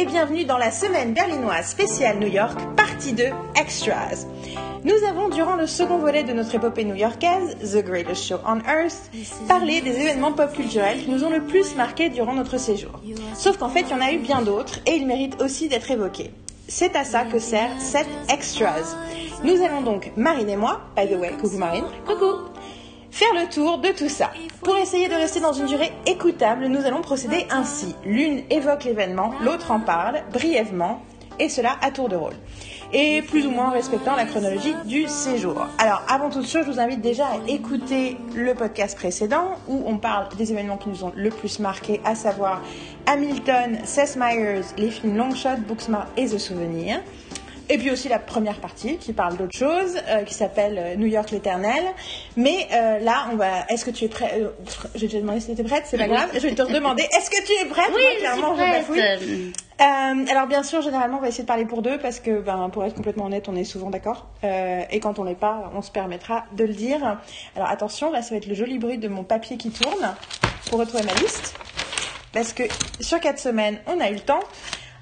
et bienvenue dans la semaine berlinoise spéciale New York, partie 2, Extras. Nous avons, durant le second volet de notre épopée new-yorkaise, The Greatest Show on Earth, parlé des événements pop culturels qui nous ont le plus marqués durant notre séjour. Sauf qu'en fait, il y en a eu bien d'autres et ils méritent aussi d'être évoqués. C'est à ça que sert cette Extras. Nous allons donc, Marine et moi, by the way, coucou Marine, coucou, faire le tour de tout ça. Pour essayer de rester dans une durée écoutable, nous allons procéder ainsi. L'une évoque l'événement, l'autre en parle, brièvement, et cela à tour de rôle. Et plus ou moins en respectant la chronologie du séjour. Alors, avant toute chose, je vous invite déjà à écouter le podcast précédent où on parle des événements qui nous ont le plus marqués, à savoir Hamilton, Seth Meyers, les films Long Shot, Booksmart et The Souvenir. Et puis aussi la première partie qui parle d'autre chose, qui s'appelle New York l'éternel. Mais là, on va. Est-ce que tu es prête? J'ai déjà demandé si tu étais prête, c'est pas grave. Je vais te redemander. Est-ce que tu es prête? Oui, clairement, je bafouille. Alors bien sûr, généralement, on va essayer de parler pour deux parce que, pour être complètement honnête, on est souvent d'accord. Et quand on l'est pas, on se permettra de le dire. Alors attention, là, ça va être le joli bruit de mon papier qui tourne pour retrouver ma liste, parce que sur 4 semaines, on a eu le temps.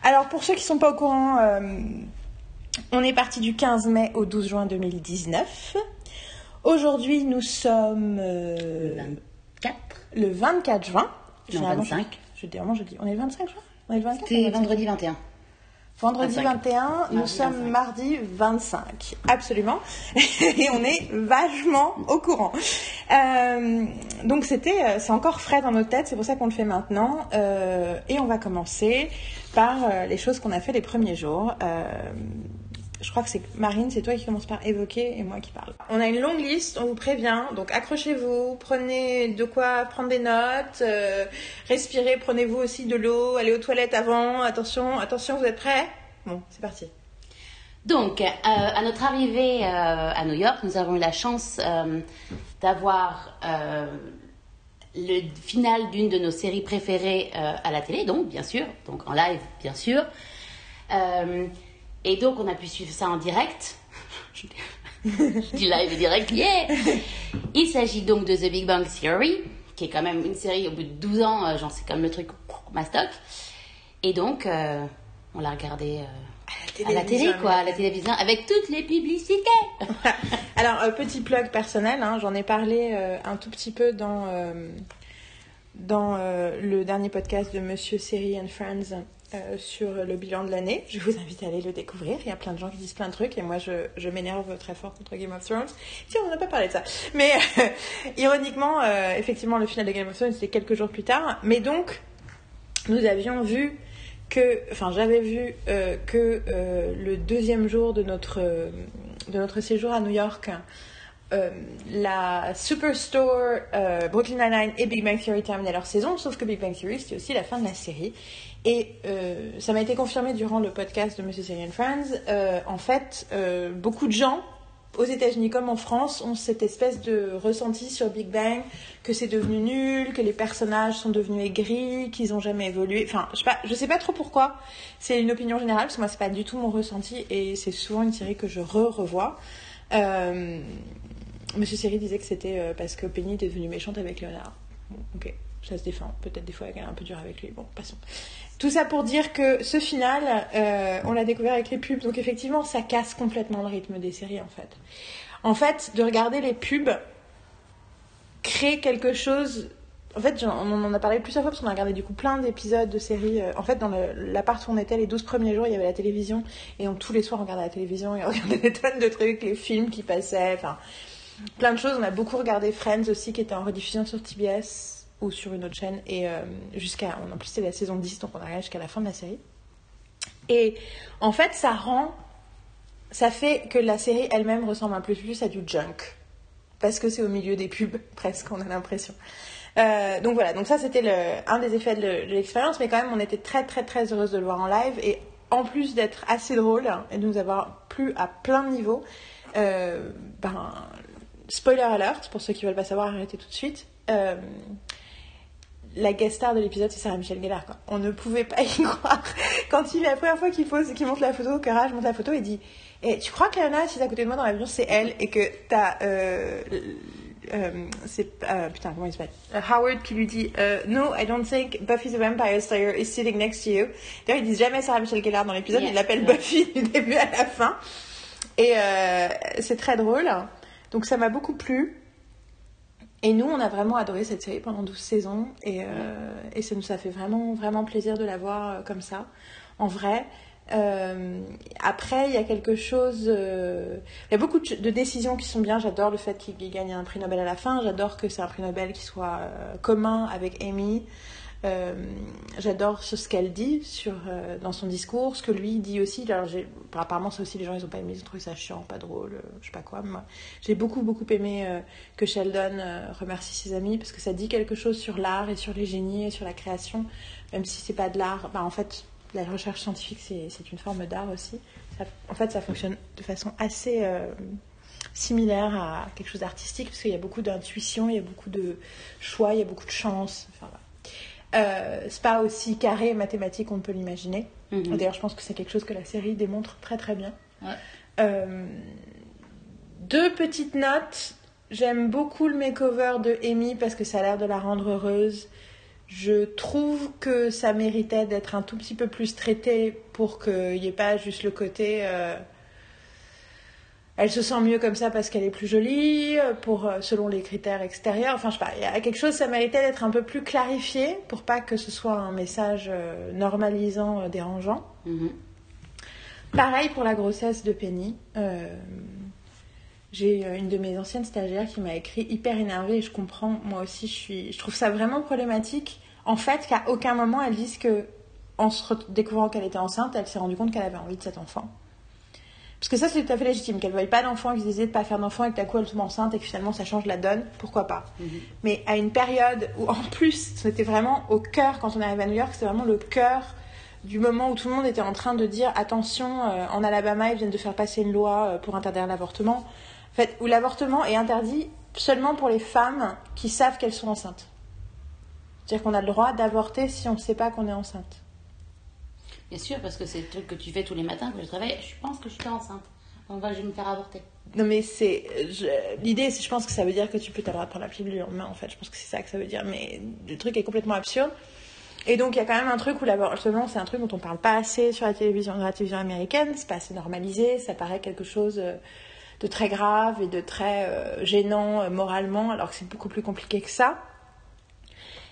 Alors pour ceux qui sont pas au courant. On est parti du 15 mai au 12 juin 2019. Aujourd'hui, nous sommes... Le 24 juin. Non, 25. Je dis, on est le 25 juin? On est le 24? C'est vendredi 21. Vendredi 21, nous sommes mardi 25. Absolument. Et on est vachement au courant. Donc c'est encore frais dans nos têtes, c'est pour ça qu'on le fait maintenant. Et on va commencer par les choses qu'on a fait les premiers jours. Je crois que c'est Marine, c'est toi qui commence par évoquer et moi qui parle. On a une longue liste, on vous prévient, donc accrochez-vous, prenez de quoi prendre des notes, respirez, prenez-vous aussi de l'eau, allez aux toilettes avant, attention, vous êtes prêts? Bon, c'est parti. Donc, à notre arrivée à New York, nous avons eu la chance d'avoir le final d'une de nos séries préférées à la télé, donc bien sûr, donc en live, bien sûr. Et donc, on a pu suivre ça en direct. Je dis live et direct, yeah! Il s'agit donc de The Big Bang Theory, qui est quand même une série au bout de 12 ans, genre c'est comme le truc mastoc. Et donc, on l'a regardée à la télévision, avec toutes les publicités. Alors, petit plug personnel, j'en ai parlé un tout petit peu dans le dernier podcast de Monsieur Série and Friends. Sur le bilan de l'année. Je vous invite à aller le découvrir. Il y a plein de gens qui disent plein de trucs et moi je m'énerve très fort contre Game of Thrones. Tiens, on n'a pas parlé de ça. Mais ironiquement, effectivement, le final de Game of Thrones, c'était quelques jours plus tard. Mais donc, nous avions vu que le deuxième jour de notre séjour à New York, la Superstore, Brooklyn Nine-Nine et Big Bang Theory terminaient leur saison, sauf que Big Bang Theory, c'était aussi la fin de la série. Et ça m'a été confirmé durant le podcast de Monsieur Serial Friends. En fait, beaucoup de gens, aux États-Unis comme en France, ont cette espèce de ressenti sur Big Bang, que c'est devenu nul, que les personnages sont devenus aigris, qu'ils n'ont jamais évolué. Enfin, je sais pas trop pourquoi. C'est une opinion générale, parce que moi, c'est pas du tout mon ressenti, et c'est souvent une série que je revois. Monsieur Seri disait que c'était parce que Penny était devenue méchante avec Léonard. Bon, ok, ça se défend. Peut-être des fois elle est un peu dure avec lui. Bon, passons. Tout ça pour dire que ce final, on l'a découvert avec les pubs. Donc effectivement, ça casse complètement le rythme des séries en fait. En fait, de regarder les pubs crée quelque chose... En fait, on en a parlé plusieurs fois parce qu'on a regardé du coup plein d'épisodes de séries. En fait, dans l'appart où on était, les 12 premiers jours, il y avait la télévision. Et donc tous les soirs, on regardait la télévision et on regardait des tonnes de trucs, les films qui passaient, enfin... Plein de choses, on a beaucoup regardé Friends aussi qui était en rediffusion sur TBS ou sur une autre chaîne et en plus c'était la saison 10 donc on arrive jusqu'à la fin de la série et en fait ça fait que la série elle-même ressemble un peu plus à du junk parce que c'est au milieu des pubs presque on a l'impression donc voilà, donc ça c'était un des effets de l'expérience mais quand même on était très très très heureuse de le voir en live et en plus d'être assez drôle et de nous avoir plu à plein de niveaux spoiler alert, pour ceux qui veulent pas savoir, arrêtez tout de suite. La guest star de l'épisode, c'est Sarah Michelle Gellar. Quoi. On ne pouvait pas y croire. Quand la première fois qu'il monte la photo, que Raj monte la photo, il dit tu crois que Léona, assise à côté de moi dans l'avion, c'est elle et que t'as Putain, comment il s'appelle, Howard qui lui dit No, I don't think Buffy the Vampire Slayer is sitting next to you. D'ailleurs, ils disent jamais Sarah Michelle Gellar dans l'épisode, yeah. Ils l'appellent Buffy du début à la fin. Et c'est très drôle. Donc ça m'a beaucoup plu. Et nous, on a vraiment adoré cette série pendant 12 saisons. Et ça nous a fait vraiment, vraiment plaisir de la voir comme ça, en vrai. Après, il y a quelque chose... il y a beaucoup de décisions qui sont bien. J'adore le fait qu'il gagne un prix Nobel à la fin. J'adore que c'est un prix Nobel qui soit commun avec Amy. J'adore ce qu'elle dit dans son discours, ce que lui dit aussi. Alors, apparemment, ça aussi, les gens, ils n'ont pas aimé, ils ont trouvé ça chiant, pas drôle, je sais pas quoi. Mais moi, j'ai beaucoup, beaucoup aimé que Sheldon remercie ses amis, parce que ça dit quelque chose sur l'art et sur les génies et sur la création, même si c'est pas de l'art. Bah, en fait, la recherche scientifique, c'est une forme d'art aussi. Ça, en fait, ça fonctionne de façon assez similaire à quelque chose d'artistique, parce qu'il y a beaucoup d'intuition, il y a beaucoup de choix, il y a beaucoup de chance. Enfin, voilà. C'est pas aussi carré et mathématique qu'on peut l'imaginer. Mmh. D'ailleurs, je pense que c'est quelque chose que la série démontre très très bien. Ouais. Deux petites notes. J'aime beaucoup le makeover de Amy parce que ça a l'air de la rendre heureuse. Je trouve que ça méritait d'être un tout petit peu plus traité pour qu'il n'y ait pas juste le côté... Elle se sent mieux comme ça parce qu'elle est plus jolie, selon les critères extérieurs. Enfin, je sais pas, il y a quelque chose, ça méritait d'être un peu plus clarifié pour pas que ce soit un message normalisant, dérangeant. Mm-hmm. Pareil pour la grossesse de Penny. J'ai une de mes anciennes stagiaires qui m'a écrit hyper énervée et je comprends, moi aussi, je trouve ça vraiment problématique. En fait, qu'à aucun moment, elles disent que, en se découvrant qu'elle était enceinte, elle s'est rendue compte qu'elle avait envie de cet enfant. Parce que ça, c'est tout à fait légitime, qu'elle ne veuille pas d'enfant, qu'ils décident de ne pas faire d'enfant et que d'un coup, elle tombe enceinte et que finalement, ça change la donne, pourquoi pas. Mm-hmm. Mais à une période où, en plus, c'était vraiment au cœur, quand on arrive à New York, c'était vraiment le cœur du moment où tout le monde était en train de dire « Attention, en Alabama, ils viennent de faire passer une loi pour interdire l'avortement. » En fait, où l'avortement est interdit seulement pour les femmes qui savent qu'elles sont enceintes. C'est-à-dire qu'on a le droit d'avorter si on ne sait pas qu'on est enceinte. Bien sûr, parce que c'est le truc que tu fais tous les matins quand je travaille. Je pense que je suis enceinte. Donc, je vais me faire avorter. Non, mais l'idée, c'est je pense que ça veut dire que tu peux t'avoir prendre la pilule en main, en fait. Je pense que c'est ça que ça veut dire. Mais le truc est complètement absurde. Et donc, il y a quand même un truc où l'avortement, c'est un truc dont on parle pas assez sur la télévision américaine. C'est pas assez normalisé. Ça paraît quelque chose de très grave et de très gênant moralement, alors que c'est beaucoup plus compliqué que ça.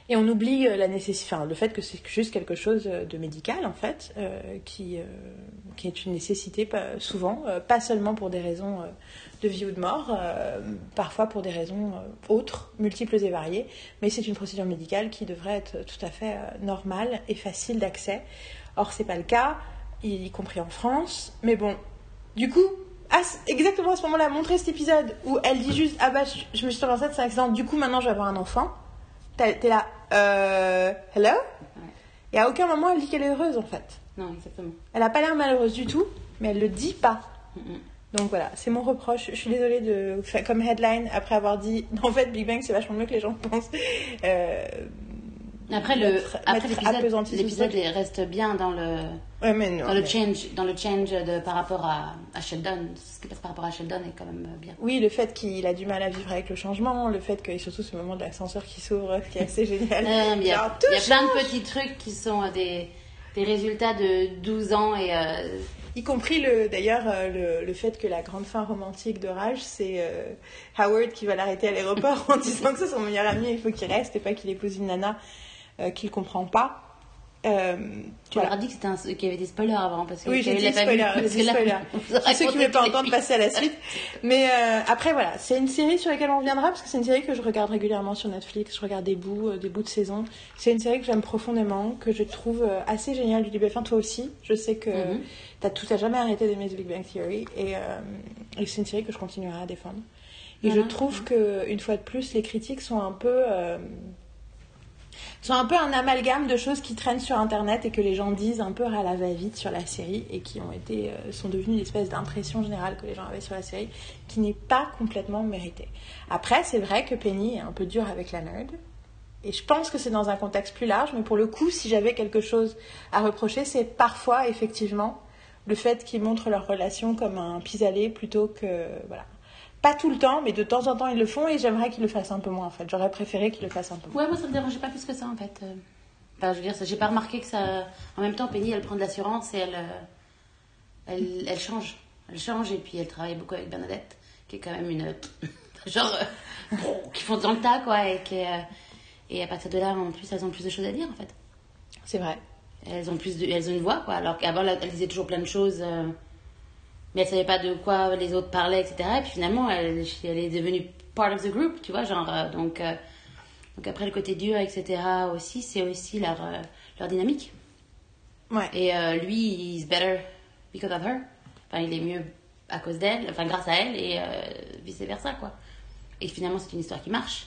Et on oublie la nécessité, enfin, le fait que c'est juste quelque chose de médical, en fait, qui est une nécessité souvent, pas seulement pour des raisons de vie ou de mort, parfois pour des raisons autres, multiples et variées, mais c'est une procédure médicale qui devrait être tout à fait normale et facile d'accès. Or, c'est pas le cas, y compris en France, mais bon, du coup... exactement à ce moment-là, montrer cet épisode où elle dit juste « Ah bah, je me suis tombée enceinte, c'est un accident, du coup maintenant je vais avoir un enfant », t'es là « Hello ?» Et à aucun moment elle dit qu'elle est heureuse en fait. Non, exactement. Elle n'a pas l'air malheureuse du tout, mais elle le dit pas. Mm-hmm. Donc voilà, c'est mon reproche. Je suis désolée de faire comme headline après avoir dit « En fait, Big Bang, c'est vachement mieux que les gens pensent. » Après l'épisode reste bien dans le change de par rapport à Sheldon. Ce qui passe par rapport à Sheldon est quand même bien. Oui, le fait qu'il a du mal à vivre avec le changement, le fait que surtout ce moment de l'ascenseur qui s'ouvre qui est assez génial. Il y a plein de petits trucs qui sont des résultats de 12 ans et y compris le fait que la grande fin romantique de Raj, c'est Howard qui va l'arrêter à l'aéroport en disant que c'est son meilleur ami, il faut qu'il reste et pas qu'il épouse une nana. Qu'il comprend pas. Leur as dit qu'il y avait des spoilers avant parce que oui, j'ai dit spoilers. Ceux qui ne veulent pas entendre passer à la suite. Mais après voilà, c'est une série sur laquelle on reviendra parce que c'est une série que je regarde régulièrement sur Netflix. Je regarde des bouts de saison. C'est une série que j'aime profondément, que je trouve assez géniale du début à la fin. Toi aussi, je sais que t'as jamais arrêté d'aimer The Big Bang Theory et c'est une série que je continuerai à défendre. Et je trouve que une fois de plus, les critiques sont un peu un amalgame de choses qui traînent sur internet et que les gens disent un peu à la va-vite sur la série et qui sont devenues l'espèce d'impression générale que les gens avaient sur la série qui n'est pas complètement méritée. Après, c'est vrai que Penny est un peu dure avec la nerd et je pense que c'est dans un contexte plus large, mais pour le coup, si j'avais quelque chose à reprocher, c'est parfois effectivement le fait qu'ils montrent leur relation comme un pis-aller plutôt que... voilà. pas tout le temps, mais de temps en temps ils le font et j'aimerais qu'ils le fassent un peu moins en fait. J'aurais préféré qu'ils le fassent un peu moins. Ouais, moi ça me dérangeait pas plus que ça en fait. Enfin, je veux dire, j'ai pas remarqué que ça. En même temps, Penny elle prend de l'assurance et elle change. Elle change et puis elle travaille beaucoup avec Bernadette, qui est quand même une. Genre. Qui fonce dans le tas quoi. Et, et à partir de là, en plus, elles ont plus de choses à dire en fait. C'est vrai. Elles ont une voix quoi. Alors qu'avant, elles disaient toujours plein de choses. Mais elle savait pas de quoi les autres parlaient, etc. Et puis finalement, elle est devenue part of the group, tu vois, genre. Donc après, le côté dur, etc. aussi, c'est aussi leur dynamique. Ouais. Et lui, he's better because of her. Enfin, il est mieux à cause d'elle, enfin grâce à elle, et vice-versa, quoi. Et finalement, c'est une histoire qui marche.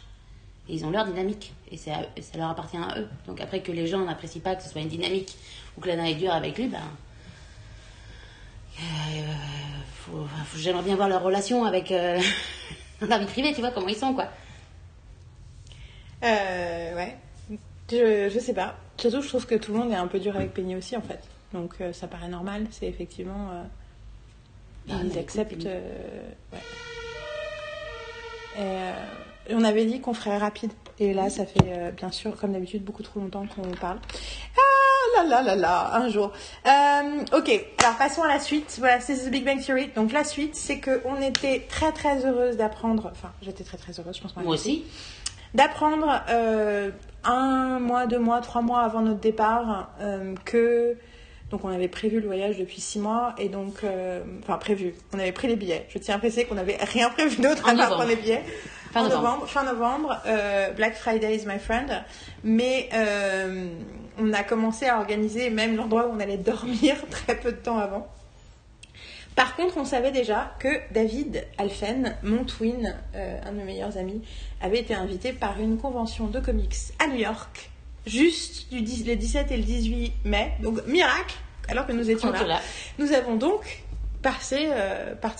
Et ils ont leur dynamique. Et ça leur appartient à eux. Donc après, que les gens n'apprécient pas que ce soit une dynamique ou que l'un est dur avec lui, ben... j'aimerais bien voir leur relation avec leur vie privée, tu vois, comment ils sont, quoi. Ouais. Je sais pas. Surtout, je trouve que tout le monde est un peu dur avec Penny aussi, en fait. Donc, ça paraît normal. C'est effectivement... ils acceptent... ouais. Et on avait dit qu'on ferait rapide. Et là, ça fait, bien sûr, comme d'habitude, beaucoup trop longtemps qu'on parle. Ah là là là là, un jour. Ok, alors passons à la suite. Voilà, c'est The Big Bang Theory. Donc la suite, c'est qu'on était très très heureuse d'apprendre... Enfin, j'étais très très heureuse, je pense. Moi aussi. D'apprendre 1 mois, 2 mois, 3 mois avant notre départ que... Donc on avait prévu le voyage depuis 6 mois et donc... Enfin prévu, on avait pris les billets. Je tiens à préciser qu'on n'avait rien prévu d'autre à part prendre les billets. Fin novembre, Black Friday is my friend. Mais on a commencé à organiser même l'endroit où on allait dormir très peu de temps avant. Par contre, on savait déjà que David Alphen, mon twin, un de mes meilleurs amis, avait été invité par une convention de comics à New York. Juste les 17 et le 18 mai. Donc, miracle, alors que nous étions là. Nous avons donc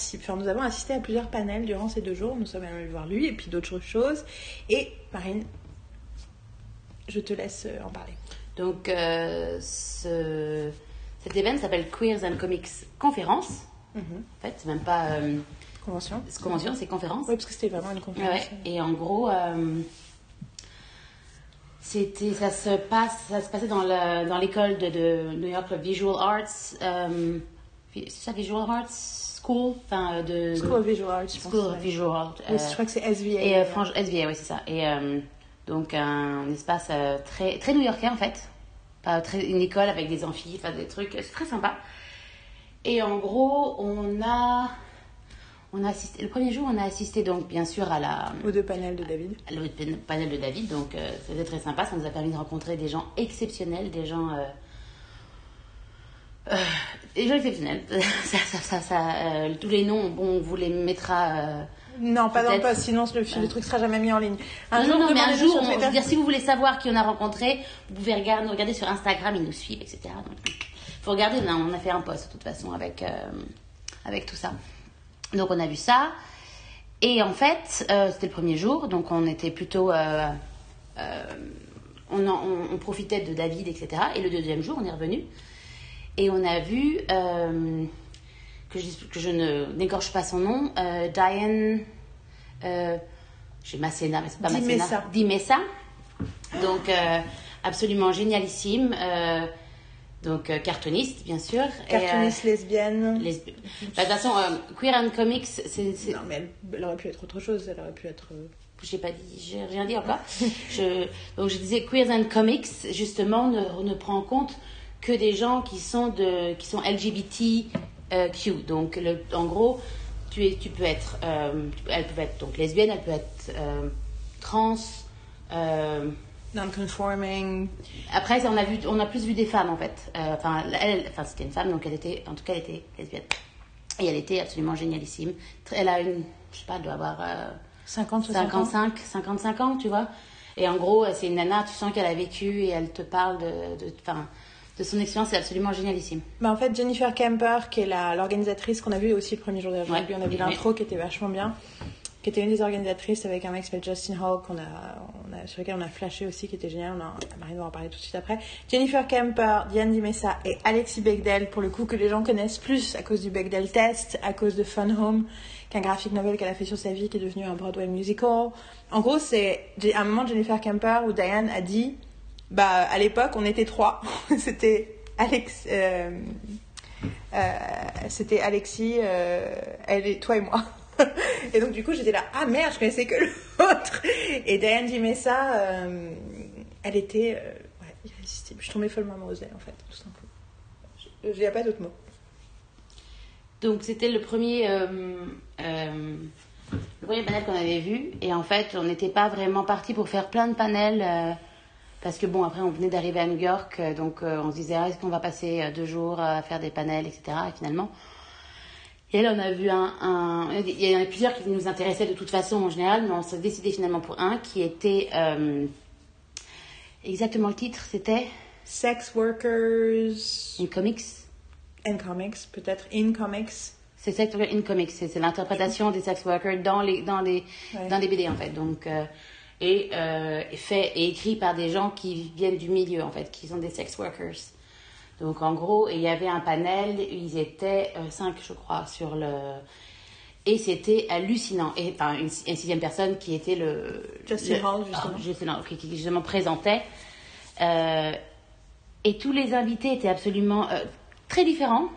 nous avons assisté à plusieurs panels durant ces 2 jours. Nous sommes allés voir lui et puis d'autres choses. Et Marine, je te laisse en parler. Donc, cet événement s'appelle Queers and Comics Conference. Mm-hmm. En fait, c'est même pas... convention. C'est convention, c'est conférence. Oui, parce que c'était vraiment une conférence. Ouais. Et en gros... Ça se passait dans l'école de New York Visual Arts, c'est ça, Visual Arts School, enfin de School of Visual Arts, je crois que c'est SVA. Et SVA, oui, c'est ça. Et donc un espace très très new-yorkais en fait, une école avec des amphis, enfin des trucs, c'est très sympa. Et en gros, on a assisté, le premier jour, on a assisté donc bien sûr aux 2 panels de David. Donc c'était très sympa, ça nous a permis de rencontrer des gens exceptionnels, tous les noms, bon, on vous les mettra. Non, pas dans le post, sinon le truc sera jamais mis en ligne. Un jour, je veux dire, si vous voulez savoir qui on a rencontré, vous pouvez regarder sur Instagram, ils nous suivent, etc. Donc, faut regarder, on a fait un post de toute façon avec tout ça. Donc on a vu ça et en fait c'était le premier jour, donc on était plutôt on profitait de David, etc. Et le deuxième jour on est revenu et on a vu n'écorche pas son nom, Diane j'ai Masséna, mais c'est pas Masséna, DiMassa, donc absolument génialissime, donc cartooniste bien sûr, cartooniste et, lesbienne. Bah, de toute façon Queer and Comics c'est... non mais elle aurait pu être autre chose, elle aurait pu être j'ai rien dit encore. Donc je disais Queer and Comics justement ne prend en compte que des gens qui sont LGBTQ, donc en gros elle peut être donc lesbienne, elle peut être trans, non-conforming. Après, on a plus vu des femmes en fait. Enfin, c'était une femme, donc elle était lesbienne. Et elle était absolument génialissime. Elle a elle doit avoir 55 ans, tu vois. Et en gros, c'est une nana, tu sens qu'elle a vécu et elle te parle de son expérience, c'est absolument génialissime. Bah en fait, Jennifer Kemper, qui est l'organisatrice qu'on a vue aussi le premier jour de la journée, on a vu l'intro qui était vachement bien. qui était une des organisatrices avec un mec qui s'appelle Justin Hall, sur lequel on a flashé aussi, qui était génial. Marine va en parler tout de suite après. Jennifer Kemper, Diane DiMassa et Alexis Bechdel, pour le coup, que les gens connaissent plus à cause du Bechdel Test, à cause de Fun Home, qu'un graphic novel qu'elle a fait sur sa vie, qui est devenu un Broadway musical. En gros, c'est à un moment, Jennifer Kemper ou Diane a dit, bah, à l'époque, on était trois. C'était Alexis, elle et toi et moi. Et donc, du coup, j'étais là, ah merde, je connaissais que l'autre. Et Diane DiMassa, elle était irrésistible. Je suis tombée follement amoureuse d'elle, en fait, tout simplement. Il n'y a pas d'autre mot. Donc, c'était le premier panel qu'on avait vu. Et en fait, on n'était pas vraiment parti pour faire plein de panels. Parce que bon, après, on venait d'arriver à New York. Donc, on se disait, est-ce qu'on va passer 2 jours à faire des panels, etc. Et finalement... Et là, on a vu il y en a plusieurs qui nous intéressaient de toute façon en général, mais on s'est décidé finalement pour un qui était... exactement le titre, c'était... Sex Workers... In Comics. C'est Sex Workers in Comics, c'est l'interprétation des sex workers dans les BD en fait. Donc, fait et écrit par des gens qui viennent du milieu en fait, qui sont des sex workers. Donc, en gros, il y avait un panel, ils étaient 5, je crois, sur le... Et c'était hallucinant. Et enfin, une 6e personne qui était le... Justin Hall, qui justement présentait. Et tous les invités étaient absolument très différents,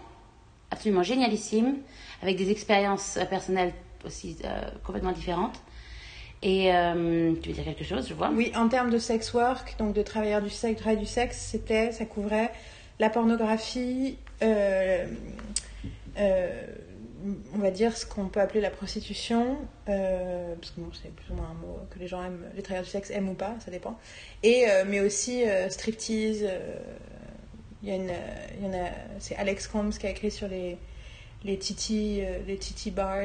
absolument génialissimes, avec des expériences personnelles aussi complètement différentes. Et tu veux dire quelque chose, je vois. Oui, en termes de sex work, donc de travailleurs du sexe, travail du sexe, ça couvrait... la pornographie, on va dire ce qu'on peut appeler la prostitution, parce que bon, c'est plus ou moins un mot que les gens aiment, les travailleurs du sexe aiment ou pas, ça dépend. Et mais aussi striptease. Il y en a, c'est Alex Combs qui a écrit sur les titi bars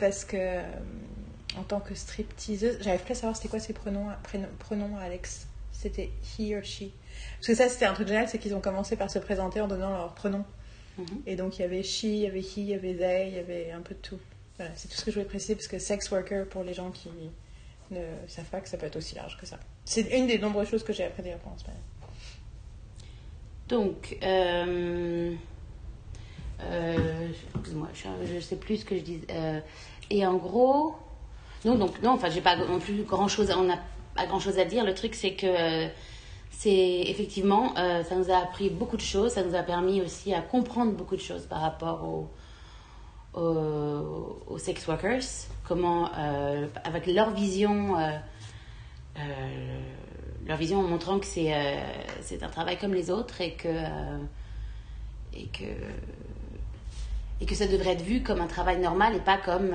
parce que en tant que stripteaseuse, j'arrive plus à savoir c'était quoi ses pronoms à Alex. C'était he or she. Parce que ça, c'était un truc génial, c'est qu'ils ont commencé par se présenter en donnant leur pronom. Mm-hmm. Et donc, il y avait she, il y avait he, il y avait they, il y avait un peu de tout. Voilà, c'est tout ce que je voulais préciser, parce que sex worker, pour les gens qui ne savent pas, que ça peut être aussi large que ça. C'est une des nombreuses choses que j'ai appris d'ailleurs pendant ce panel. Donc, excuse-moi, je sais plus ce que je disais. Et en gros... Non, enfin, j'ai pas non plus grand-chose à... Pas grand chose à dire. Le truc, c'est que c'est effectivement, ça nous a appris beaucoup de choses, ça nous a permis aussi à comprendre beaucoup de choses par rapport aux sex workers, comment avec leur vision en montrant que c'est un travail comme les autres et que ça devrait être vu comme un travail normal et pas comme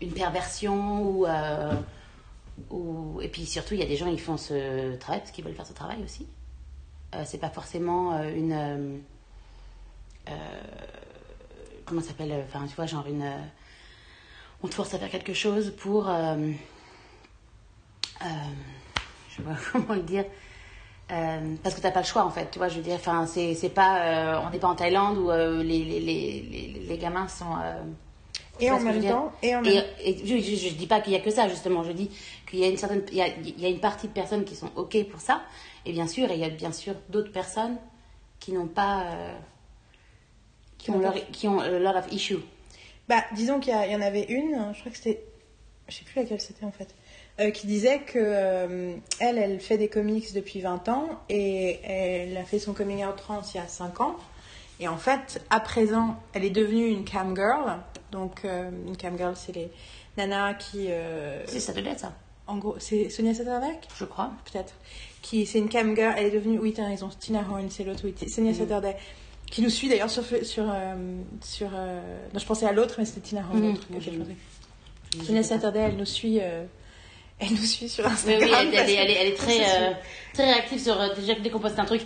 une perversion ou... Et puis surtout, il y a des gens qui font ce travail parce qu'ils veulent faire ce travail aussi. C'est pas forcément comment ça s'appelle ? Enfin, tu vois, genre on te force à faire quelque chose pour... je sais pas comment le dire. Parce que t'as pas le choix, en fait. Tu vois, je veux dire, enfin, c'est pas... on n'est pas en Thaïlande où les gamins sont... Je dis pas qu'il y a que ça, justement. Je dis qu'il y a une partie de personnes qui sont OK pour ça. Et bien sûr, il y a bien sûr d'autres personnes qui n'ont pas... qui ont a lot of issues. Bah, disons qu'il y en avait une, hein, je crois que c'était... Je sais plus laquelle c'était, en fait. Qui disait que elle fait des comics depuis 20 ans et elle a fait son coming out trans il y a 5 ans. Et en fait, à présent, elle est devenue une cam girl. Donc, une cam girl, c'est les nanas qui... C'est Saturday, ça. En gros, c'est Sonia Saturday ? Je crois. Peut-être. C'est une cam girl, elle est devenue... Oui, t'as raison, Tina Horn, c'est l'autre. Oui, Sonia Saturday, qui nous suit d'ailleurs sur non, je pensais à l'autre, mais c'était Tina Horn, l'autre que j'ai pensé. Sonia Saturday, elle nous suit... Elle nous suit sur Instagram. Oui, elle est très réactive sur... Déjà, dès qu'on poste un truc...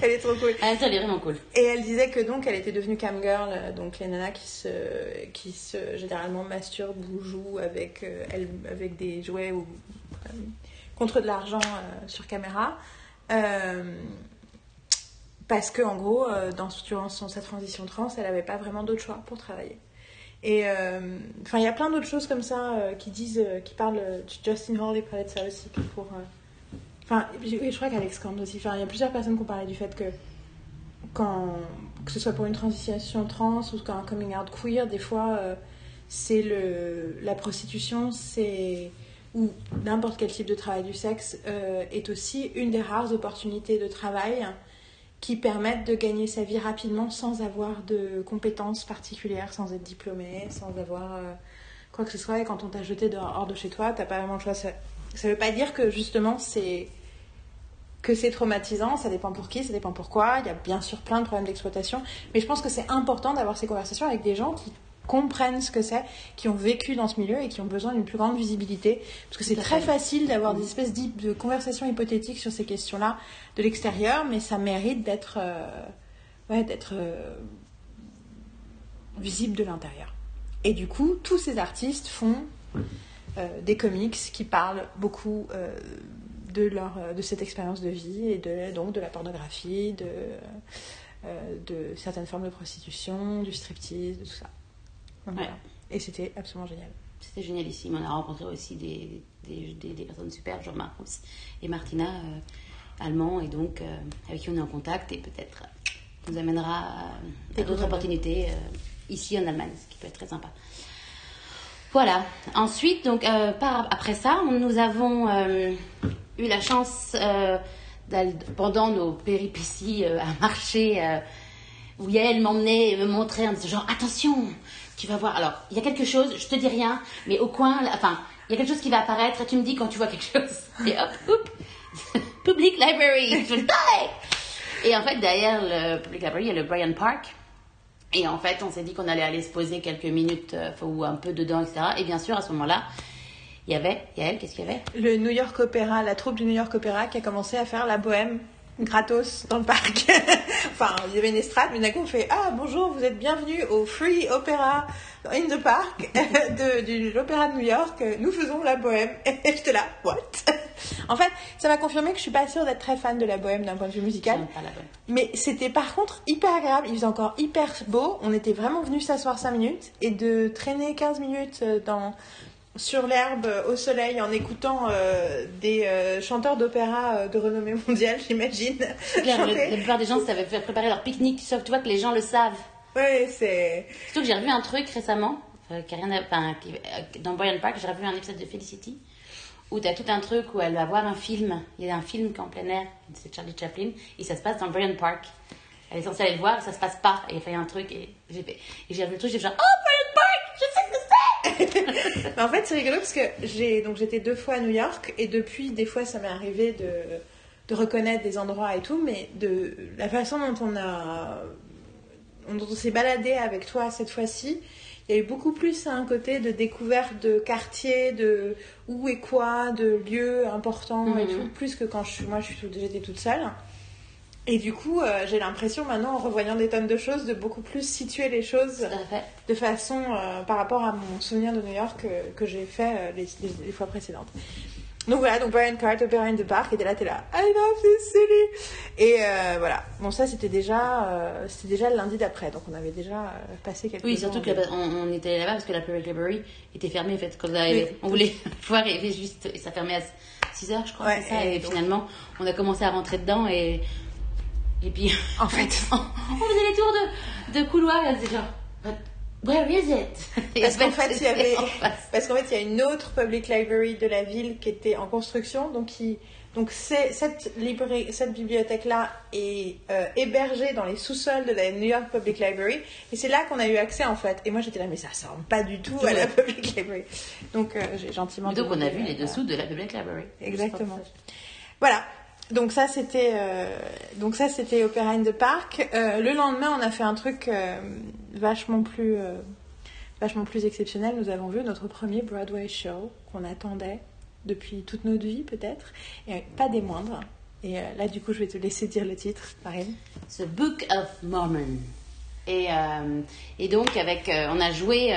Elle est trop cool. Elle est vraiment cool. Et elle disait que donc elle était devenue cam girl, donc les nanas qui se généralement masturbent ou jouent avec des jouets ou contre de l'argent sur caméra, parce que en gros durant sa transition trans, elle n'avait pas vraiment d'autre choix pour travailler. Et enfin, il y a plein d'autres choses comme ça qui disent, qui parlent. Justin Hall il parlait de ça aussi pour. Enfin, oui, je crois qu'Alex Kand aussi. Enfin, il y a plusieurs personnes qui ont parlé du fait que quand, que ce soit pour une transition trans ou qu'un coming out queer, des fois, c'est la prostitution, c'est ou n'importe quel type de travail du sexe est aussi une des rares opportunités de travail qui permettent de gagner sa vie rapidement sans avoir de compétences particulières, sans être diplômé, sans avoir quoi que ce soit. Et quand on t'a jeté hors de chez toi, t'as pas vraiment le choix. Ça ne veut pas dire que justement c'est traumatisant, ça dépend pour qui, ça dépend pourquoi. Il y a bien sûr plein de problèmes d'exploitation. Mais je pense que c'est important d'avoir ces conversations avec des gens qui comprennent ce que c'est, qui ont vécu dans ce milieu et qui ont besoin d'une plus grande visibilité. Parce que c'est très facile d'avoir des espèces de conversations hypothétiques sur ces questions-là de l'extérieur, mais ça mérite d'être, visible de l'intérieur. Et du coup, tous ces artistes font des comics qui parlent beaucoup de cette expérience de vie et donc de la pornographie, de certaines formes de prostitution, du striptease, de tout ça. Voilà. Ouais. Et c'était absolument génial. C'était génialissime. On a rencontré aussi des personnes super, genre Marcus et Martina, allemands, et donc avec qui on est en contact et peut-être nous amènera à d'autres opportunités ici en Allemagne, ce qui peut être très sympa. Voilà. Ensuite, donc, après ça, nous avons eu la chance, pendant nos péripéties à marcher, où Yael m'emmenait et me montrait en disant genre attention, tu vas voir. Alors, il y a quelque chose, je te dis rien, mais au coin, il y a quelque chose qui va apparaître et tu me dis quand tu vois quelque chose. Et hop, oups, Public Library, je le paye. Et en fait, derrière le Public Library, il y a le Bryant Park. Et en fait, on s'est dit qu'on allait aller se poser quelques minutes ou un peu dedans, etc. Et bien sûr, à ce moment-là, il y avait, Yael, qu'est-ce qu'il y avait ? Le New York Opera, la troupe du New York Opera qui a commencé à faire la bohème. Gratos dans le parc. Enfin, il y avait une estrade, mais d'un coup on fait ah bonjour, vous êtes bienvenue au Free Opera in the Park de l'Opéra de New York. Nous faisons la bohème. Et j'étais là what. En fait, ça m'a confirmé que je suis pas sûre d'être très fan de la bohème d'un point de vue musical. Mais c'était par contre hyper agréable. Il faisait encore hyper beau. On était vraiment venus s'asseoir 5 minutes et de traîner 15 minutes sur l'herbe, au soleil, en écoutant des chanteurs d'opéra de renommée mondiale, j'imagine. La plupart des gens savaient faire préparer leur pique-nique, sauf tu vois que les gens le savent. Oui, c'est... Surtout que j'ai revu un truc récemment, dans Bryant Park, j'ai revu un épisode de Felicity, où t'as tout un truc où elle va voir un film. Il y a un film qui est en plein air, c'est Charlie Chaplin, et ça se passe dans Bryant Park. Elle est censée aller le voir, ça se passe pas. Et il fait un truc, et j'ai revu le truc, j'ai fait genre, oh, Bryant Park, je sais que c'est... En fait, c'est rigolo parce que j'étais 2 fois à New York et depuis, des fois, ça m'est arrivé de reconnaître des endroits et tout, mais de la façon dont on s'est baladé avec toi cette fois-ci, il y a eu beaucoup plus un côté de découverte de quartiers, de où et quoi, de lieux importants et tout, plus que quand j'étais toute seule. Et du coup, j'ai l'impression maintenant, en revoyant des tonnes de choses, de beaucoup plus situer les choses de façon par rapport à mon souvenir de New York que j'ai fait les fois précédentes. Donc voilà, donc Bryant Park, Opera in the Park, et t'es là, I love this city. Et voilà, bon ça c'était déjà le lundi d'après, donc on avait déjà passé quelques jours. Oui, surtout qu'on était là-bas parce que la Public Library était fermée en fait quand on arrivait. Oui. On voulait pouvoir arriver juste, et ça fermait à 6h je crois, ouais, c'est ça. Et donc... finalement, on a commencé à rentrer dedans et puis, en fait, on faisait les tours de couloir et on disait genre, where is it? Parce qu'en fait, il y a une autre public library de la ville qui était en construction. Donc cette bibliothèque-là est hébergée dans les sous-sols de la New York Public Library. Et c'est là qu'on a eu accès, en fait. Et moi, j'étais là, mais ça ne ressemble pas du tout à la Public Library. Donc, j'ai gentiment... Donc, on a vu les dessous de la Public Library. Exactement. Voilà. Donc ça c'était Opera in the Park. Le lendemain, on a fait un truc vachement plus exceptionnel. Nous avons vu notre premier Broadway show qu'on attendait depuis toute notre vie peut-être, et pas des moindres. Et là, du coup, je vais te laisser dire le titre, Marine. The Book of Mormon. Et donc avec, on a joué,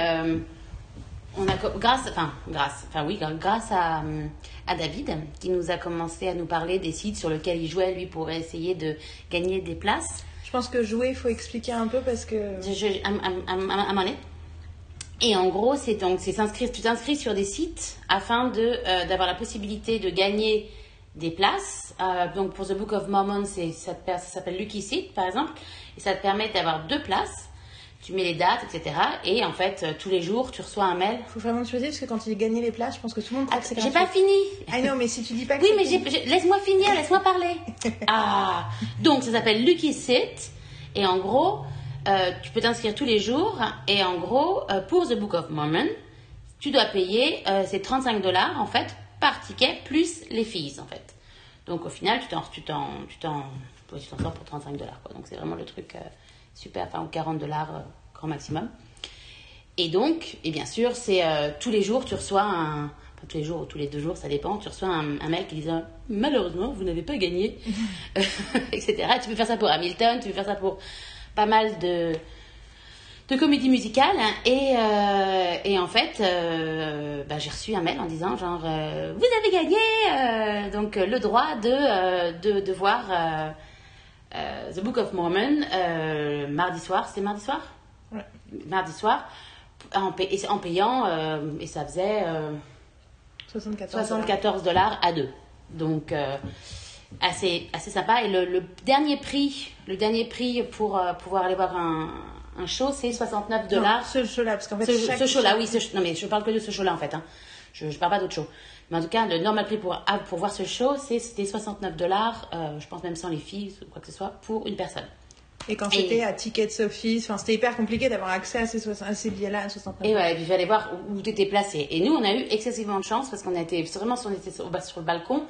grâce à David qui nous a commencé à nous parler des sites sur lesquels il jouait lui pour essayer de gagner des places. Je pense que jouer, il faut expliquer un peu parce que I'm on it. Et en gros, tu t'inscris sur des sites afin d'avoir la possibilité de gagner des places. Donc pour The Book of Mormon, ça s'appelle Lucky Seat, par exemple. Et ça te permet d'avoir 2 places. Tu mets les dates, etc. Et en fait, tous les jours, tu reçois un mail. Faut vraiment te choisir parce que quand il gagne les places, je pense que tout le monde croit que c'est gratuit. J'ai pas fini. Ah non, mais si tu dis pas que... Oui, mais laisse-moi finir, laisse-moi parler. Ah. Donc ça s'appelle Lucky Seat. Et en gros... tu peux t'inscrire tous les jours et en gros, pour The Book of Mormon, tu dois payer ces $35 en fait par ticket plus les fees en fait. Donc au final, tu t'en sors pour $35 quoi. Donc c'est vraiment le truc super, enfin $40 grand maximum. Et donc, et bien sûr, c'est tous les jours tu reçois tous les jours ou tous les 2 jours, ça dépend, tu reçois un mail qui dit « Malheureusement, vous n'avez pas gagné », etc. Tu peux faire ça pour Hamilton, tu peux faire ça pour pas mal de comédies musicales et en fait j'ai reçu un mail en disant genre vous avez gagné donc le droit de voir The Book of Mormon mardi soir ouais. Mardi soir en payant et ça faisait $74 à 2 donc assez sympa. Et le dernier prix pour pouvoir aller voir un show, c'est $69. Ce show là, parce qu'en fait ce show là, oui, non mais je parle que de ce show là en fait hein. Je parle pas d'autre show, mais en tout cas le normal prix pour voir ce show c'était $69, je pense même sans les fees ou quoi que ce soit, pour une personne. Et quand c'était à Tickets Office, c'était hyper compliqué d'avoir accès à ces billets là à $69. Et ouais, et puis il fallait voir où t'étais placé, et nous on a eu excessivement de chance parce qu'on était vraiment sur le balcon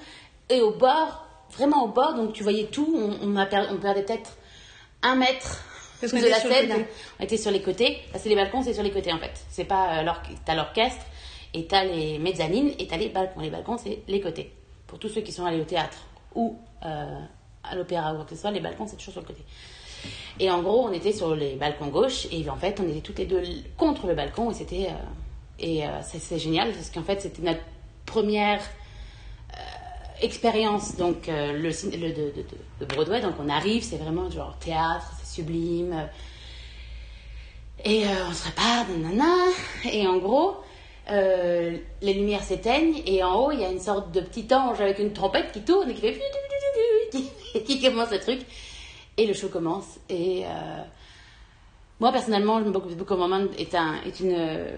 et au bord, vraiment au bord, donc tu voyais tout. On perdait peut-être 1 mètre parce de la scène. On était sur les côtés. C'est les balcons, c'est sur les côtés en fait. C'est pas t'as l'orchestre et t'as les mezzanines et t'as les balcons. Les balcons, c'est les côtés. Pour tous ceux qui sont allés au théâtre ou à l'opéra ou quoi que ce soit, les balcons, c'est toujours sur le côté. Et en gros, on était sur les balcons gauche et en fait, on était toutes les deux contre le balcon et c'était c'est génial parce qu'en fait, c'était notre première expérience donc le Broadway. Donc on arrive, c'est vraiment genre théâtre, c'est sublime et on se répare et en gros les lumières s'éteignent et en haut il y a une sorte de petit ange avec une trompette qui tourne et qui fait qui commence le truc et le show commence. Et moi personnellement, le Book of Mormon est une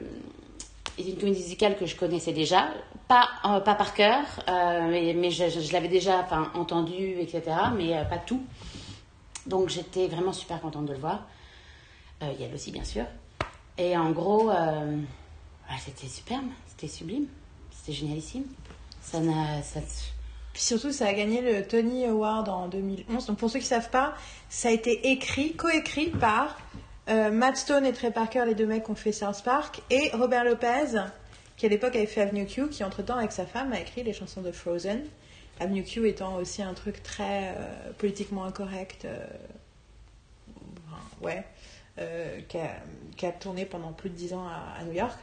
comédie musicale que je connaissais déjà, pas par cœur, mais je l'avais déjà entendue, etc., mais pas tout. Donc j'étais vraiment super contente de le voir. Il y a aussi, bien sûr. Et en gros, c'était superbe, c'était sublime, c'était génialissime. Puis surtout, ça a gagné le Tony Award en 2011. Donc pour ceux qui ne savent pas, ça a été co-écrit par... Matt Stone et Trey Parker, les 2 mecs qui ont fait South Park, et Robert Lopez, qui à l'époque avait fait Avenue Q, qui entre temps avec sa femme a écrit les chansons de Frozen, Avenue Q étant aussi un truc très politiquement incorrect qui a tourné pendant plus de 10 ans à New York.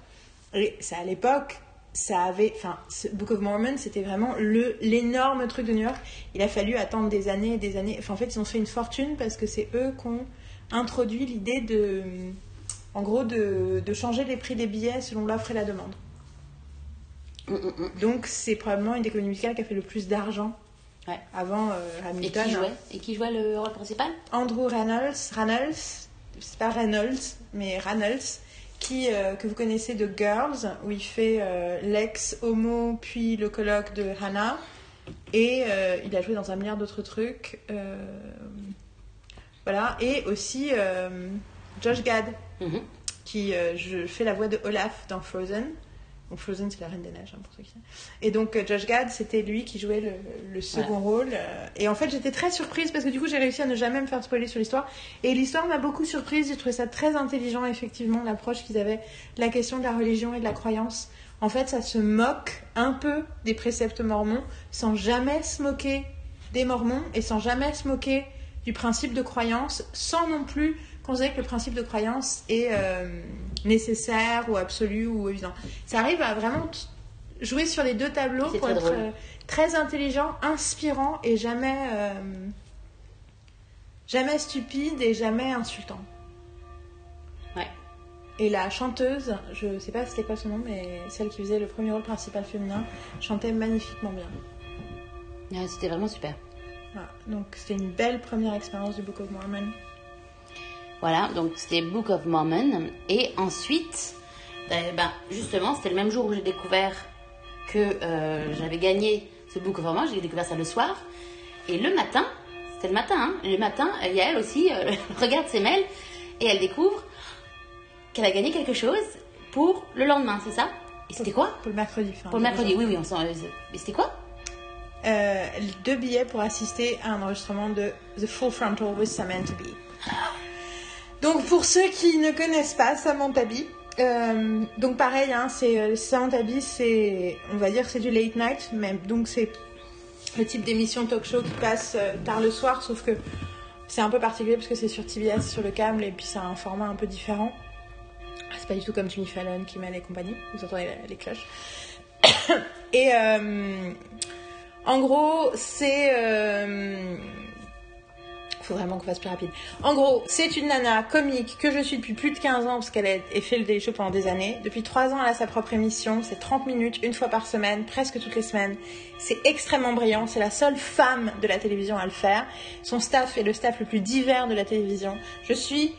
Et ça, à l'époque, ça avait, Book of Mormon, c'était vraiment l'énorme truc de New York. Il a fallu attendre des années et des années, en fait ils ont fait une fortune parce que c'est eux qui ont introduit l'idée de changer les prix des billets selon l'offre et la demande. Donc c'est probablement une des comédies musicales qui a fait le plus d'argent avant Hamilton. Et qui jouait le rôle principal? Andrew Reynolds, c'est pas Reynolds mais Reynolds, qui que vous connaissez de Girls, où il fait l'ex homo puis le coloc de Hannah, et il a joué dans un milliard d'autres trucs. Voilà, et aussi Josh Gad, qui fait la voix de Olaf dans Frozen. Donc Frozen, c'est la Reine des Neiges, pour ceux qui savent. Et donc Josh Gad, c'était lui qui jouait le second rôle. Et en fait, j'étais très surprise parce que du coup, j'ai réussi à ne jamais me faire spoiler sur l'histoire. Et l'histoire m'a beaucoup surprise. J'ai trouvé ça très intelligent, effectivement, l'approche qu'ils avaient de la question de la religion et de la croyance. En fait, ça se moque un peu des préceptes mormons sans jamais se moquer des mormons et sans jamais se moquer du principe de croyance, sans non plus considérer que le principe de croyance est nécessaire ou absolu ou évident. Ça arrive à vraiment jouer sur les 2 tableaux pour être très intelligent, inspirant et jamais stupide et jamais insultant. Ouais. Et la chanteuse, je sais pas c'était quoi son nom, mais celle qui faisait le premier rôle principal féminin, chantait magnifiquement bien. Ouais, c'était vraiment super. Voilà, donc c'était une belle première expérience du Book of Mormon. Voilà, donc c'était Book of Mormon. Et ensuite, ben, justement, c'était le même jour où j'ai découvert que j'avais gagné ce Book of Mormon. J'ai découvert ça le soir. Et le matin, c'était le matin, hein, le matin, il y a elle aussi, regarde ses mails et elle découvre qu'elle a gagné quelque chose pour le lendemain, c'est ça? Et c'était quoi? Pour le mercredi. Pour le mercredi, oui, oui, on s'en... Et c'était quoi? 2 billets pour assister à un enregistrement de The Full Frontal with Samantha Bee. Donc, pour ceux qui ne connaissent pas Samantha Bee, donc pareil, hein, c'est, Samantha Bee, c'est, on va dire, c'est du late night, mais donc c'est le type d'émission talk show qui passe tard le soir, sauf que c'est un peu particulier parce que c'est sur TBS, sur le câble, et puis c'est un format un peu différent. C'est pas du tout comme Jimmy Fallon, Kimmel et compagnie. Vous entendez les cloches. Et en gros, c'est... Faut vraiment qu'on fasse plus rapide. En gros, c'est une nana comique que je suis depuis plus de 15 ans parce qu'elle a fait le Daily Show pendant des années. Depuis 3 ans, elle a sa propre émission. C'est 30 minutes, une fois par semaine, presque toutes les semaines. C'est extrêmement brillant. C'est la seule femme de la télévision à le faire. Son staff est le staff le plus divers de la télévision. Je suis...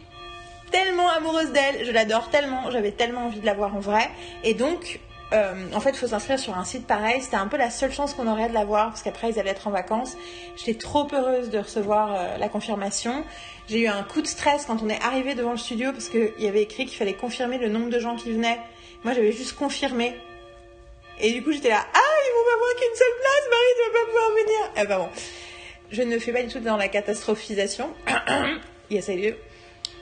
tellement amoureuse d'elle, je l'adore tellement, j'avais tellement envie de la voir en vrai. Et donc, en fait, il faut s'inscrire sur un site pareil. C'était un peu la seule chance qu'on aurait de la voir parce qu'après, ils allaient être en vacances. J'étais trop heureuse de recevoir la confirmation. J'ai eu un coup de stress quand on est arrivé devant le studio parce qu'il y avait écrit qu'il fallait confirmer le nombre de gens qui venaient. Moi, j'avais juste confirmé. Et du coup, j'étais là, ah, ils vont m'avoir qu'une seule place, Marie, tu vas pas pouvoir venir. Eh ben bon, je ne fais pas du tout dans la catastrophisation. Yes, I do.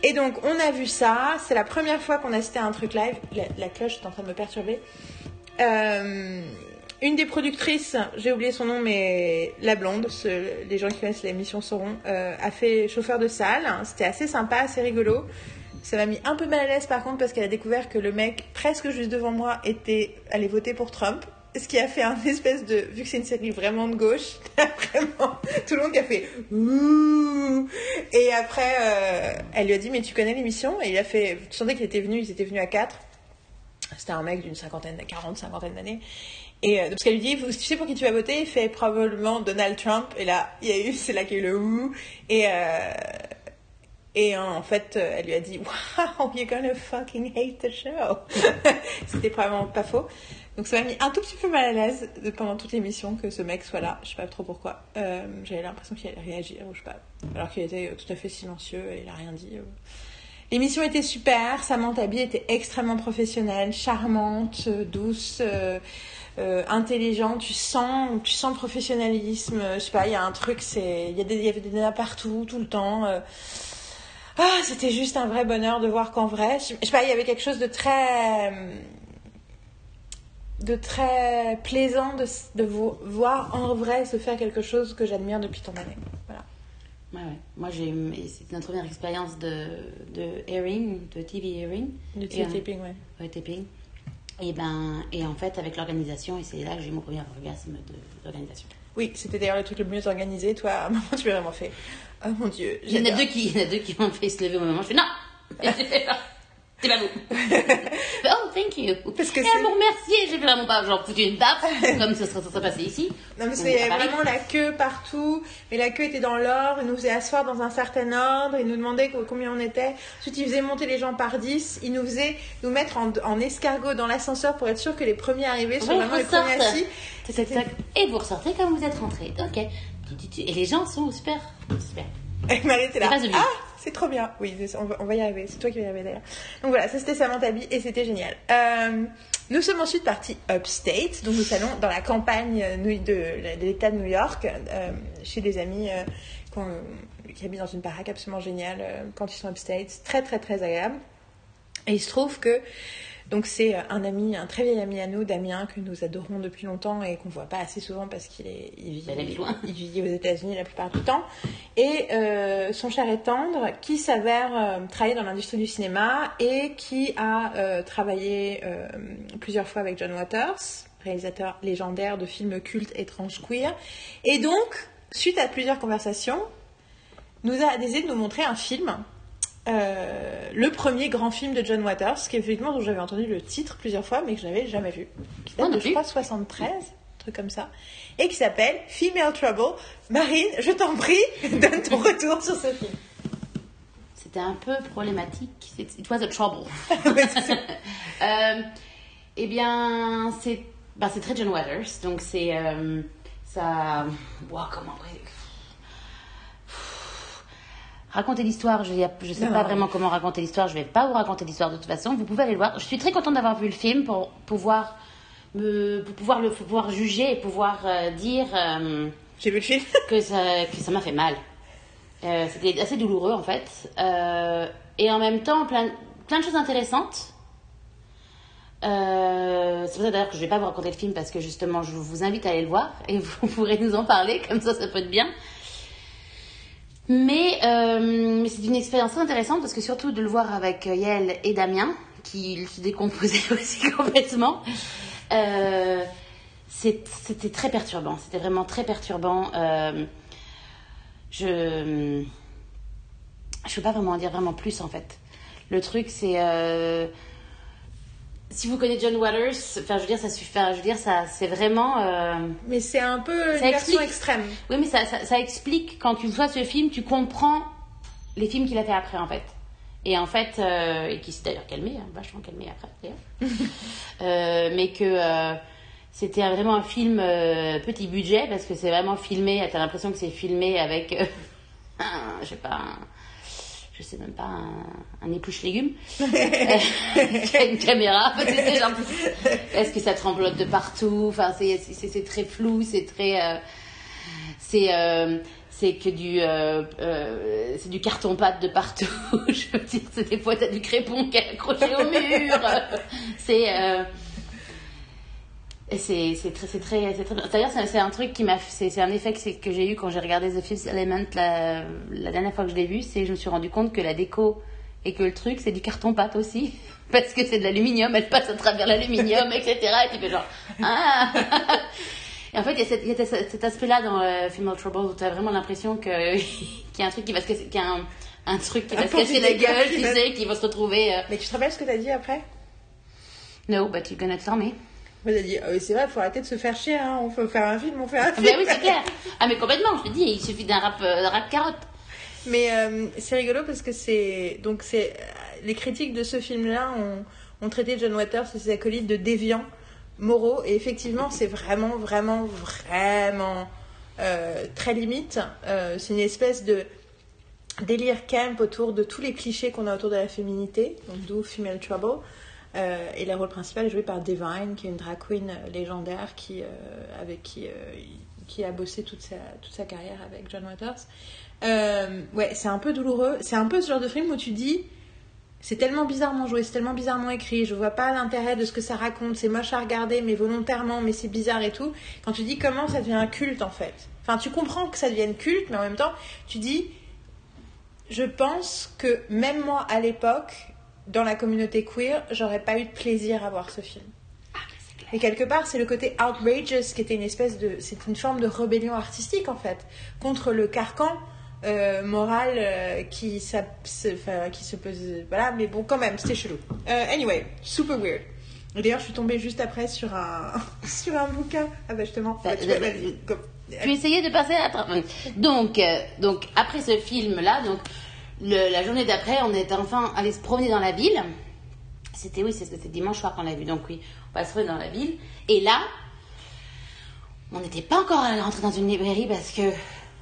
Et donc, on a vu ça. C'est la première fois qu'on assistait à un truc live. La cloche est en train de me perturber. Une des productrices, j'ai oublié son nom, mais la blonde, les gens qui connaissent l'émission sauront, a fait chauffeur de salle. C'était assez sympa, assez rigolo. Ça m'a mis un peu mal à l'aise, par contre, parce qu'elle a découvert que le mec, presque juste devant moi, allait voter pour Trump. Ce qui a fait un espèce de... Vu que c'est une série vraiment de gauche, vraiment... Tout le monde qui a fait... Ouh. Et après, elle lui a dit, mais tu connais l'émission? Et il a fait... Tu sentais qu'ils étaient venus, ils étaient venus à 4. C'était un mec d'une cinquantaine d'années. Et parce qu'elle lui dit, tu sais pour qui tu vas voter? Il fait probablement Donald Trump. Et là, c'est là qu'il y a eu le ouh. Et en fait, elle lui a dit, wow, you're gonna fucking hate the show. C'était probablement pas faux. Donc ça m'a mis un tout petit peu mal à l'aise pendant toute l'émission que ce mec soit là. Je sais pas trop pourquoi. J'avais l'impression qu'il allait réagir ou je sais pas. Alors qu'il était tout à fait silencieux et il a rien dit. L'émission était super. Samantha Bee était extrêmement professionnelle, charmante, douce, intelligente. Tu sens le professionnalisme. Je sais pas, il y a un truc, il y avait des nanas partout, tout le temps. C'était juste un vrai bonheur de voir qu'en vrai... Je sais pas, il y avait quelque chose de très... plaisant de voir en vrai se faire quelque chose que j'admire depuis tant d'années. Voilà. Ouais. Moi, c'est notre première expérience de airing, de TV airing. De taping, ouais. Ouais, taping. Et en fait, avec l'organisation, et c'est là que j'ai eu mon premier orgasme d'organisation. Oui, c'était d'ailleurs le truc le mieux organisé. Toi, à un moment, tu m'as vraiment fait... Oh mon Dieu, j'adore. Il y en a deux qui m'ont fait se lever au moment. Je fais non. C'est pas vous. Oh, thank you. Parce que vous remercier, j'ai vraiment pas genre foutu une tape comme ça serait passé ici. Non, mais c'est vraiment la queue partout. Mais la queue était dans l'ordre. Ils nous faisaient asseoir dans un certain ordre. Ils nous demandaient combien on était. Ensuite, ils faisaient monter les gens par 10. Ils nous faisaient nous mettre en escargot dans l'ascenseur pour être sûr que les premiers arrivés sont vraiment les premiers assis. Et vous ressortez comme vous êtes rentrés. Ok. Et les gens sont super. Et Marie était là. Ah, c'est trop bien. Oui, on va y arriver. C'est toi qui vas y arriver d'ailleurs. Donc voilà, ça c'était Samantha Bee et c'était génial. Nous sommes ensuite partis upstate, donc nous allons dans la campagne de l'État de New York, chez des amis qui habitent dans une baraque absolument géniale quand ils sont upstate. Très très très agréable. Et il se trouve que donc c'est un très vieil ami à nous, Damien, que nous adorons depuis longtemps et qu'on voit pas assez souvent parce qu'il vit aux États-Unis la plupart du temps. Et son cher et tendre, qui s'avère travailler dans l'industrie du cinéma et qui a travaillé plusieurs fois avec John Waters, réalisateur légendaire de films cultes étranges queer. Et donc, suite à plusieurs conversations, nous a décidé de nous montrer un film le premier grand film de John Waters, qui effectivement dont j'avais entendu le titre plusieurs fois mais que je n'avais jamais vu, qui date de, je crois, 73, un truc comme ça, et qui s'appelle Female Trouble. Marine, je t'en prie, donne ton retour sur ce film. C'était un peu problématique. It was a trouble. Eh bien, c'est très John Waters, donc c'est ça. Wow, comment raconter l'histoire, je sais pas vraiment comment raconter l'histoire, je vais pas vous raconter l'histoire de toute façon, vous pouvez aller le voir. Je suis très contente d'avoir vu le film pour pouvoir juger et pouvoir dire j'ai vu le film que ça m'a fait mal. C'était assez douloureux en fait, et en même temps plein de choses intéressantes. C'est pour ça d'ailleurs que je vais pas vous raconter le film, parce que justement je vous invite à aller le voir et vous pourrez nous en parler, comme ça peut être bien. Mais c'est une expérience intéressante, parce que surtout de le voir avec Yael et Damien, qui se décomposaient aussi complètement, c'était très perturbant. C'était vraiment très perturbant. Je peux pas vraiment en dire vraiment plus en fait. Le truc c'est si vous connaissez John Waters, ça c'est vraiment. Mais c'est un peu une version extrême. Oui, mais ça explique, quand tu vois ce film, tu comprends les films qu'il a fait après en fait. Et en fait, et qui s'est d'ailleurs calmé, hein, vachement calmé après d'ailleurs. Mais que c'était vraiment un film petit budget, parce que c'est vraiment filmé. T'as l'impression que c'est filmé avec, un épluche légumes qui a une caméra, parce que genre, est-ce que ça tremblote de partout, enfin c'est très flou, c'est très c'est que du c'est du carton pâte de partout. Je veux dire, c'est des fois t'as du crépon qui est accroché au mur. C'est très d'ailleurs c'est un truc qui m'a, c'est un effet que j'ai eu quand j'ai regardé The Fifth Element la dernière fois que je l'ai vu, je me suis rendu compte que la déco et que le truc c'est du carton pâte aussi, parce que c'est de l'aluminium, elle passe à travers l'aluminium, etc. Et tu fais genre et en fait il y a cet aspect là dans Female Trouble où t'as vraiment l'impression que qu'il y a un truc qui va se casser, qu'il y a un truc qui va se casser la gueule, tu sais, qui va se retrouver Mais tu te rappelles ce que t'as dit après? No, but you're gonna tell me. Vous avez dit, oh, c'est vrai, il faut arrêter de se faire chier, hein. On peut faire un film, on fait un film. Ah, ben oui, c'est clair. Ah, mais complètement, je te dis, il suffit d'un rap carotte. Mais c'est rigolo parce que les critiques de ce film-là ont traité John Waters et ses acolytes de déviants moraux. Et effectivement, c'est vraiment, vraiment, vraiment très limite. C'est une espèce de délire camp autour de tous les clichés qu'on a autour de la féminité, donc d'où Female Trouble. Et la rôle principale est jouée par Divine, qui est une drag queen légendaire qui a bossé toute sa carrière avec John Waters. Ouais, c'est un peu douloureux. C'est un peu ce genre de film où tu dis c'est tellement bizarrement joué, c'est tellement bizarrement écrit, je vois pas l'intérêt de ce que ça raconte, c'est moche à regarder, mais volontairement, mais c'est bizarre et tout. Quand tu dis comment ça devient un culte en fait. Enfin, tu comprends que ça devienne culte, mais en même temps, tu dis je pense que même moi à l'époque, dans la communauté queer, j'aurais pas eu de plaisir à voir ce film. Ah, c'est clair. Et quelque part, c'est le côté outrageous qui était c'est une forme de rébellion artistique en fait, contre le carcan moral qui se pose. Voilà, mais bon, quand même, c'était chelou. Anyway, super weird. D'ailleurs, je suis tombée juste après sur un bouquin. Ah bah justement. Tu essayais de passer à donc après ce film là, donc. La journée d'après, on est enfin allé se promener dans la ville. C'était dimanche soir qu'on l'a vu, donc oui, on va se promener dans la ville. Et là, on n'était pas encore rentré dans une librairie parce que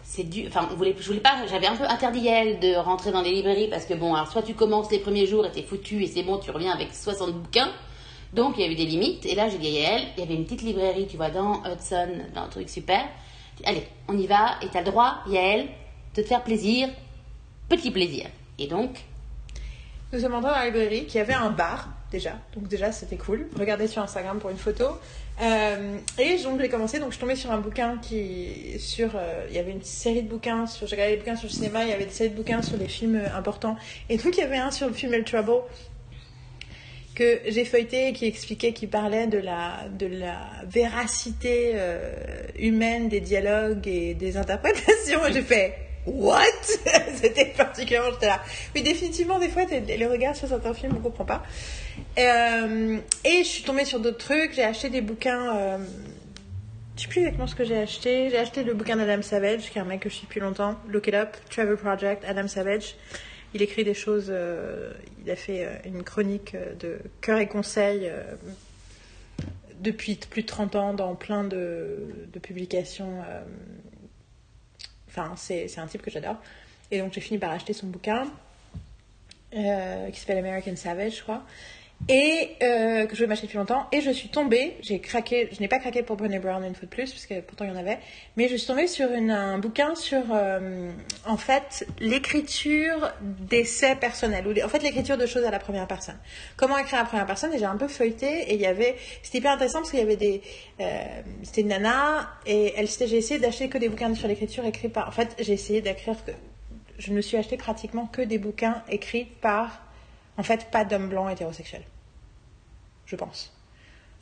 c'est dur. Enfin, je voulais pas. J'avais un peu interdit elle de rentrer dans les librairies parce que bon, alors soit tu commences les premiers jours et t'es foutu et c'est bon, tu reviens avec 60 bouquins. Donc il y a eu des limites. Et là, j'ai dit à elle, il y avait une petite librairie, tu vois, dans Hudson, dans un truc super. J'ai dit, allez, on y va. Et t'as le droit, Yael, de te faire plaisir. Petit plaisir. Et donc nous sommes entrés dans la librairie qui avait un bar déjà. Donc déjà c'était cool. Regardez sur Instagram pour une photo. Et donc j'ai commencé. Donc je tombais sur un bouquin il y avait une série de bouquins sur. J'ai regardé les bouquins sur le cinéma. Il y avait une série de bouquins sur les films importants. Et donc il y avait un sur le Female Trouble que j'ai feuilleté et qui parlait de la véracité humaine des dialogues et des interprétations. Et j'ai fait. What? C'était particulièrement, j'étais là. Mais définitivement, des fois, le regard sur certains films, on ne comprend pas. Et je suis tombée sur d'autres trucs. J'ai acheté des bouquins. Je sais plus exactement ce que j'ai acheté. J'ai acheté le bouquin d'Adam Savage, qui est un mec que je suis depuis longtemps. Look It Up, Travel Project, Adam Savage. Il écrit des choses. Il a fait une chronique de cœur et conseils depuis plus de 30 ans dans plein de publications. Enfin, c'est un type que j'adore. Et donc, j'ai fini par acheter son bouquin, qui s'appelle American Savage, je crois, et que je voulais m'acheter depuis longtemps. Et je suis tombée, j'ai craqué, je n'ai pas craqué pour Brené Brown une fois de plus, parce que pourtant il y en avait, mais je suis tombée sur un bouquin sur, en fait, l'écriture d'essais personnels, ou en fait l'écriture de choses à la première personne. Comment écrire à la première personne, et j'ai un peu feuilleté, et il y avait, c'était hyper intéressant parce qu'il y avait c'était une nana, et j'ai essayé d'acheter que des bouquins sur l'écriture écrits par, en fait, j'ai essayé d'écrire que, je me suis acheté pratiquement que des bouquins écrits par, en fait, pas d'hommes blancs hétérosexuels, je pense.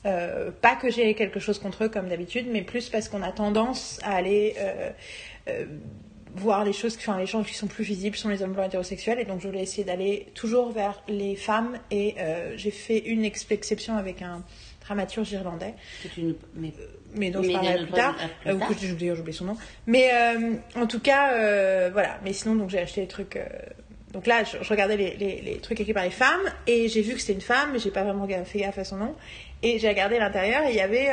Pas que j'ai quelque chose contre eux comme d'habitude, mais plus parce qu'on a tendance à aller voir les choses qui sont plus visibles sont les hommes blancs hétérosexuels, et donc je voulais essayer d'aller toujours vers les femmes, et j'ai fait une exception avec un dramaturge irlandais. Mais dont je parlerai plus tard. J'ai oublié son nom. Mais en tout cas, voilà. Mais sinon, donc, j'ai acheté des trucs. Donc là, je regardais les trucs écrits par les femmes, et j'ai vu que c'était une femme, mais j'ai pas vraiment fait gaffe à son nom. Et j'ai regardé l'intérieur, et il y avait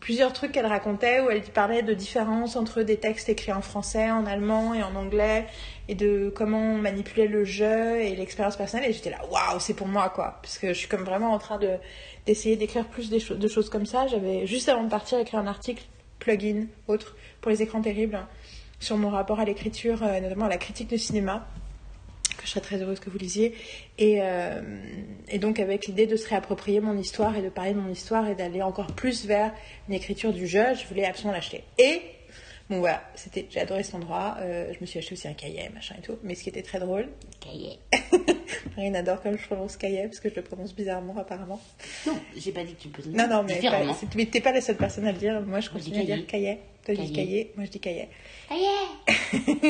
plusieurs trucs qu'elle racontait, où elle parlait de différences entre des textes écrits en français, en allemand et en anglais, et de comment on manipulait le jeu et l'expérience personnelle. Et j'étais là, waouh, c'est pour moi, quoi. Parce que je suis comme vraiment en train d'essayer d'écrire plus de choses comme ça. J'avais, juste avant de partir, écrit un article, plugin, autre, pour les écrans terribles, hein, sur mon rapport à l'écriture, notamment à la critique de cinéma, que je serais très heureuse que vous lisiez. Et donc avec l'idée de se réapproprier mon histoire et de parler de mon histoire et d'aller encore plus vers une écriture du jeu, je voulais absolument l'acheter. Et bon voilà, j'ai adoré cet endroit. Je me suis acheté aussi un cahier, machin et tout. Mais ce qui était très drôle... Cahier. Marine adore comme je prononce cahier, parce que je le prononce bizarrement apparemment. Non, j'ai pas dit que tu peux le dire. Non, mais t'es pas la seule personne à le dire. Moi, je continue à dire cahier. Toi, tu dis cahier. Moi, je dis cahier. Cahier.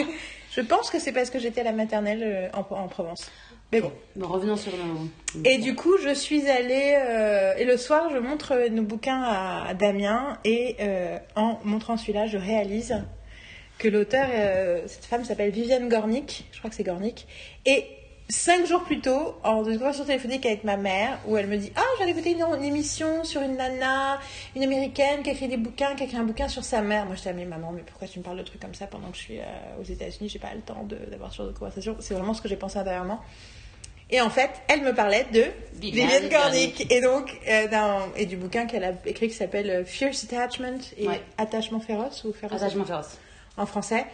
Je pense que c'est parce que j'étais à la maternelle en Provence. Mais bon. Revenons sur le... Et du coup, je suis allée... et le soir, je montre nos bouquins à Damien. Et en montrant celui-là, je réalise que l'auteur... cette femme s'appelle Vivian Gornick. Je crois que c'est Gornick. Et 5 jours plus tôt, en conversation téléphonique avec ma mère, où elle me dit « Ah, j'avais écouté une émission sur une nana, une américaine qui a écrit un bouquin sur sa mère. » Moi, j'étais à mes mamans, mais pourquoi tu me parles de trucs comme ça pendant que je suis aux États-Unis? J'ai pas le temps d'avoir ce genre de conversation. C'est vraiment ce que j'ai pensé intérieurement. Et en fait, elle me parlait de Vivian Gornick. Et donc, et du bouquin qu'elle a écrit qui s'appelle « Fierce Attachment » et ouais. « Attachement féroce » ou « Féroce » Attachement féroce. En français.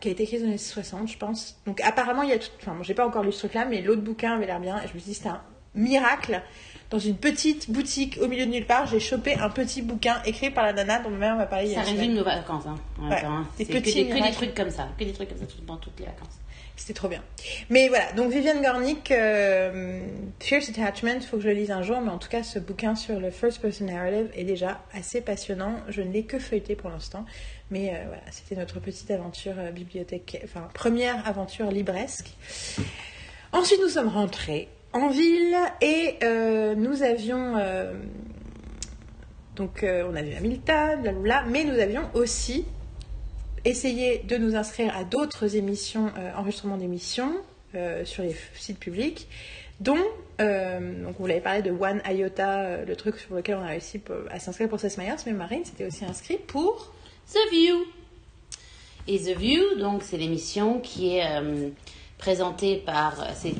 Qui a été écrit dans les années 60, je pense. Donc apparemment il y a tout, enfin bon, j'ai pas encore lu ce truc là, mais l'autre bouquin avait l'air bien, et je me suis dit c'était un miracle. Dans une petite boutique au milieu de nulle part, j'ai chopé un petit bouquin écrit par la nana dont ma mère m'a parlé. Ça résume nos vacances, hein. Ouais, hein. C'est que des trucs comme ça, dans toutes les vacances. C'était trop bien. Mais voilà, donc Vivian Gornick, Fierce Attachment, faut que je le lise un jour, mais en tout cas, ce bouquin sur le First Person Narrative est déjà assez passionnant. Je ne l'ai que feuilleté pour l'instant, mais voilà, c'était notre petite aventure bibliothèque, enfin, première aventure libresque. Ensuite, nous sommes rentrés en ville et nous avions... on a vu Hamilton, blablabla, mais nous avions aussi... essayer de nous inscrire à d'autres émissions, enregistrements d'émissions sur les sites publics, dont donc vous l'avez parlé de One Iota, le truc sur lequel on a réussi à s'inscrire pour Seth Meyers, mais Marine s'était aussi inscrite pour The View. Et The View, donc c'est l'émission qui est présentée par, c'est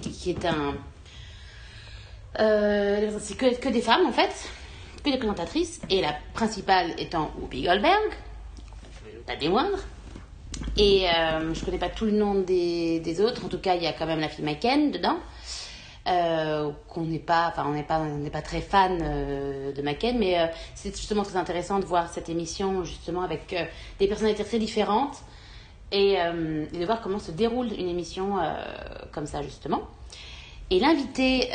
que des femmes en fait, que des présentatrices, et la principale étant Whoopi Goldberg. La démoindre. Et je connais pas tout le nom des autres. En tout cas, il y a quand même la fille McCann dedans. On n'est pas très fan de McCann, mais c'est justement très intéressant de voir cette émission justement avec des personnalités très différentes et de voir comment se déroule une émission comme ça justement. Et l'invité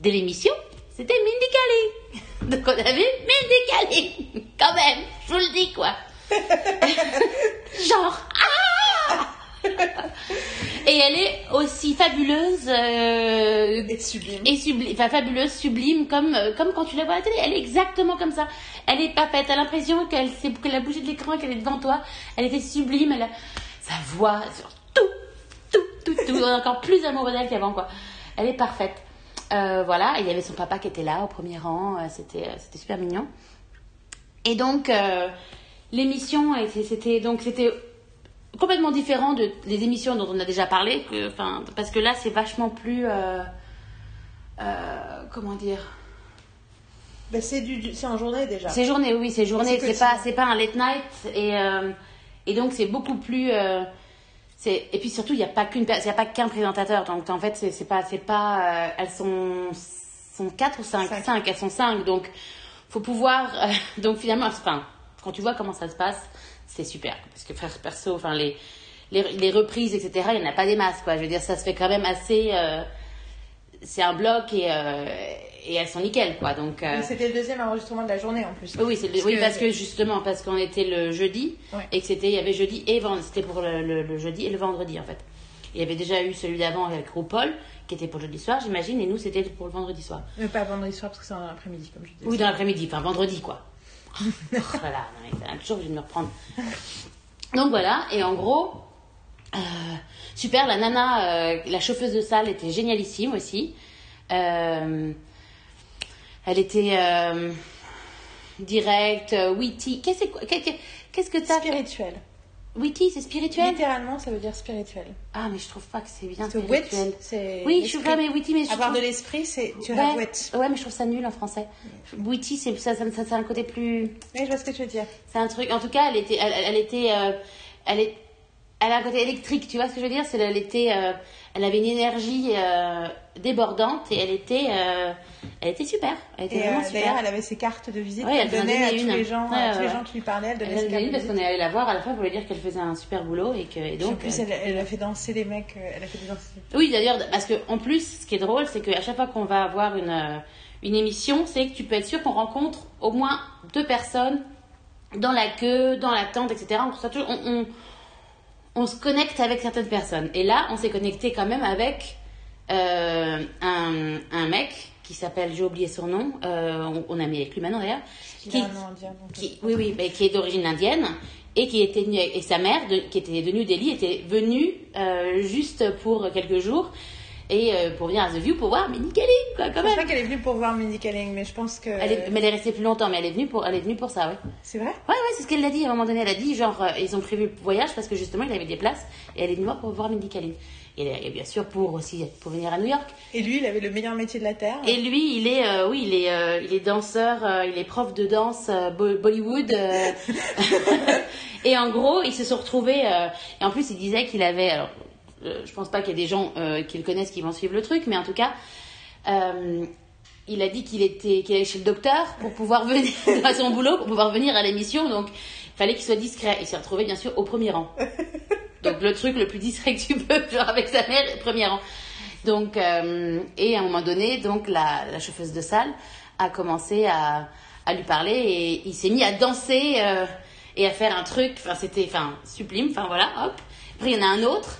de l'émission, c'était Mindy Kaling. Donc on a vu Mindy Kaling, quand même, je vous le dis quoi. Genre ah! Et elle est aussi fabuleuse et sublime. Enfin fabuleuse, sublime, comme quand tu la vois à la télé. Elle est exactement comme ça. Elle est papette. T'as l'impression qu'elle a bougé de l'écran, qu'elle est devant toi. Elle était sublime. Elle a sa voix sur tout. On est encore plus amoureux d'elle qu'avant, quoi. Elle est parfaite. Voilà. Et il y avait son papa qui était là au premier rang. C'était super mignon. Et donc l'émission, c'était complètement différent des émissions dont on a déjà parlé, parce que là c'est vachement plus comment dire, c'est un journée déjà. C'est journée, oui, c'est journée. C'est pas un late night, et donc c'est beaucoup plus. Et puis surtout il y a pas qu'un présentateur, donc en fait c'est pas elles sont 4 ou 5, 5, elles sont 5, donc faut pouvoir donc finalement quand tu vois comment ça se passe, c'est super, parce que perso, les reprises, etc., il n'y en a pas des masses, quoi. Je veux dire, ça se fait quand même assez... c'est un bloc et elles sont nickel, quoi. Donc, c'était le deuxième enregistrement de la journée, en plus. Oui, parce qu'on était le jeudi, ouais. Et qu'il y avait jeudi et vendredi. C'était pour le jeudi et le vendredi, en fait. Il y avait déjà eu celui d'avant avec RuPaul, qui était pour le jeudi soir, j'imagine, et nous, c'était pour le vendredi soir. Mais pas vendredi soir, parce que c'est dans l'après-midi, comme je disais. Oui, dans l'après-midi, vendredi, quoi. Voilà, un jour je vais me reprendre. Donc voilà, et en gros, super, la nana, la chauffeuse de salle était génialissime aussi. Elle était directe, witty. Qu'est-ce que t'as? Spirituel. Witty, c'est spirituel? Littéralement, ça veut dire spirituel. Ah, mais je trouve pas que c'est bien spirituel. Wit, c'est. Oui, l'esprit. Je trouve pas, mais witty, mais je avoir trouve... de l'esprit, c'est tu as wit. Ouais, mais je trouve ça nul en français. Yeah. Witty, c'est ça a un côté plus. Oui, je vois ce que tu veux dire. C'est un truc. En tout cas, elle a un côté électrique. Tu vois ce que je veux dire? C'est elle avait une énergie débordante et elle était super. Elle était vraiment super. D'ailleurs, elle avait ses cartes de visite qu'elle donnait à tous les gens, qui lui parlaient. Elle donnait une parce qu'on est allé la voir à la fin pour lui dire qu'elle faisait un super boulot et donc. En plus, elle a fait danser les mecs. Elle a fait des danses. Oui, d'ailleurs, parce que en plus, ce qui est drôle, c'est qu'à chaque fois qu'on va avoir une émission, c'est que tu peux être sûr qu'on rencontre au moins 2 personnes dans la queue, dans l'attente, etc. On se connecte avec certaines personnes. Et là, on s'est connecté quand même avec un mec qui s'appelle, j'ai oublié son nom, on a mis avec lui maintenant d'ailleurs. Qui est un nom indien. Oui, mais qui est d'origine indienne et sa mère, qui était de New Delhi, était venue juste pour quelques jours et pour venir à The View pour voir Mindy Kaling, quoi, quand même. Je pense pas qu'elle est venue pour voir Mindy Kaling, mais je pense que... Mais elle est restée plus longtemps, mais elle est venue pour ça, oui. C'est vrai ? Ouais, c'est ce qu'elle l'a dit. À un moment donné, elle a dit, genre, ils ont prévu le voyage parce que justement, il avait des places et elle est venue pour voir Mindy Kaling. Et bien sûr, pour venir à New York. Et lui, il avait le meilleur métier de la Terre. Et lui, il est danseur, il est prof de danse Bollywood. Et en gros, ils se sont retrouvés... et en plus, il disait qu'il avait... Alors, je pense pas qu'il y ait des gens qui le connaissent qui vont suivre le truc, mais en tout cas, il a dit qu'il allait chez le docteur pour pouvoir venir à son boulot, pour pouvoir venir à l'émission, donc il fallait qu'il soit discret. Il s'est retrouvé bien sûr au premier rang. Donc le truc le plus discret que tu peux, genre avec sa mère, premier rang. Donc et à un moment donné, donc la chauffeuse de salle a commencé à lui parler et il s'est mis à danser et à faire un truc. Enfin c'était sublime. Enfin voilà, hop. Après il y en a un autre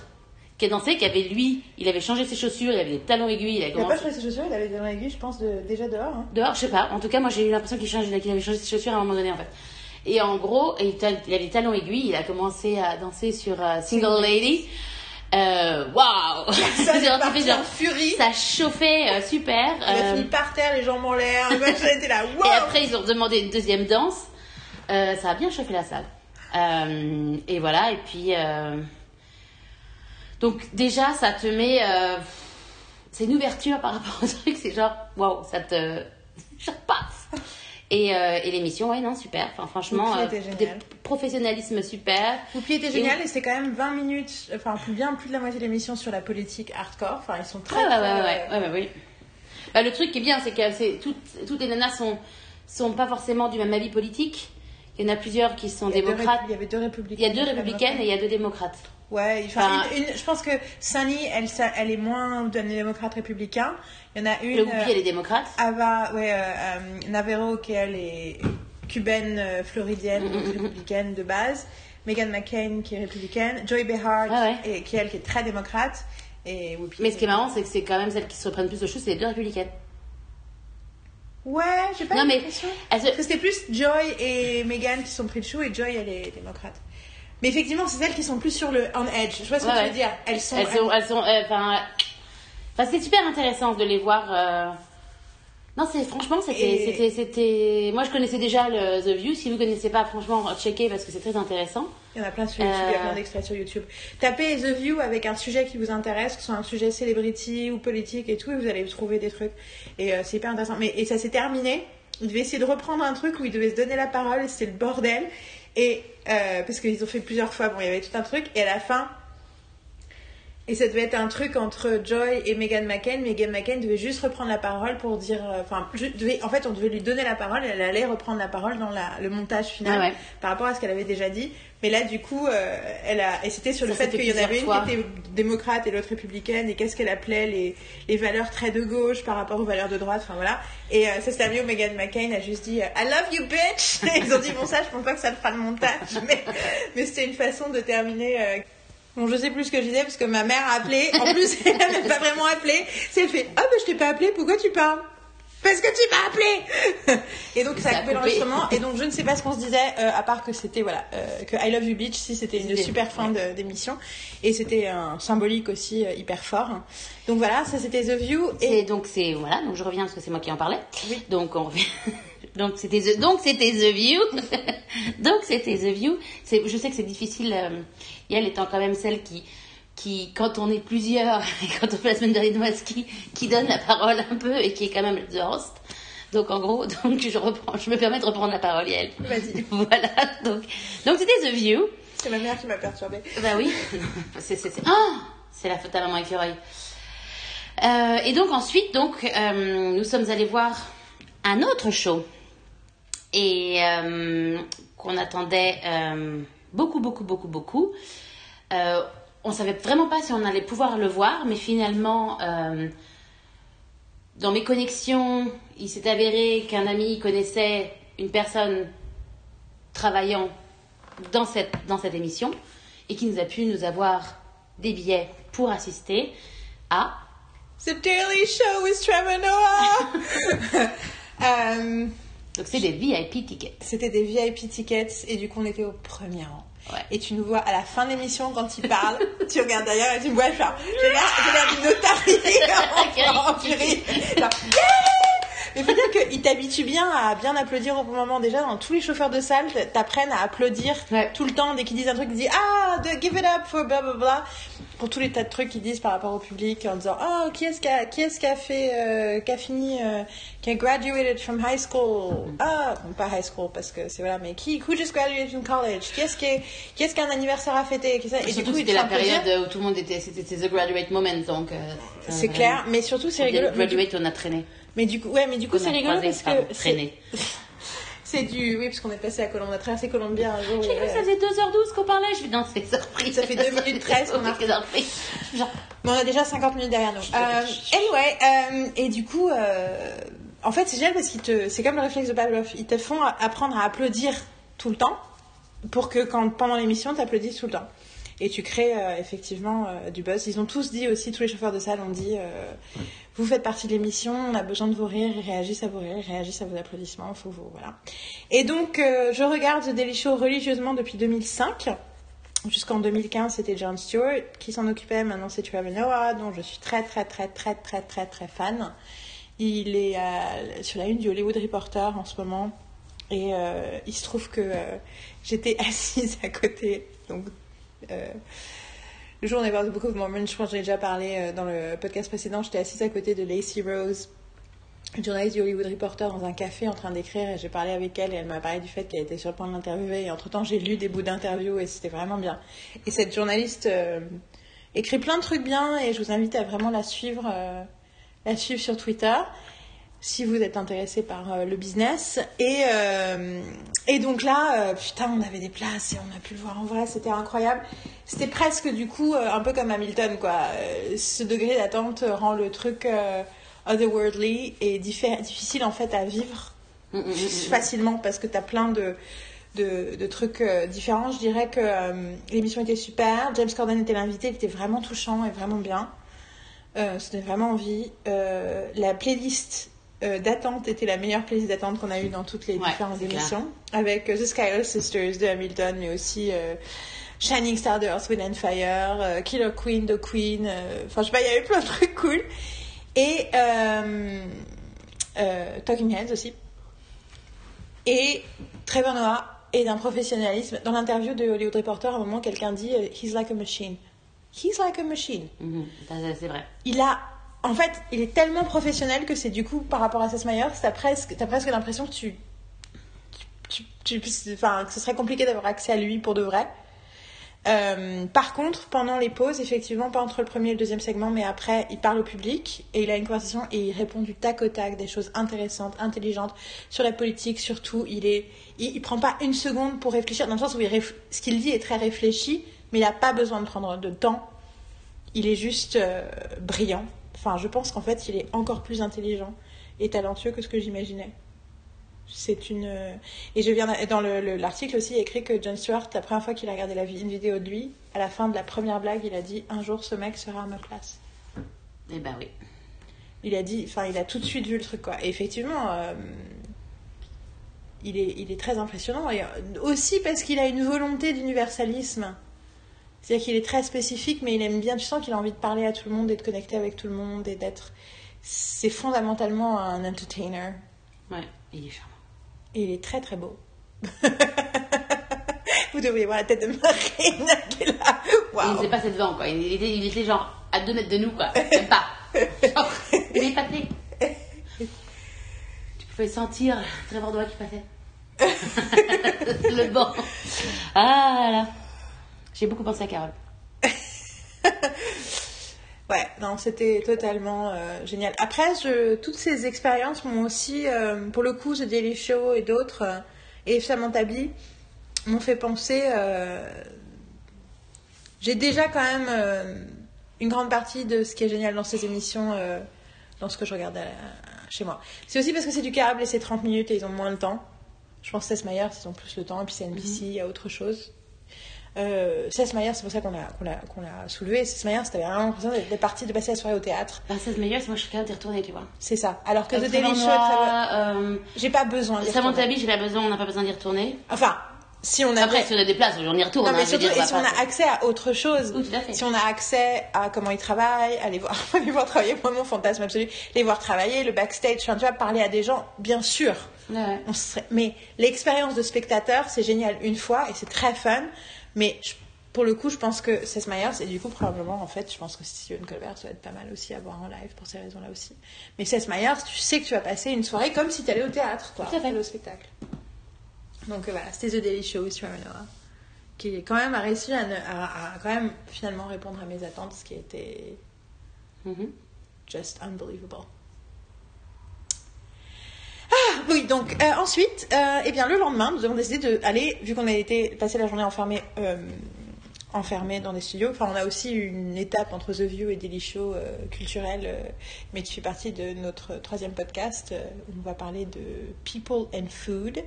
qui a dansé, qui avait lui, il avait changé ses chaussures, il avait des talons aiguilles. Il n'a pas changé ses chaussures, il avait des talons aiguilles, je pense, déjà dehors. Hein. Dehors, je sais pas. En tout cas, moi, j'ai eu l'impression qu'il avait changé ses chaussures à un moment donné, en fait. Et en gros, il avait des talons aiguilles, il a commencé à danser sur Single Lady. Waouh! Ça a fait genre furie. Ça chauffait super. Il a fini par terre, les jambes en l'air. Le match était là. Wow. Et après, ils ont demandé une deuxième danse. Ça a bien chauffé la salle. Et voilà, et puis... Donc déjà, ça te met... c'est une ouverture par rapport au truc. C'est genre, waouh, ça te... ça passe. Et l'émission, ouais, non, super. Enfin, franchement, professionnalisme super. Poupie était génial et c'est quand même 20 minutes, enfin, plus de la moitié de l'émission sur la politique hardcore. Enfin, ils sont très... Ouais. Bah, le truc qui est bien, c'est que toutes les nanas sont pas forcément du même avis politique. Il y en a plusieurs qui sont démocrates. Il y avait 2 républicaines. Il y a 2 républicaines et il y a 2 démocrates. Ouais, je pense que Sunny, elle est moins d'un démocrate républicain. Il y en a une. Le Goupil, elle est démocrate. Ava, ouais, Navarro, qui elle est cubaine, floridienne, républicaine de base, Meghan McCain qui est républicaine, Joy Behar et qui est très démocrate. Et Whoopi. Mais ce qui est marrant, c'est que c'est quand même celles qui se reprennent plus de choses, c'est les deux républicaines. Ouais, j'ai pas l'impression. Parce que c'était plus Joy et Meghan qui sont pris de chou et Joy, elle est démocrate. Mais effectivement, c'est celles qui sont plus sur le on edge. Je vois ce que tu veux dire. Elles sont c'est super intéressant de les voir. Non, c'était moi je connaissais déjà le The View. Si vous connaissez pas, franchement, checkez parce que c'est très intéressant. Il y en a plein sur YouTube, il y a plein d'extraits sur YouTube. Tapez The View avec un sujet qui vous intéresse, que ce soit un sujet celebrity ou politique et tout, et vous allez trouver des trucs. Et c'est hyper intéressant. Mais ça s'est terminé. Ils devaient essayer de reprendre un truc où ils devaient se donner la parole et c'était le bordel. Et parce qu'ils ont fait plusieurs fois, bon, il y avait tout un truc. Et à la fin, et ça devait être un truc entre Joy et Meghan McCain. Meghan McCain devait juste reprendre la parole pour dire... on devait lui donner la parole et elle allait reprendre la parole dans le montage final par rapport à ce qu'elle avait déjà dit. Mais là, du coup, et c'était sur le fait qu'il y en avait une qui était démocrate et l'autre républicaine et qu'est-ce qu'elle appelait les valeurs très de gauche par rapport aux valeurs de droite. Enfin, voilà. Et ça s'est terminé où Meghan McCain a juste dit « I love you, bitch !» Ils ont dit « Bon, ça, je pense pas que ça te fera le montage. » Mais c'était une façon de terminer... Bon, je sais plus ce que je disais parce que ma mère a appelé. En plus, elle m'a pas vraiment appelé. Si elle fait, je t'ai pas appelé, pourquoi tu parles? Parce que tu m'as appelé! Et donc, ça a coupé l'enregistrement. Et donc, je ne sais pas ce qu'on se disait, à part que c'était, que I Love You Beach, c'était une super fin d'émission. Et c'était un symbolique aussi hyper fort. Donc voilà, ça c'était The View. Et donc, donc je reviens parce que c'est moi qui en parlais. Oui. Donc, on revient. Donc c'était The View. Donc c'était The View. Je sais que c'est difficile. Yael étant quand même celle qui quand on est plusieurs, et quand on fait la semaine de Rinoise, qui donne la parole un peu et qui est quand même the host. Donc en gros, je me permets de reprendre la parole, Yael. Vas-y. Voilà. Donc c'était The View. C'est ma mère qui m'a perturbée. Bah oui. C'est la faute à maman écureuil. Et donc ensuite, nous sommes allés voir un autre show. Et qu'on attendait beaucoup, beaucoup, beaucoup, beaucoup. On ne savait vraiment pas si on allait pouvoir le voir, mais finalement, dans mes connexions, il s'est avéré qu'un ami connaissait une personne travaillant dans cette émission et qui nous a pu nous avoir des billets pour assister à... The Daily Show with Trevor Noah. Donc, c'est des VIP tickets. C'était des VIP tickets et du coup, on était au premier rang. Ouais. Et tu nous vois à la fin de l'émission quand il parle, tu regardes d'ailleurs et tu me vois genre, j'ai l'air d'une otarie en furie. Mais faut dire qu'il t'habitue bien à bien applaudir au bon moment. Déjà, dans tous les chauffeurs de salle, t'apprennent à applaudir tout le temps. Dès qu'ils disent un truc, ils disent give it up for blah blah blah. Pour tous les tas de trucs qu'ils disent par rapport au public en disant qui a graduated from high school, pas high school parce que c'est voilà, mais who just graduated from college, qui est-ce qu'un anniversaire à fêter, qui ça. Et surtout du coup, c'était la période où tout le monde c'était the graduate moment, donc c'est clair, mais surtout c'est rigolo. Graduate, on a traîné. Mais du coup, c'est rigolo parce que c'est du... Oui, parce qu'on est passé on a traversé Colombia un jour. J'ai cru que ça faisait 2h12 qu'on parlait. Je vais dans ces surprises. Ça fait 2 minutes 13 qu'on a... Mais on a déjà 50 minutes derrière nous. Et du coup, en fait, c'est génial parce que c'est comme le réflexe de Pavlov. Ils te font apprendre à applaudir tout le temps pour que pendant l'émission, tu applaudisses tout le temps. Et tu crées effectivement du buzz. Ils ont tous dit aussi, tous les chauffeurs de salle ont dit vous faites partie de l'émission, on a besoin de vos rires, ils réagissent à vos rires, ils réagissent à vos applaudissements, faut vous... Voilà. Et donc, je regarde The Daily Show religieusement depuis 2005. Jusqu'en 2015, c'était Jon Stewart qui s'en occupait. Maintenant, c'est Trevor Noah, dont je suis très, très, très, très, très, très, très fan. Il est sur la une du Hollywood Reporter en ce moment. Et il se trouve que j'étais assise à côté, donc... le jour où on est voir The Book of Mormon, je crois que j'en ai déjà parlé dans le podcast précédent, j'étais assise à côté de Lacey Rose, journaliste du Hollywood Reporter, dans un café en train d'écrire, et j'ai parlé avec elle et elle m'a parlé du fait qu'elle était sur le point de l'interviewer, et entre temps j'ai lu des bouts d'interviews et c'était vraiment bien. Et cette journaliste écrit plein de trucs bien et je vous invite à vraiment la suivre sur Twitter si vous êtes intéressé par le business. Et donc là, on avait des places et on a pu le voir en vrai, c'était incroyable. C'était presque du coup un peu comme Hamilton, quoi. Ce degré d'attente rend le truc otherworldly et difficile en fait à vivre facilement parce que t'as plein de trucs différents. Je dirais que l'émission était super. James Corden était l'invité, il était vraiment touchant et vraiment bien. Ça donnait vraiment envie. La playlist d'attente était la meilleure playlist d'attente qu'on a eue dans toutes les différentes émissions. Clair. Avec The Skylar Sisters de Hamilton, mais aussi Shining Star de Earth, Wind and Fire, Killer Queen de Queen. Enfin, je sais pas, il y avait plein de trucs cool. Et Talking Heads aussi. Et Trevor Noah est d'un professionnalisme. Dans l'interview de Hollywood Reporter, à un moment, quelqu'un dit « He's like a machine ». He's like a machine. C'est vrai. Il a... En fait, il est tellement professionnel que c'est du coup, par rapport à Seth Meyers, t'as presque l'impression que que ce serait compliqué d'avoir accès à lui pour de vrai. Par contre, pendant les pauses, effectivement, pas entre le premier et le deuxième segment, mais après, il parle au public et il a une conversation et il répond du tac au tac des choses intéressantes, intelligentes sur la politique. Surtout, il prend pas une seconde pour réfléchir, dans le sens où ce qu'il dit est très réfléchi, mais il a pas besoin de prendre de temps. Il est juste brillant. Enfin, je pense qu'en fait, il est encore plus intelligent et talentueux que ce que j'imaginais. Et je viens dans l'article aussi, il y a écrit que Jon Stewart, la première fois qu'il a regardé une vidéo de lui, à la fin de la première blague, il a dit « Un jour, ce mec sera à ma place. » Eh ben oui. Il a dit... Enfin, il a tout de suite vu le truc, quoi. Et effectivement, il est très impressionnant. Et aussi parce qu'il a une volonté d'universalisme. C'est-à-dire qu'il est très spécifique, mais il aime bien... Tu sens qu'il a envie de parler à tout le monde, d'être connecté avec tout le monde et d'être... C'est fondamentalement un entertainer. Ouais, il est charmant. Et il est très très beau. Vous devriez voir la tête de Marina qui est là. Wow. Il ne s'est pas passé devant, quoi. Il était genre à 2 mètres de nous, quoi. Même pas. Genre, il est épaté. Tu pouvais sentir Trevor Noah qui passait. Le banc. Ah là. J'ai beaucoup pensé à Carole. Ouais, non, c'était totalement génial. Après, toutes ces expériences m'ont aussi, pour le coup, The Daily Show et d'autres, et Samantha Bee, m'ont fait penser... J'ai déjà quand même une grande partie de ce qui est génial dans ces émissions, dans ce que je regarde chez moi. C'est aussi parce que c'est du câble et c'est 30 minutes et ils ont moins le temps. Je pense que Seth Meyers, ils ont plus le temps, et puis c'est NBC, il y a autre chose. Seth Meyers, c'est pour ça qu'on l'a soulevé. Seth Meyers, t'avais vraiment l'impression d'être partie de passer la soirée au théâtre. Bah, Seth Meyers, moi je suis capable d'y retourner, tu vois. C'est ça. Alors que The Daily Show, j'ai pas besoin d'y retourner. Samantha Bee, on n'a pas besoin d'y retourner. Enfin, si on a. Après, si on a des places, on y retourne. Non, mais surtout, si on a accès à autre chose. Oui, tout à fait. Si on a accès à comment ils travaillent, à les voir travailler, moi mon fantasme absolu, les voir travailler, le backstage, tu vois, parler à des gens, bien sûr. Ouais. Mais l'expérience de spectateur, c'est génial une fois et c'est très fun. Mais pour le coup, je pense que Seth Meyers, et du coup, probablement, en fait, je pense que Stephen Colbert, ça va être pas mal aussi à voir en live pour ces raisons-là aussi. Mais Seth Meyers, tu sais que tu vas passer une soirée comme si tu allais au théâtre, toi. Tout à fait. Au spectacle. Donc voilà, c'était The Daily Show sur Amanoa, qui quand même a réussi à quand même finalement répondre à mes attentes, ce qui était just unbelievable. Ah oui, donc ensuite, eh bien le lendemain, nous avons décidé d'aller, vu qu'on a été passer la journée enfermés dans des studios. Enfin, on a aussi eu une étape entre The View et Daily Show culturelle, mais qui fait partie de notre troisième podcast. On va parler de People and Food.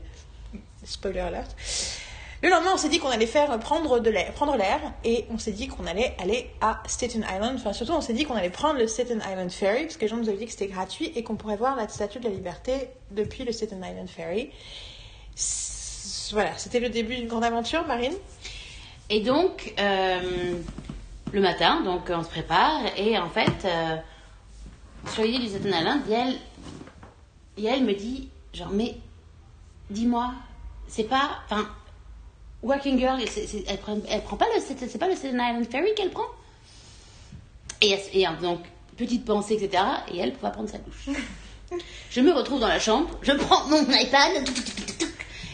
Spoiler alert. Le lendemain, on s'est dit qu'on allait prendre l'air, et on s'est dit qu'on allait aller à Staten Island. Enfin, surtout, on s'est dit qu'on allait prendre le Staten Island Ferry, parce que les gens nous avaient dit que c'était gratuit et qu'on pourrait voir la Statue de la Liberté depuis le Staten Island Ferry. Voilà, c'était le début d'une grande aventure, Marine. Et donc, le matin, donc on se prépare, et en fait, sur l'idée du Staten Island, Yael me dit, genre, mais dis-moi, c'est pas... Enfin, Working Girl, elle prend pas le... C'est pas le Staten Island Ferry qu'elle prend? Et donc, petite pensée, etc. Et elle va prendre sa douche. Je me retrouve dans la chambre, je prends mon iPad,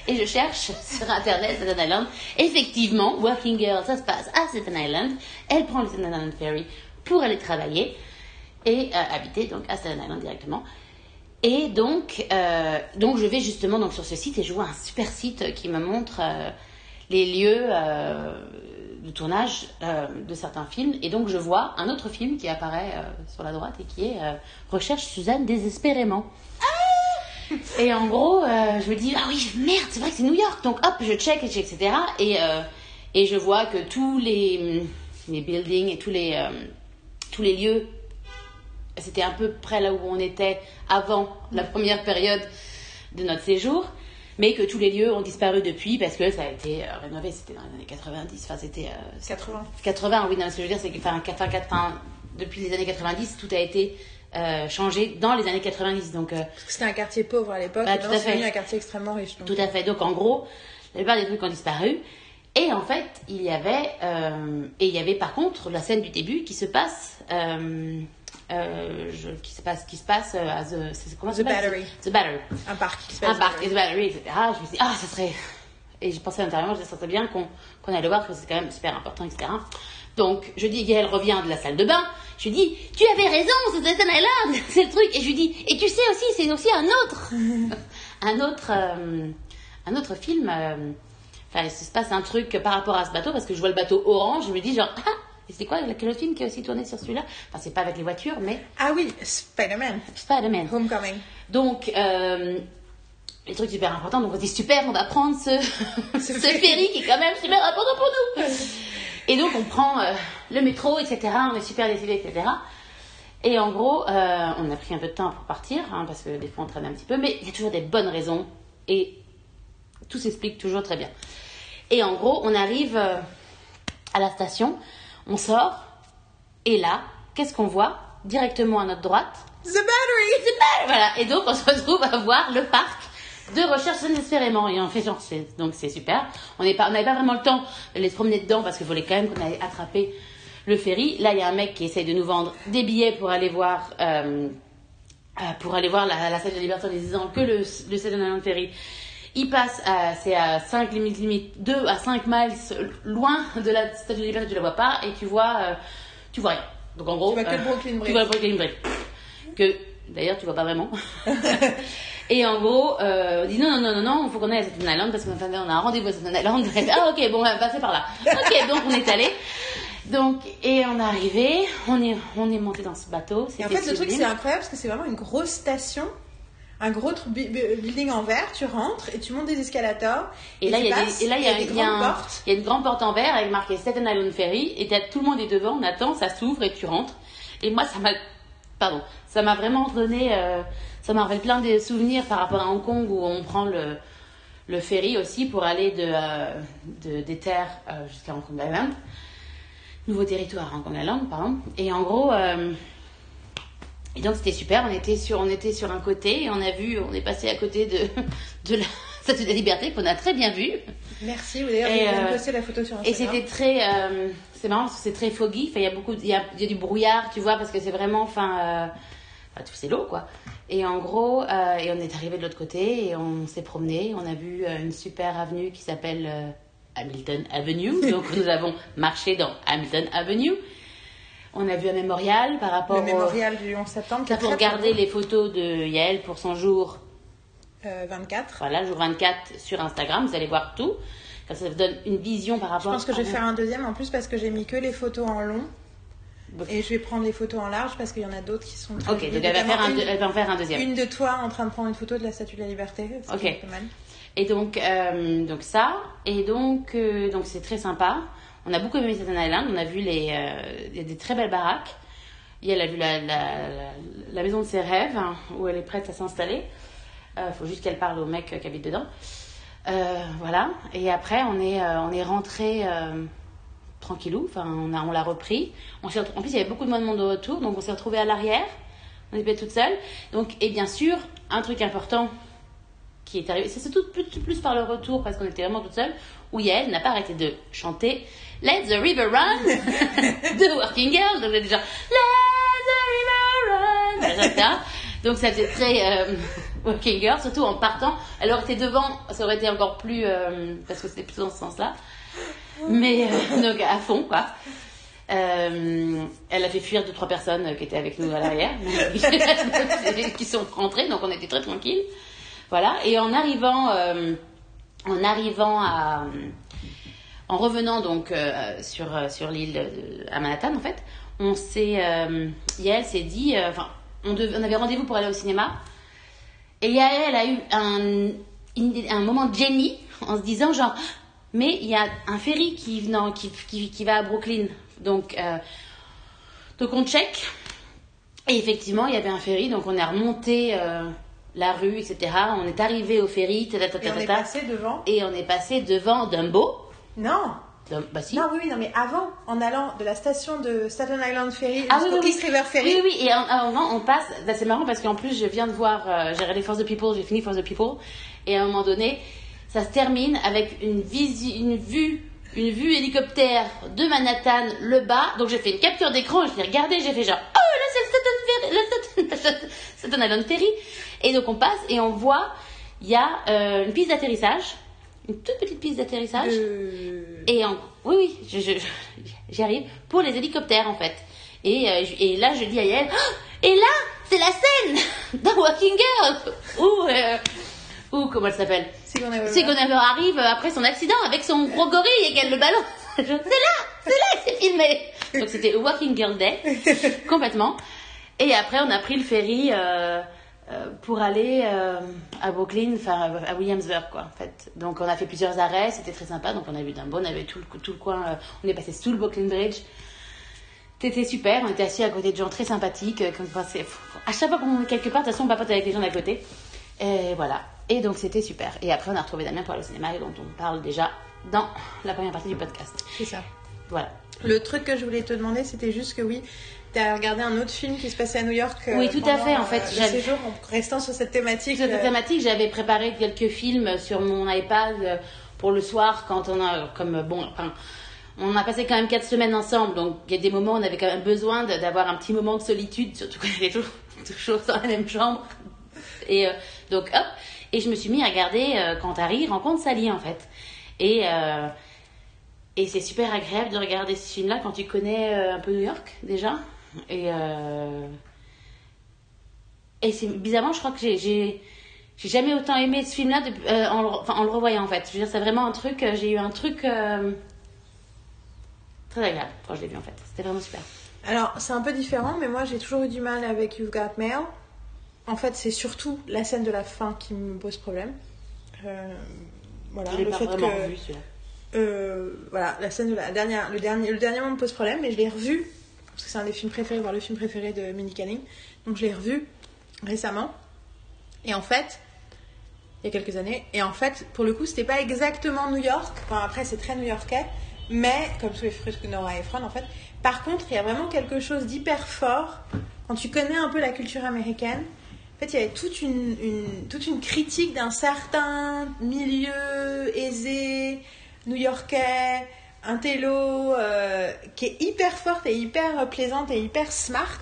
et je cherche sur Internet Staten Island. Effectivement, Working Girl, ça se passe à Staten Island. Elle prend le Staten Island Ferry pour aller travailler et habiter donc à Staten Island directement. Et donc je vais justement donc, sur ce site et je vois un super site qui me montre... les lieux de tournage de certains films. Et donc, je vois un autre film qui apparaît sur la droite et qui est « Recherche Suzanne désespérément ». Et en gros, je me dis, ah oui, merde, c'est vrai que c'est New York. Donc hop, je check, etc. Et je vois que tous les buildings et tous les lieux, c'était à peu près là où on était avant la première période de notre séjour. Mais que tous les lieux ont disparu depuis parce que ça a été rénové, c'était dans les années 90, enfin c'était... 80, oui, non, ce que je veux dire, c'est que depuis les années 90, tout a été changé dans les années 90, donc... Parce que c'était un quartier pauvre à l'époque, et maintenant c'est devenu un quartier extrêmement riche. Donc. Tout à fait, donc en gros, la plupart des trucs ont disparu, et en fait, il y avait par contre la scène du début qui se passe... qui se passe à The Battery, un parc et The Battery, etc. Je me suis dit, ça serait, et j'ai pensé intérieurement, je me suis dit, ça serait bien qu'on aille le voir parce que c'est quand même super important, etc. Donc je dis, Gaëlle revient de la salle de bain, je lui dis, tu avais raison, cette scène là, c'est le truc, et je lui dis, et tu sais aussi, c'est aussi un autre film, enfin il se passe un truc par rapport à ce bateau, parce que je vois le bateau orange, je me dis genre, et c'est quoi le film qui a aussi tourné sur celui-là? Enfin, c'est pas avec les voitures, mais... Ah oui, Spider-Man. Homecoming. Donc, les trucs super importants. Donc, on se dit, super, on va prendre ce ferry qui est quand même super important pour nous. Et donc, on prend le métro, etc. On est super décidés, etc. Et en gros, on a pris un peu de temps pour partir, parce que des fois, on traîne un petit peu. Mais il y a toujours des bonnes raisons. Et tout s'explique toujours très bien. Et en gros, on arrive à la station... On sort, et là, qu'est-ce qu'on voit? Directement à notre droite. The Battery! Voilà, et donc on se retrouve à voir le parc de recherche inespérément. Et on fait genre, donc c'est super. On n'avait pas vraiment le temps de se promener dedans parce qu'il fallait quand même qu'on aille attraper le ferry. Là, il y a un mec qui essaye de nous vendre des billets pour aller voir la Statue de la Liberté en disant que le Staten Island Ferry. Il passe, c'est à 2 à 5 miles loin de la Statue de la Liberté, tu la vois pas, et tu vois rien. Donc en gros, tu vois que Brooklyn Bridge. Que d'ailleurs tu vois pas vraiment. Et en gros, on dit non, il faut qu'on aille à Staten Island parce qu'on a un rendez-vous à Staten Island. Ah ok, bon, on va passer par là. Ok, donc on est allé. Donc, et on est arrivé, on est monté dans ce bateau. Et en fait, le truc c'est incroyable parce que c'est vraiment une grosse station. Un gros building en verre, tu rentres et tu montes des escalators. Et là, il y a une grande porte en verre avec marqué Staten Island Ferry. Et tout le monde est devant, on attend, ça s'ouvre et tu rentres. Et moi, ça m'a vraiment donné... ça m'a rappelé plein de souvenirs par rapport à Hong Kong où on prend le ferry aussi pour aller des terres jusqu'à Hong Kong Island. Nouveau territoire à Hong Kong Island, pardon. Et en gros... Et donc c'était super, on était sur un côté et on est passé à côté de la Statue de la Liberté qu'on a très bien vue. Merci, vous avez posté la photo sur Instagram. Et c'était très, c'est marrant parce que c'est très foggy, enfin il y a du brouillard, tu vois, parce que c'est vraiment, c'est l'eau quoi. Et en gros, et on est arrivé de l'autre côté et on s'est promené, on a vu une super avenue qui s'appelle Hamilton Avenue, donc nous avons marché dans Hamilton Avenue. On a vu un mémorial par rapport au mémorial du 11 septembre. Là, pour regarder les photos de Yael pour son jour 24. Voilà, le jour 24 sur Instagram, vous allez voir tout. Comme ça vous donne une vision par rapport. Je pense que je vais faire un deuxième en plus parce que j'ai mis que les photos en long. Bon. Et je vais prendre les photos en large parce qu'il y en a d'autres qui sont... Ok, donc elle va en faire un deuxième. Une de toi en train de prendre une photo de la Statue de la Liberté. Ok. Pas mal. Et donc ça. Et donc c'est très sympa. On a beaucoup aimé Staten Island, on a vu il y a des très belles baraques. Elle a vu la maison de ses rêves, où elle est prête à s'installer. Faut juste qu'elle parle au mec qui habite dedans. Voilà. Et après, on est rentré tranquillou. Enfin, on l'a repris. En plus, il y avait beaucoup de monde de retour, donc on s'est retrouvés à l'arrière. On était toute seule. Donc, et bien sûr, un truc important qui est arrivé, c'est surtout plus par le retour, parce qu'on était vraiment toute seule, où Yael n'a pas arrêté de chanter Let the River Run de Working Girls. Donc, déjà, Let the River Run. Voilà, donc, ça faisait très Working Girls, surtout en partant. Elle aurait été devant, ça aurait été encore plus. Parce que c'était plutôt dans ce sens-là. Mais donc, à fond, quoi. Elle a fait fuir 2-3 personnes qui étaient avec nous à l'arrière, qui sont rentrées, donc on était très tranquilles. Voilà, et en revenant donc sur l'île à Manhattan, en fait, Yael s'est dit, on avait rendez-vous pour aller au cinéma, Et elle a eu un moment de génie en se disant genre, mais il y a un ferry qui va à Brooklyn. Donc on check. Et effectivement, il y avait un ferry, donc on est remonté la rue, etc. On est arrivé au ferry, Et on est passé devant. Et on est passé devant Dumbo. Non. Bah si. Non, oui, non, mais avant, en allant de la station de Staten Island Ferry jusqu'au East River Ferry. Oui, oui, et avant, on passe. Bah, c'est marrant parce qu'en plus, je viens de voir, j'ai regardé Force the People, j'ai fini Force the People, et à un moment donné, ça se termine avec une vue hélicoptère de Manhattan, le bas. Donc j'ai fait une capture d'écran, je l'ai regardé, j'ai fait genre, oh là, c'est le Staten Island Ferry. Et donc on passe et on voit, il y a une piste d'atterrissage. Une toute petite piste d'atterrissage. Et oui, j'y arrive. Pour les hélicoptères, en fait. Et là, je dis à Yael, oh, et là, c'est la scène d'un Walking Girl où comment elle s'appelle, Sigourney Weaver arrive après son accident avec son gros gorille et qu'elle le balance. C'est là que c'est filmé. Donc, c'était Walking Girl Day, complètement. Et après, on a pris le ferry... pour aller à Brooklyn, enfin à Williamsburg, quoi, en fait. Donc on a fait plusieurs arrêts, c'était très sympa. Donc on a vu Dumbo, on avait tout le coin, on est passé sous le Brooklyn Bridge. C'était super, on était assis à côté de gens très sympathiques. À chaque fois qu'on est quelque part, de toute façon on papote avec les gens d'à côté. Et voilà. Et donc c'était super. Et après on a retrouvé Damien pour aller au cinéma, dont on parle déjà dans la première partie du podcast. C'est ça. Voilà. Le truc que je voulais te demander, c'était juste que oui, t'as regardé un autre film qui se passait à New York. Oui, tout à fait. En fait, j'avais séjour, en restant sur cette thématique. Sur cette thématique, j'avais préparé quelques films sur mon iPad pour le soir quand on a passé quand même 4 semaines ensemble, donc il y a des moments où on avait quand même besoin d'avoir un petit moment de solitude, surtout qu'on était toujours dans la même chambre. Et donc hop, et je me suis mis à regarder Quand Harry rencontre Sally, en fait. Et c'est super agréable de regarder ce film-là quand tu connais un peu New York déjà. Et c'est bizarrement, je crois que j'ai jamais autant aimé ce film-là en le revoyant, en fait. Je veux dire, c'est vraiment un truc, j'ai eu un truc très agréable quand je l'ai vu, en fait. C'était vraiment super. Alors, c'est un peu différent, mais moi j'ai toujours eu du mal avec You've Got Mail. En fait, c'est surtout la scène de la fin qui me pose problème. Voilà, je l'ai pas vraiment vu celui-là. Voilà, la scène de la dernière, le dernier moment me pose problème, mais je l'ai revu. Parce que c'est un des films préférés, voire le film préféré de Mindy Kaling. Donc je l'ai revu récemment. Et en fait, il y a quelques années. Et en fait, pour le coup, c'était pas exactement New York. Enfin, après, c'est très new-yorkais. Mais, comme tous les fruits de Nora Ephron, en fait. Par contre, il y a vraiment quelque chose d'hyper fort. Quand tu connais un peu la culture américaine, en fait, il y avait toute une critique d'un certain milieu aisé, new-yorkais, intello, qui est hyper forte et hyper plaisante et hyper smart,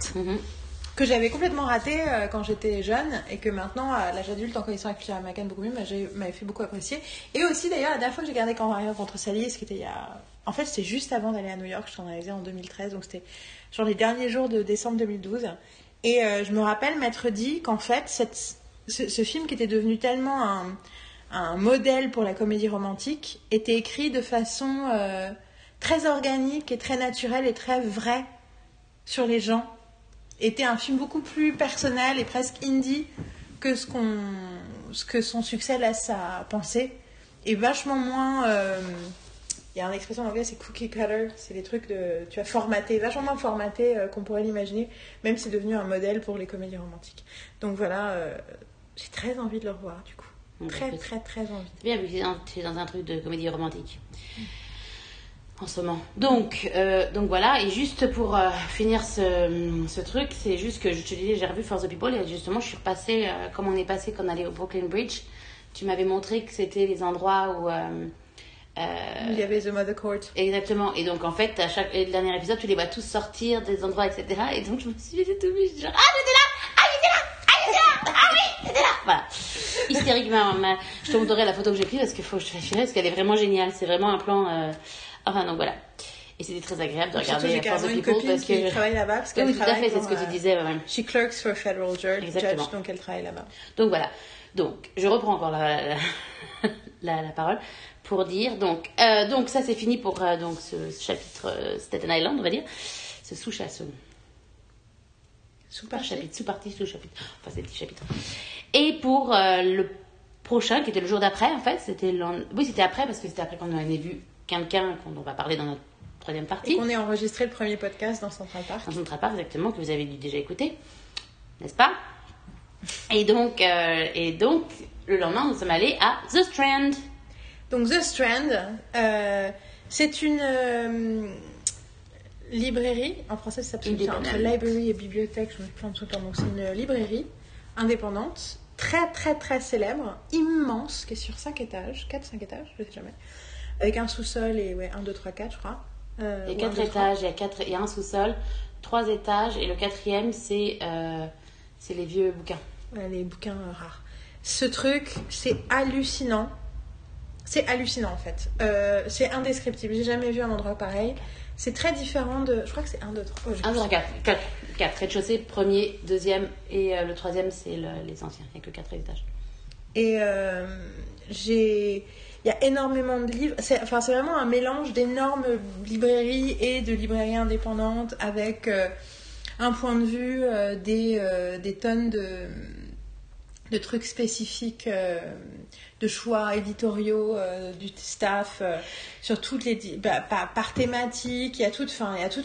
que j'avais complètement ratée quand j'étais jeune et que maintenant, à l'âge adulte, en connaissant la culture américaine beaucoup mieux, m'avait fait beaucoup apprécier. Et aussi, d'ailleurs, la dernière fois que j'ai regardé Quand Harry rencontre Sally, ce qui était il y a... En fait, c'était juste avant d'aller à New York, je t'en avais dit en 2013, donc c'était genre les derniers jours de décembre 2012. Et je me rappelle m'être dit qu'en fait, ce film qui était devenu tellement un modèle pour la comédie romantique, était écrit de façon très organique et très naturelle et très vraie sur les gens. Était un film beaucoup plus personnel et presque indie que ce que son succès laisse à penser. Et vachement moins... Il y a une expression en anglais, c'est cookie cutter. C'est les trucs de... Tu as formaté, vachement moins formaté qu'on pourrait l'imaginer, même si c'est devenu un modèle pour les comédies romantiques. Donc voilà, j'ai très envie de le revoir du coup. Très, très, très envie. C'est bien, mais c'est dans un truc de comédie romantique en ce moment. Donc voilà, et juste pour finir ce truc, c'est juste que je te disais, j'ai revu Force the People et justement, je suis repassée, comme on est passé quand on allait au Brooklyn Bridge, tu m'avais montré que c'était les endroits où... il y avait The Mother Court. Exactement, et donc en fait, à chaque dernier épisode, tu les vois tous sortir des endroits, etc. Et donc, je me suis dit, j'ai tout vu, genre, ah, j'étais là, voilà. Hystériquement, je te montrerai la photo que j'ai prise parce qu'il faut que je te la filme parce qu'elle est vraiment géniale. C'est vraiment un plan. Enfin, donc voilà. Et c'était très agréable de regarder. Surtout, j'ai carrément une copine parce que qui travaille là-bas. Parce qu'elle travaille. Oui, tout à fait, c'est ce que tu disais. Ouais. She clerks for a federal judge, donc elle travaille là-bas. Donc voilà. Donc, je reprends encore la parole pour dire. Donc ça, c'est fini pour donc ce chapitre Staten Island, on va dire. Ce sous-chapitre. Enfin, c'est petit chapitre. Et pour le prochain, qui était le jour d'après, en fait, c'était après, parce que c'était après qu'on avait vu quelqu'un qu'on va parler dans notre troisième partie. Et qu'on ait enregistré le premier podcast dans Central Park. Dans Central Park, exactement, que vous avez dû déjà écouter, n'est-ce pas ? Et donc, le lendemain, nous sommes allés à The Strand. Donc, The Strand, c'est une librairie. En français, ça s'appelle entre library et bibliothèque. Je me plante tout le temps. Donc, c'est une librairie indépendante, très, très, très célèbre, immense, qui est sur 5 étages, 4-5 étages, je sais jamais. Avec un sous-sol et 1, 2, 3, 4, je crois. Il y a 4 étages, il y a un sous-sol, 3 étages, et le quatrième, c'est les vieux bouquins. Ouais, les bouquins rares. Ce truc, c'est hallucinant. C'est hallucinant, en fait. C'est indescriptible. J'ai jamais vu un endroit pareil. C'est très différent de... Je crois que c'est 1, 2, 3... 1, 2, 3, 4. 4 rez-de-chaussée, premier, deuxième, et le troisième, c'est les anciens. Il n'y a que 4 étages. Et il y a énormément de livres. C'est vraiment un mélange d'énormes librairies et de librairies indépendantes avec... un point de vue des tonnes de trucs spécifiques, de choix éditoriaux du staff, sur toutes les par thématique. Il y a tout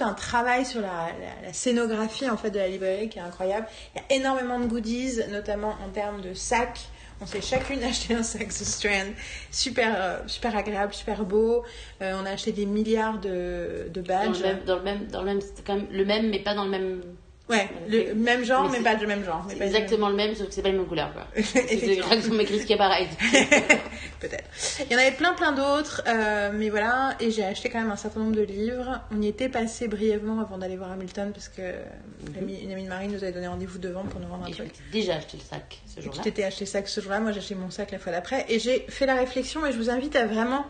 un travail sur la scénographie en fait de la librairie qui est incroyable. Il y a énormément de goodies, notamment en termes de sacs. On s'est chacune acheté un sac The Strand, super, super agréable, super beau. On a acheté des milliards de badges. Dans le même, mais pas dans le même. Ouais, le même genre, mais pas du même genre. C'est exactement le même, sauf que c'est pas la même couleur, quoi. Je crois que sont écrits ce qui est pareil. Peut-être. Il y en avait plein d'autres, mais voilà. Et j'ai acheté quand même un certain nombre de livres. On y était passé brièvement avant d'aller voir Hamilton parce que une amie de Marie nous avait donné rendez-vous devant pour nous rendre un truc. Tu déjà acheté le sac ce jour-là. Tu t'étais acheté le sac ce jour-là. Moi, j'ai acheté mon sac la fois d'après. Et j'ai fait la réflexion, et je vous invite à vraiment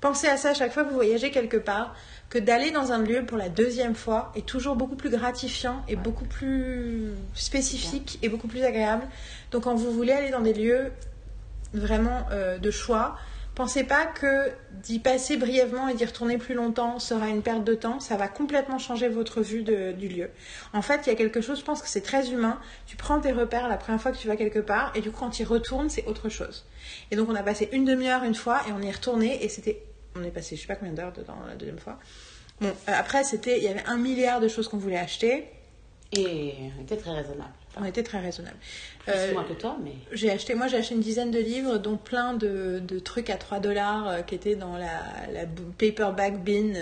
penser à ça à chaque fois que vous voyagez quelque part. Que d'aller dans un lieu pour la deuxième fois est toujours beaucoup plus gratifiant et beaucoup plus spécifique et beaucoup plus agréable. Donc quand vous voulez aller dans des lieux vraiment de choix, pensez pas que d'y passer brièvement et d'y retourner plus longtemps sera une perte de temps. Ça va complètement changer votre vue du lieu. En fait, il y a quelque chose, je pense que c'est très humain. Tu prends tes repères la première fois que tu vas quelque part et du coup, quand tu y retournes, c'est autre chose. Et donc, on a passé une demi-heure une fois et on y est retourné et on est passé je sais pas combien d'heures dedans la deuxième fois. Bon, après, il y avait 1 milliard de choses qu'on voulait acheter. Et on était très raisonnable. On était très raisonnable. Plus moins que toi, mais... J'ai acheté une dizaine de livres, dont plein de trucs à $3 qui étaient dans la paperback bin,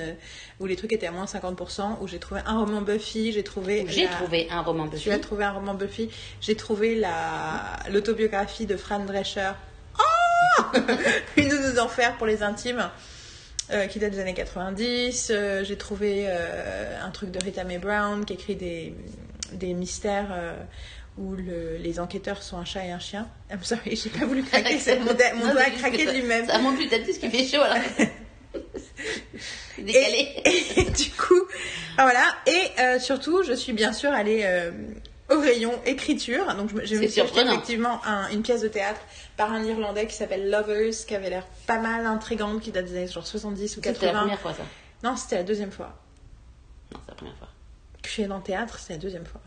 où les trucs étaient à moins 50%, où j'ai trouvé un roman Buffy, Tu as trouvé un roman Buffy. J'ai trouvé l'autobiographie de Fran Drescher. Oh Une ou deux enfers pour les intimes. Qui date des années 90. J'ai trouvé un truc de Rita Mae Brown qui écrit des mystères où les enquêteurs sont un chat et un chien. I'm sorry, j'ai pas voulu craquer. Mon doigt a craqué de lui-même. Ça monte plus à tout ce qui fait chaud alors. Décalé. Et du coup, voilà. Et surtout, je suis bien sûr allée au rayon écriture. Donc, je me suis acheté effectivement une pièce de théâtre par un Irlandais qui s'appelle Lovers, qui avait l'air pas mal intrigante, qui date des années genre 70 ou 80. C'était la première fois, ça? Non, c'était la deuxième fois. Non, c'est la première fois. Que je suis allée dans le théâtre, c'est la deuxième fois.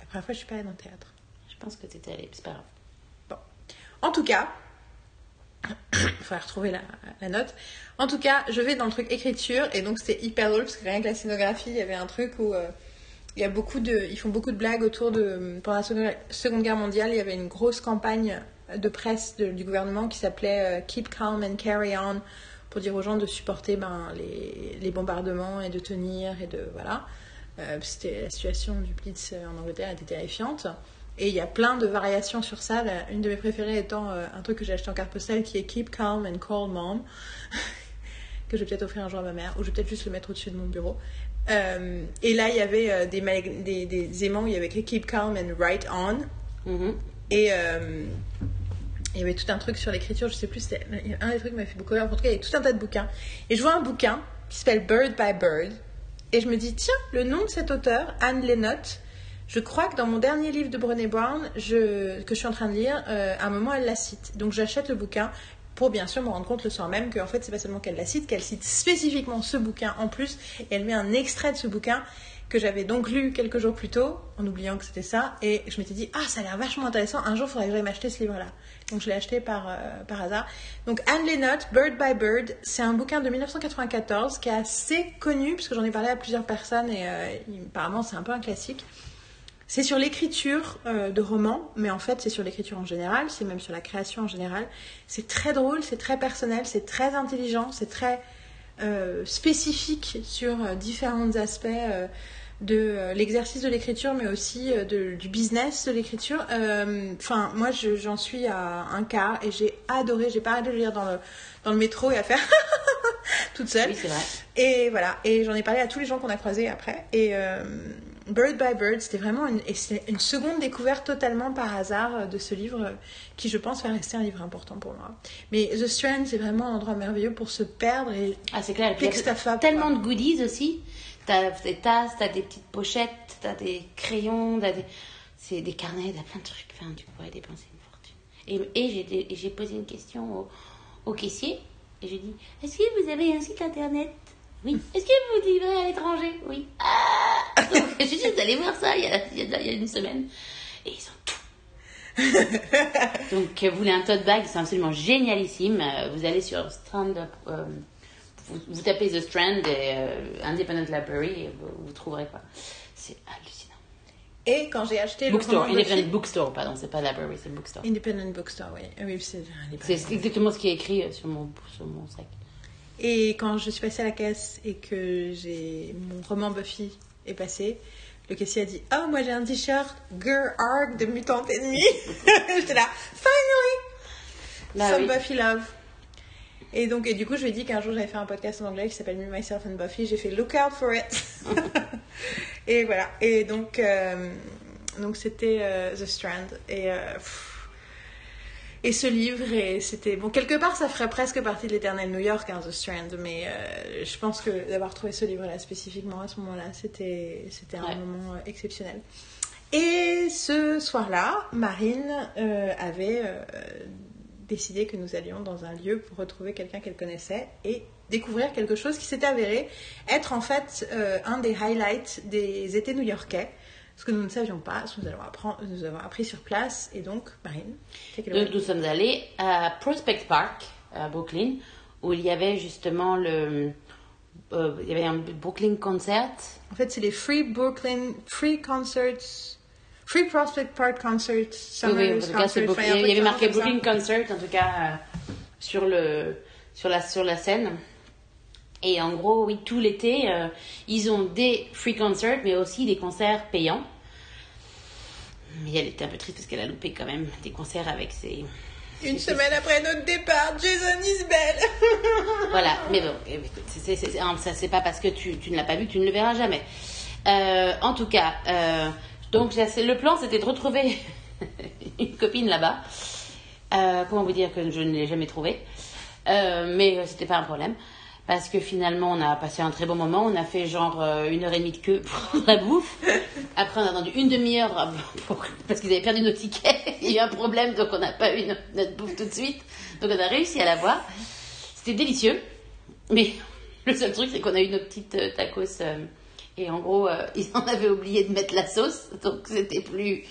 La première fois, je suis pas allée dans le théâtre. Je pense que t'étais allée, c'est pas grave. Bon. En tout cas, il faudrait retrouver la note. En tout cas, je vais dans le truc écriture, et donc c'était hyper drôle, parce que rien que la scénographie, il y avait un truc où... ils font beaucoup de blagues autour de... Pendant la Seconde Guerre mondiale, il y avait une grosse campagne de presse du gouvernement qui s'appelait « Keep calm and carry on » pour dire aux gens de supporter les bombardements et de tenir et de... Voilà. C'était la situation du Blitz en Angleterre était terrifiante. Et il y a plein de variations sur ça. Une de mes préférées étant un truc que j'ai acheté en carte postale qui est « Keep calm and call mom » que je vais peut-être offrir un jour à ma mère, ou je vais peut-être juste le mettre au-dessus de mon bureau. Et là, il y avait des aimants où il y avait écrit Keep Calm and Write On. Mm-hmm. Et il y avait tout un truc sur l'écriture, je sais plus, c'était un des trucs qui m'a fait beaucoup rire. En tout cas, il y avait tout un tas de bouquins. Et je vois un bouquin qui s'appelle Bird by Bird. Et je me dis, tiens, le nom de cet auteur, Anne Lenott, je crois que dans mon dernier livre de Brené Brown, que je suis en train de lire, à un moment, elle la cite. Donc j'achète le bouquin. Pour bien sûr me rendre compte le soir même qu'en fait c'est pas seulement qu'elle cite spécifiquement ce bouquin en plus, et elle met un extrait de ce bouquin que j'avais donc lu quelques jours plus tôt, en oubliant que c'était ça, et je m'étais dit « Ah, ça a l'air vachement intéressant, un jour, il faudrait que j'aille m'acheter ce livre-là. » Donc, je l'ai acheté par hasard. Donc, Anne Lenott, Bird by Bird, c'est un bouquin de 1994 qui est assez connu, puisque j'en ai parlé à plusieurs personnes, et apparemment, c'est un peu un classique. C'est sur l'écriture de romans, mais en fait, c'est sur l'écriture en général, c'est même sur la création en général. C'est très drôle, c'est très personnel, c'est très intelligent, c'est très spécifique sur différents aspects de l'exercice de l'écriture, mais aussi du business de l'écriture. Enfin, moi, j'en suis à un quart et j'ai adoré. J'ai pas arrêté de lire dans le métro et à faire toute seule. Oui, c'est vrai. Et voilà. Et j'en ai parlé à tous les gens qu'on a croisés après. Et Bird by Bird, c'était vraiment une seconde découverte totalement par hasard de ce livre qui, je pense, va rester un livre important pour moi. Mais The Strand, c'est vraiment un endroit merveilleux pour se perdre et... Ah, c'est clair. Et puis, il y a tellement de goodies aussi. T'as des tasses, t'as des petites pochettes, t'as des crayons, c'est des carnets, t'as plein de trucs. Enfin, tu pourrais dépenser une fortune. Et j'ai posé une question au caissier et j'ai dit, est-ce que vous avez un site internet ? Oui. Est-ce que vous livrez à l'étranger ? Oui. Ah ! Donc, je suis juste allée voir ça il y a une semaine. Et ils ont tout. Donc, vous voulez un tote bag, c'est absolument génialissime. Vous allez sur Strand, vous tapez The Strand et Independent Library et vous trouverez pas. C'est hallucinant. Et quand j'ai acheté bookstore, le Independent Bookstore, pardon, c'est pas Library, c'est Bookstore. Independent Bookstore, oui c'est exactement ce qui est écrit sur mon sac. Et quand je suis passée à la caisse et que mon roman Buffy est passé, le caissier a dit « Oh, moi j'ai un t-shirt Girl Arc de Mutant Ennemi !» J'étais là « Finally là, Some oui. Buffy Love !» Et du coup, je lui ai dit qu'un jour, j'avais fait un podcast en anglais qui s'appelle « Me, Myself and Buffy ». J'ai fait « Look out for it !» Et voilà. Et donc c'était The Strand. Et ce livre, et c'était... Bon, quelque part, ça ferait presque partie de l'éternel New York, hein, The Strand, mais je pense que d'avoir trouvé ce livre-là spécifiquement à ce moment-là, c'était un moment exceptionnel. Et ce soir-là, Marine avait décidé que nous allions dans un lieu pour retrouver quelqu'un qu'elle connaissait et découvrir quelque chose qui s'était avéré être en fait un des highlights des étés new-yorkais. Ce que nous ne savions pas, ce que nous avons appris sur place. Et donc, Marine, nous sommes allés à Prospect Park, à Brooklyn, où il y avait justement il y avait un Brooklyn Concert. En fait, c'est les Free Prospect Park Concert. Oui, en tout cas, c'est Brooklyn. Il y avait marqué Brooklyn Concert, en tout cas, sur la scène. Et en gros, oui, tout l'été, ils ont des free concerts, mais aussi des concerts payants. Mais elle était un peu triste parce qu'elle a loupé quand même des concerts avec ses... Une semaine après notre départ, Jason Isbell. Voilà, mais bon, ça c'est pas parce que tu ne l'as pas vu que tu ne le verras jamais. En tout cas, donc le plan, c'était de retrouver une copine là-bas. Comment vous dire que je ne l'ai jamais trouvée. Mais c'était pas un problème. Parce que finalement, on a passé un très bon moment. On a fait genre 1h30 de queue pour la bouffe. Après, on a attendu une demi-heure parce qu'ils avaient perdu nos tickets. Il y a eu un problème, donc on n'a pas eu notre bouffe tout de suite. Donc, on a réussi à l'avoir. C'était délicieux. Mais le seul truc, c'est qu'on a eu nos petites tacos. Et en gros, ils en avaient oublié de mettre la sauce. Donc, c'était plus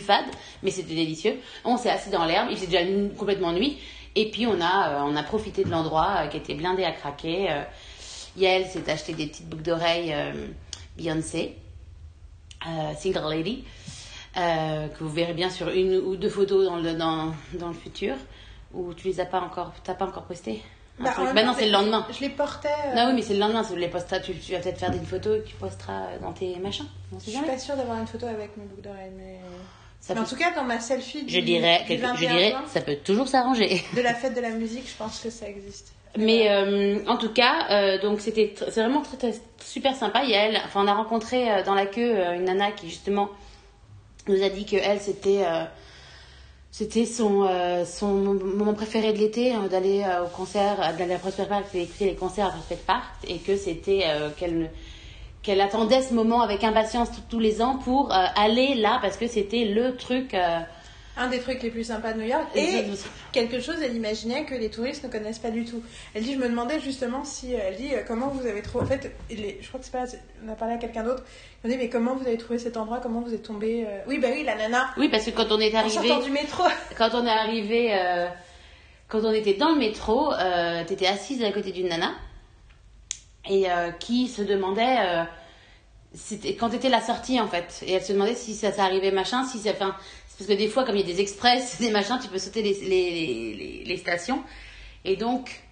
fade. Mais c'était délicieux. On s'est assis dans l'herbe. Il faisait déjà complètement nuit. Et puis, on a profité de l'endroit qui était blindé à craquer. Yael s'est acheté des petites boucles d'oreilles Beyoncé, Single Lady, que vous verrez bien sur une ou deux photos dans le futur. Ou tu les as pas encore... T'as pas encore posté non, c'est le lendemain. Je les portais... Non, oui, mais c'est le lendemain. Si tu les posteras, tu vas peut-être faire une photo que tu posteras dans tes machins. Je suis pas sûre d'avoir une photo avec mes boucles d'oreilles, mais... Mais en tout cas, dans ma selfie je dirais, ça peut toujours s'arranger. De la fête de la musique, je pense que ça existe. Mais en tout cas, donc c'est vraiment très, très, super sympa. On a rencontré dans la queue une nana qui justement nous a dit que elle c'était son moment préféré de l'été, d'aller au concert, d'aller à Prospect Park, d'écouter les concerts à Prospect Park, et que c'était qu'elle attendait ce moment avec impatience tous les ans pour aller là parce que c'était le truc un des trucs les plus sympas de New York, et quelque chose, elle imaginait que les touristes ne connaissent pas du tout. Elle dit, je me demandais justement si, elle dit, comment vous avez trouvé, en fait, je crois que c'est pas, on a parlé à quelqu'un d'autre, on dit, mais comment vous avez trouvé cet endroit, comment vous êtes tombé, oui, bah oui, la nana. Oui, parce que quand on est arrivé, en sortant du métro. Quand on est arrivé, quand on était dans le métro, t'étais assise à côté d'une nana, et qui se demandait, c'était quand t'étais la sortie en fait, et elle se demandait si ça s'arrivait machin, si ça, enfin, parce que des fois comme il y a des express, des machins, tu peux sauter les stations, et donc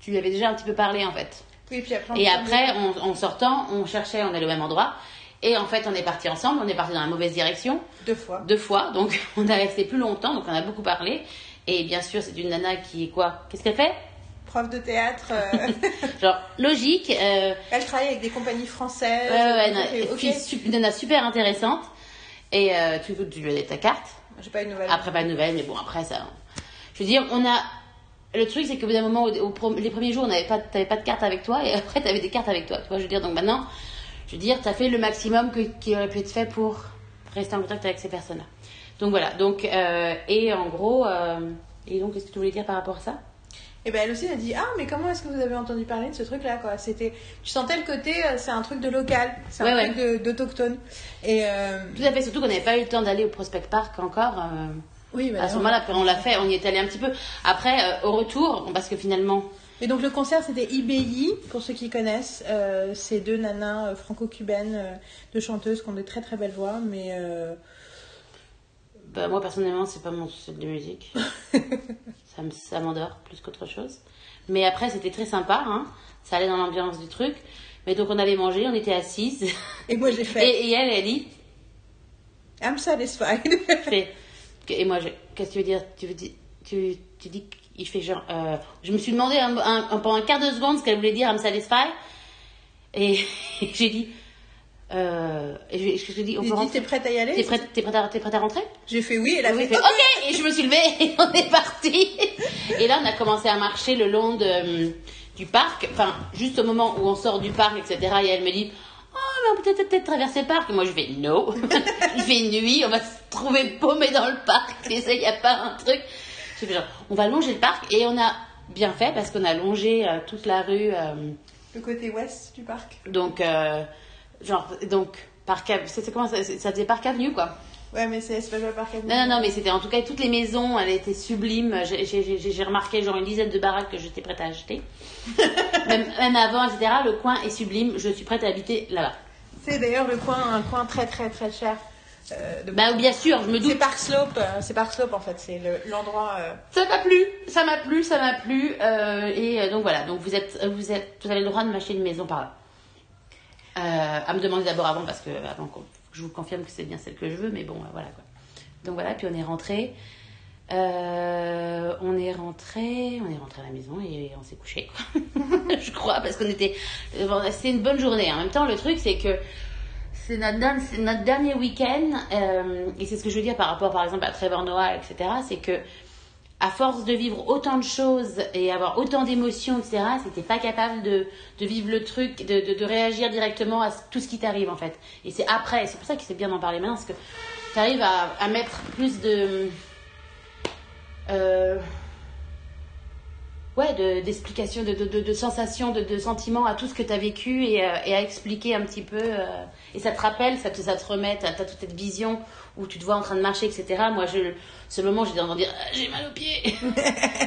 tu lui avais déjà un petit peu parlé en fait. Oui, puis après. Et après en sortant, on cherchait, on allait au même endroit, et en fait on est partis ensemble, on est partis dans la mauvaise direction. Deux fois, donc on a resté plus longtemps, donc on a beaucoup parlé, et bien sûr c'est une nana qui est quoi ? Qu'est-ce qu'elle fait ? Prof de théâtre. Genre, logique. Elle travaille avec des compagnies françaises. Une nana super intéressante. Et tu lui as donné ta carte. J'ai pas eu de nouvelles. Après, pas de nouvelles, mais bon, après, ça. Je veux dire, on a. Le truc, c'est qu'au bout d'un moment, les premiers jours, t'avais pas de carte avec toi, et après, t'avais des cartes avec toi. Tu vois, je veux dire, donc maintenant, je veux dire, t'as fait le maximum qui aurait pu être fait pour rester en contact avec ces personnes-là. Donc voilà. Donc, et en gros. Et donc, qu'est-ce que tu voulais dire par rapport à ça? Et ben elle aussi elle dit, ah mais comment est-ce que vous avez entendu parler de ce truc là quoi, c'était, tu sentais le côté, c'est un truc de local, c'est un truc d'autochtone, et tout à fait, surtout qu'on n'avait pas eu le temps d'aller au Prospect Park encore, oui, bah, à ce moment là on l'a fait, on y est allé un petit peu après, au retour, parce que finalement. Et donc le concert c'était IBI, pour ceux qui connaissent, c'est deux nanas franco-cubaines, deux chanteuses qui ont des très très belles voix, mais bah, moi personnellement c'est pas mon style de musique. Ça m'endort plus qu'autre chose, mais après c'était très sympa, hein. Ça allait dans l'ambiance du truc, mais donc on allait manger, on était assises, et moi j'ai fait et elle a dit I'm satisfied, et moi qu'est-ce que tu veux dire, tu dis il fait genre, je me suis demandé pendant un quart de seconde ce qu'elle voulait dire I'm satisfied, et j'ai dit et je dis, t'es prête à y aller? T'es prête à rentrer? J'ai fait oui, et elle a fait ok, et je me suis levée et on est parti. Et là on a commencé à marcher le long du parc, enfin juste au moment où on sort du parc, etc. Et elle me dit oh mais on peut peut-être traverser le parc, et moi je vais no. Il fait nuit, on va se trouver paumé dans le parc, et ça y a pas un truc. J'ai fait genre on va longer le parc, et on a bien fait parce qu'on a longé toute la rue, le côté ouest du parc, donc Park Avenue, ça faisait Park Avenue quoi. Ouais, mais c'est pas Park Avenue. Non, mais c'était en tout cas toutes les maisons, elles étaient sublimes. J'ai remarqué genre une dizaine de baraques que j'étais prête à acheter. même avant, etc. Le coin est sublime, je suis prête à habiter là-bas. C'est d'ailleurs un coin très très très cher. Bien sûr, je me doute. C'est Park Slope en fait, c'est l'endroit. Ça m'a plu. Et donc voilà, donc vous avez le droit de m'acheter une maison par là. À me demander d'abord avant, parce que avant je vous confirme que c'est bien celle que je veux, mais bon voilà quoi. Donc voilà, puis on est rentré à la maison et on s'est couché quoi. Je crois, parce qu'on était, c'était une bonne journée. En même temps le truc c'est que c'est notre dernier week-end, et c'est ce que je veux dire par rapport par exemple à Trevor Noah, etc. C'est que à force de vivre autant de choses et avoir autant d'émotions, etc., c'était pas capable de vivre le truc, de réagir directement à tout ce qui t'arrive, en fait. Et c'est après, c'est pour ça que c'est bien d'en parler maintenant, parce que t'arrives à mettre plus d'explications, de sensations, de sentiments à tout ce que t'as vécu, et à expliquer un petit peu. Et ça te rappelle, ça te remet, t'as toute cette vision où tu te vois en train de marcher, etc. Moi, ce moment, j'étais en train de dire « j'ai mal aux pieds !»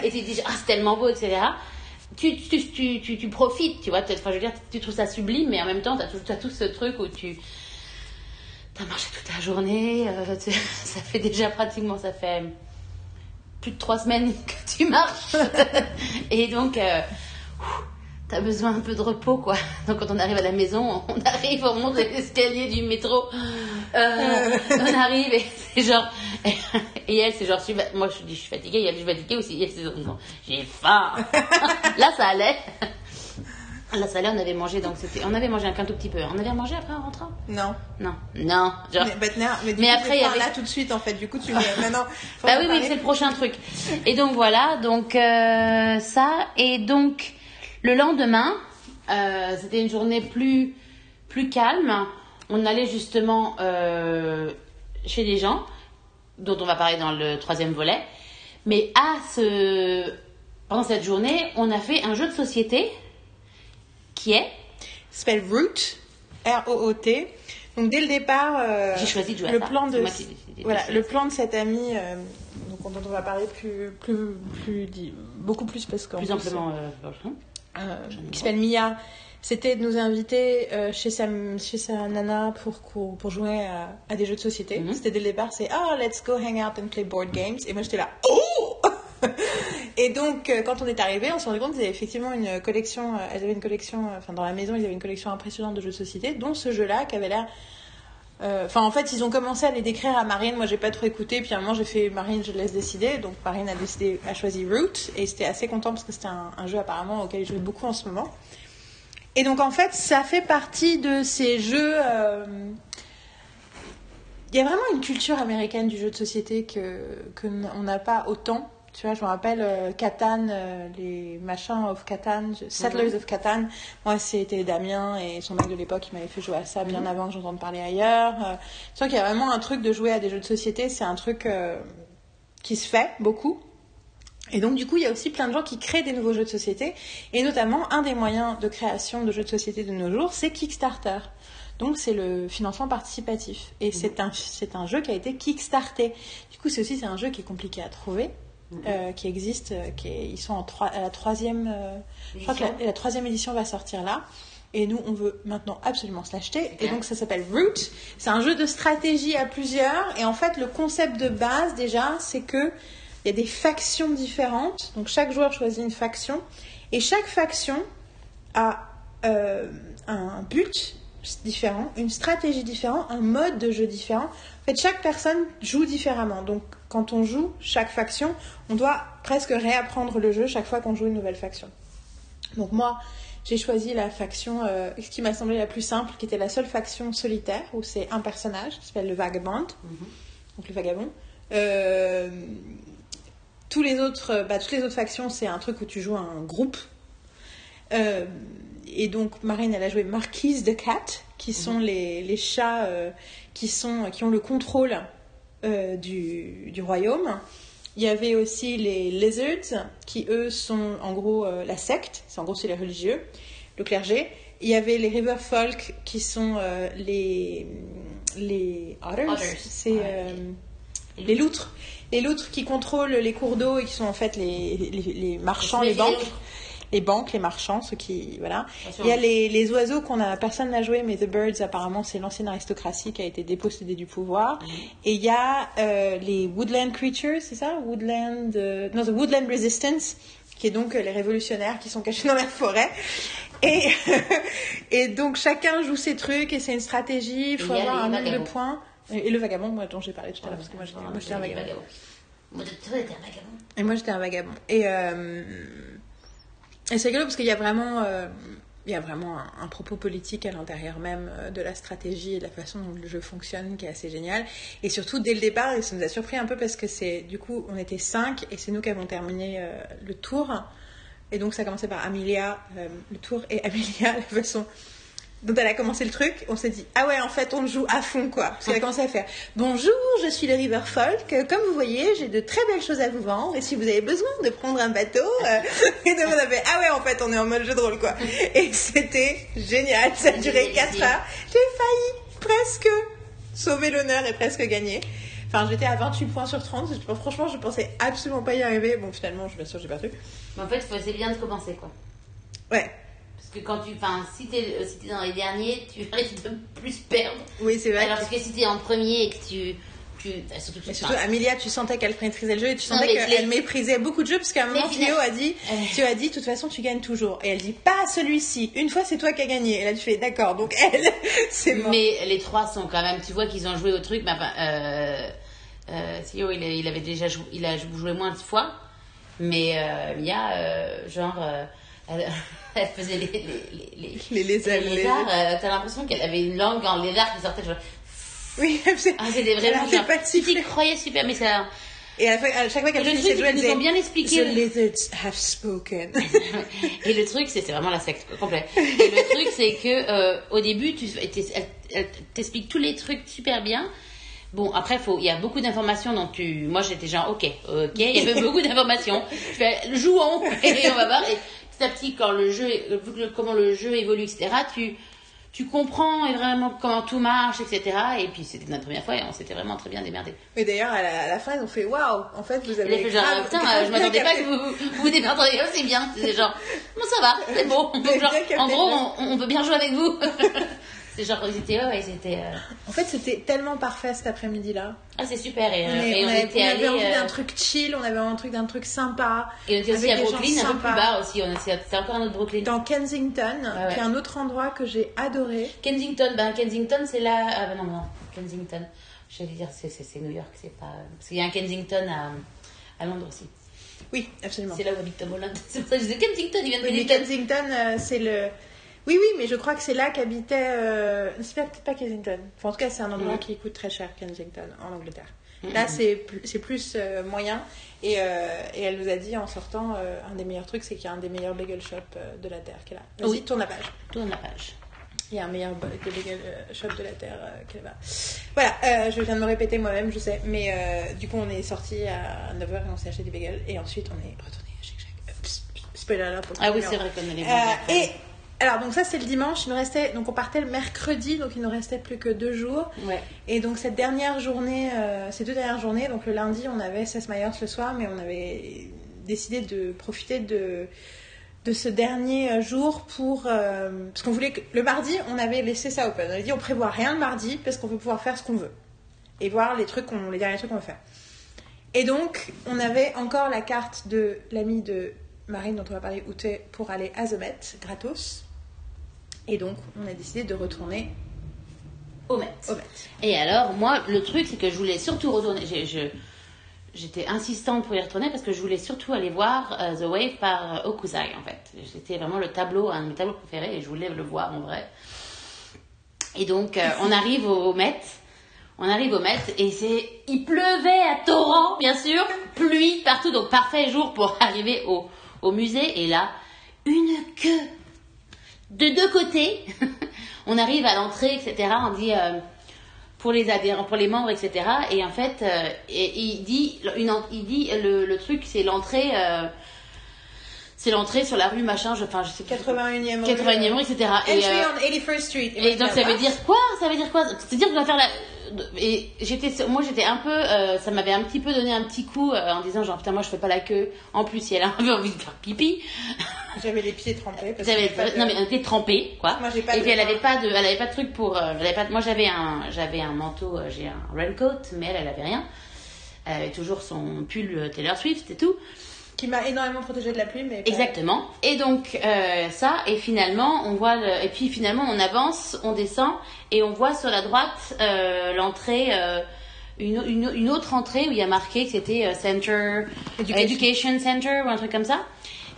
Et tu te dis « ah, c'est tellement beau !» etc. Tu profites, tu vois. Enfin, je veux dire, tu trouves ça sublime, mais en même temps, t'as tout ce truc où t'as marché toute la journée. Ça fait déjà pratiquement, ça fait plus de 3 semaines que tu marches. Et donc, t'as besoin un peu de repos, quoi. Donc, quand on arrive à la maison, on monte l'escalier du métro. On arrive et c'est genre... Et elle, c'est genre... Moi, je dis, je suis fatiguée. Et elle, je suis fatiguée aussi. Et elle, c'est genre, j'ai faim. Là, ça allait. Là, ça allait, on avait mangé. Donc, on avait mangé un tout petit peu. On avait mangé après en rentrant ? Non. Genre... Mais après, il y avait... Là, tout de suite, en fait. Du coup, tu mets... Maintenant... Bah oui, mais c'est le prochain truc. Et donc, voilà. Donc, ça. Et donc... Le lendemain, c'était une journée plus calme. On allait justement chez des gens dont on va parler dans le troisième volet. Mais pendant cette journée, on a fait un jeu de société qui s'appelle Root, R-O-O-T. Donc dès le départ, j'ai choisi de jouer à ça. Le plan de cette amie, dont on va parler beaucoup plus parce qu'en plus amplement, qui s'appelle Mia, c'était de nous inviter chez sa nana pour jouer à des jeux de société. Mm-hmm. C'était dès le départ, c'est let's go hang out and play board games. Et moi j'étais là, Et donc, quand on est arrivé, on s'est rendu compte qu'ils avaient effectivement une collection. Elles avaient une collection. Enfin, dans la maison, ils avaient une collection impressionnante de jeux de société, dont ce jeu-là, qui avait l'air. Enfin, en fait, ils ont commencé à les décrire à Marine. Moi, j'ai pas trop écouté. Puis à un moment, j'ai fait Marine, je laisse décider. Donc, Marine a choisi Root, et c'était assez content parce que c'était un jeu apparemment auquel ils jouaient beaucoup en ce moment. Et donc, en fait, ça fait partie de ces jeux. Il y a vraiment une culture américaine du jeu de société que on n'a pas autant. Tu vois, je me rappelle Catan, les machins of Catan, Settlers of Catan. Moi, c'était Damien et son mec de l'époque qui m'avait fait jouer à ça bien avant que j'entende parler ailleurs. Tu vois qu'il y a vraiment un truc de jouer à des jeux de société, c'est un truc qui se fait beaucoup. Et donc, du coup, il y a aussi plein de gens qui créent des nouveaux jeux de société. Et notamment, un des moyens de création de jeux de société de nos jours, c'est Kickstarter. Donc, c'est le financement participatif. Et c'est un jeu qui a été kickstarté. Du coup, c'est un jeu qui est compliqué à trouver. Qui existe, ils sont à la troisième, je crois que la troisième édition va sortir là, et nous on veut maintenant absolument se l'acheter. Et donc ça s'appelle Root, c'est un jeu de stratégie à plusieurs, et en fait le concept de base déjà c'est que il y a des factions différentes, donc chaque joueur choisit une faction, et chaque faction a un but différent, une stratégie différente, un mode de jeu différent. En fait, chaque personne joue différemment. Donc, quand on joue chaque faction, on doit presque réapprendre le jeu chaque fois qu'on joue une nouvelle faction. Donc moi, j'ai choisi la faction, ce qui m'a semblé la plus simple, qui était la seule faction solitaire, où c'est un personnage, qui s'appelle le Vagabond. Mm-hmm. Donc le Vagabond. Toutes les autres factions, c'est un truc où tu joues un groupe. Et donc Marine, elle a joué Marquise de Cat, qui sont les chats qui ont le contrôle du royaume. Il y avait aussi les Lizards, qui eux sont en gros la secte, c'est les religieux, le clergé. Il y avait les River Folk, qui sont les Otters, c'est les loutres. Les loutres qui contrôlent les cours d'eau et qui sont en fait les marchands, les banques. Les banques, les marchands, ceux qui... Voilà. Attention. Il y a les oiseaux personne n'a joué, mais The Birds, apparemment, c'est l'ancienne aristocratie qui a été dépossédée du pouvoir. Et il y a les Woodland Creatures, c'est ça ? The Woodland Resistance, qui est donc les révolutionnaires qui sont cachés dans la forêt. Et donc, chacun joue ses trucs et c'est une stratégie. Il faut avoir un nombre de points. Et le vagabond, moi, dont j'ai parlé tout à l'heure, parce que moi, j'étais un vagabond. Moi, toi, t'étais un vagabond. Et moi, j'étais un vagabond. Et c'est rigolo parce qu'il y a vraiment, un propos politique à l'intérieur même de la stratégie et de la façon dont le jeu fonctionne qui est assez génial. Et surtout, dès le départ, et ça nous a surpris un peu parce que on était 5 et c'est nous qui avons terminé le tour. Et donc, ça a commencé par Amelia, le tour, et Amelia, la façon dont elle a commencé le truc. On s'est dit, ah ouais, en fait, on joue à fond, quoi. Parce qu'elle a commencé à faire, bonjour, je suis le River Folk. Comme vous voyez, j'ai de très belles choses à vous vendre. Et si vous avez besoin de prendre un bateau, et donc on a fait, ah ouais, en fait, on est en mode jeu de rôle, quoi. Et c'était génial. Ça a duré 4 heures. J'ai failli presque sauver l'honneur et presque gagner. Enfin, j'étais à 28 points sur 30. Franchement, je pensais absolument pas y arriver. Bon, finalement, bien sûr, j'ai perdu. Mais en fait, c'est bien de commencer, quoi. Ouais. Parce que si t'es dans les derniers, tu risques de plus perdre. Oui, c'est vrai. Alors que si t'es en premier et que surtout, Amelia, tu sentais qu'elle maîtrisait le jeu et tu sentais qu'elle méprisait beaucoup de jeux parce qu'à un moment, Théo a dit, tu as dit, de toute façon, tu gagnes toujours. Et elle dit, pas celui-ci. Une fois, c'est toi qui as gagné. Et là, tu fais, d'accord. Donc, elle, c'est mort. Mais les trois sont quand même, tu vois qu'ils ont joué au truc. Théo, il avait déjà joué, il a joué moins de fois. Mais Mia, elle faisait les lézards. Les lézards, t'as l'impression qu'elle avait une langue en lézard qui sortait. Oui, elle faisait. Ah, c'était vraiment. Elle pas de siffler. Tu croyais super, mais ça. Et à chaque fois qu'elle finissait de jouer, elle disait. Ils ont bien expliqué. The lizards have spoken. Et le truc, c'est vraiment la secte complète. Et le truc, c'est que au début, elle t'explique tous les trucs super bien. Bon, après, il y a beaucoup d'informations, donc moi j'étais genre ok, il y avait beaucoup d'informations. Je fais jouons et on va voir. Et petit à petit, quand le jeu, comment le jeu évolue, etc., tu comprends vraiment comment tout marche, etc. Et puis c'était notre première fois et on s'était vraiment très bien démerdés. Mais d'ailleurs, à la fin, on fait waouh, en fait, vous avez. Fait genre, putain, je m'attendais pas que vous démerdiez aussi bien. C'est genre, bon, ça va, c'est bon. Genre, en gros, on peut bien jouer avec vous. C'est genre, ils étaient. En fait, c'était tellement parfait cet après-midi-là. Ah, c'est super. On avait envie d'un truc chill, on avait envie d'un truc sympa. Et on était aussi à Brooklyn, un peu plus bas aussi. C'est encore un autre Brooklyn. Dans Kensington, qui est un autre endroit que j'ai adoré. Kensington, c'est là. Ah, ben non, Kensington. J'allais dire, c'est New York, c'est pas. Parce qu'il y a un Kensington à Londres aussi. Oui, absolument. C'est là où habite Tom Holland. C'est pour ça que je disais Kensington, il vient de Kensington. Kensington, c'est le. Oui, mais je crois que c'est là qu'habitait... C'est peut-être pas Kensington. Enfin, en tout cas, c'est un endroit qui coûte très cher, Kensington, en Angleterre. Là, c'est plus moyen. Et elle nous a dit, en sortant, un des meilleurs trucs, c'est qu'il y a un des meilleurs bagel shops de la Terre qui est là. Vas-y, tourne la page. Il y a un meilleur bagel shop de la Terre qui est là-bas. Voilà, je viens de me répéter moi-même, je sais. Mais du coup, on est sortis à 9h et on s'est acheté des bagels. Et ensuite, on est retourné à Shake Shack. Spoiler là. Ah oui, c'est vrai qu'on allait manger. Alors, donc ça, c'est le dimanche. Donc, on partait le mercredi. Donc, il nous restait plus que 2 jours. Ouais. Et donc, ces 2 dernières journées, donc le lundi, on avait Seth Meyers le soir, mais on avait décidé de profiter de ce dernier jour pour... parce qu'on voulait que... Le mardi, on avait laissé ça open. On avait dit, on prévoit rien le mardi parce qu'on veut pouvoir faire ce qu'on veut. Et voir les derniers trucs qu'on veut faire. Et donc, on avait encore la carte de l'ami de... Marine, dont on va parler, outait pour aller à The Met, gratos. Et donc, on a décidé de retourner au Met. Et alors, moi, le truc, c'est que je voulais surtout retourner... J'étais insistante pour y retourner parce que je voulais surtout aller voir The Wave par Hokusai, en fait. C'était vraiment un de mes tableaux préférés et je voulais le voir, en vrai. Et donc, on arrive au Met... et il pleuvait à torrent, bien sûr, pluie partout, donc parfait jour pour arriver au musée. Et là, une queue de 2 côtés. On arrive à l'entrée, etc. On dit pour les adhérents, pour les membres, etc. Et en fait, il dit le truc, c'est l'entrée. C'est l'entrée sur la rue machin, je sais plus. 81e rue, etc. Entry on 81st Street. Et donc ça veut dire quoi ? C'est-à-dire que je dois faire la... Et moi j'étais un peu... ça m'avait un petit peu donné un petit coup en disant genre putain moi je fais pas la queue. En plus si elle a un peu envie de faire pipi... J'avais les pieds trempés. Non mais on était trempés quoi. Moi j'ai pas... Et puis elle avait pas de truc pour... Moi j'avais un manteau, j'ai un raincoat, mais elle avait rien. Elle avait toujours son pull Taylor Swift et tout. Qui m'a énormément protégée de la pluie, mais... Exactement. Et donc, ça, et finalement, on voit... Et puis, finalement, on avance, on descend, et on voit sur la droite l'entrée... une autre entrée où il y a marqué que c'était Center... Education Center, ou un truc comme ça.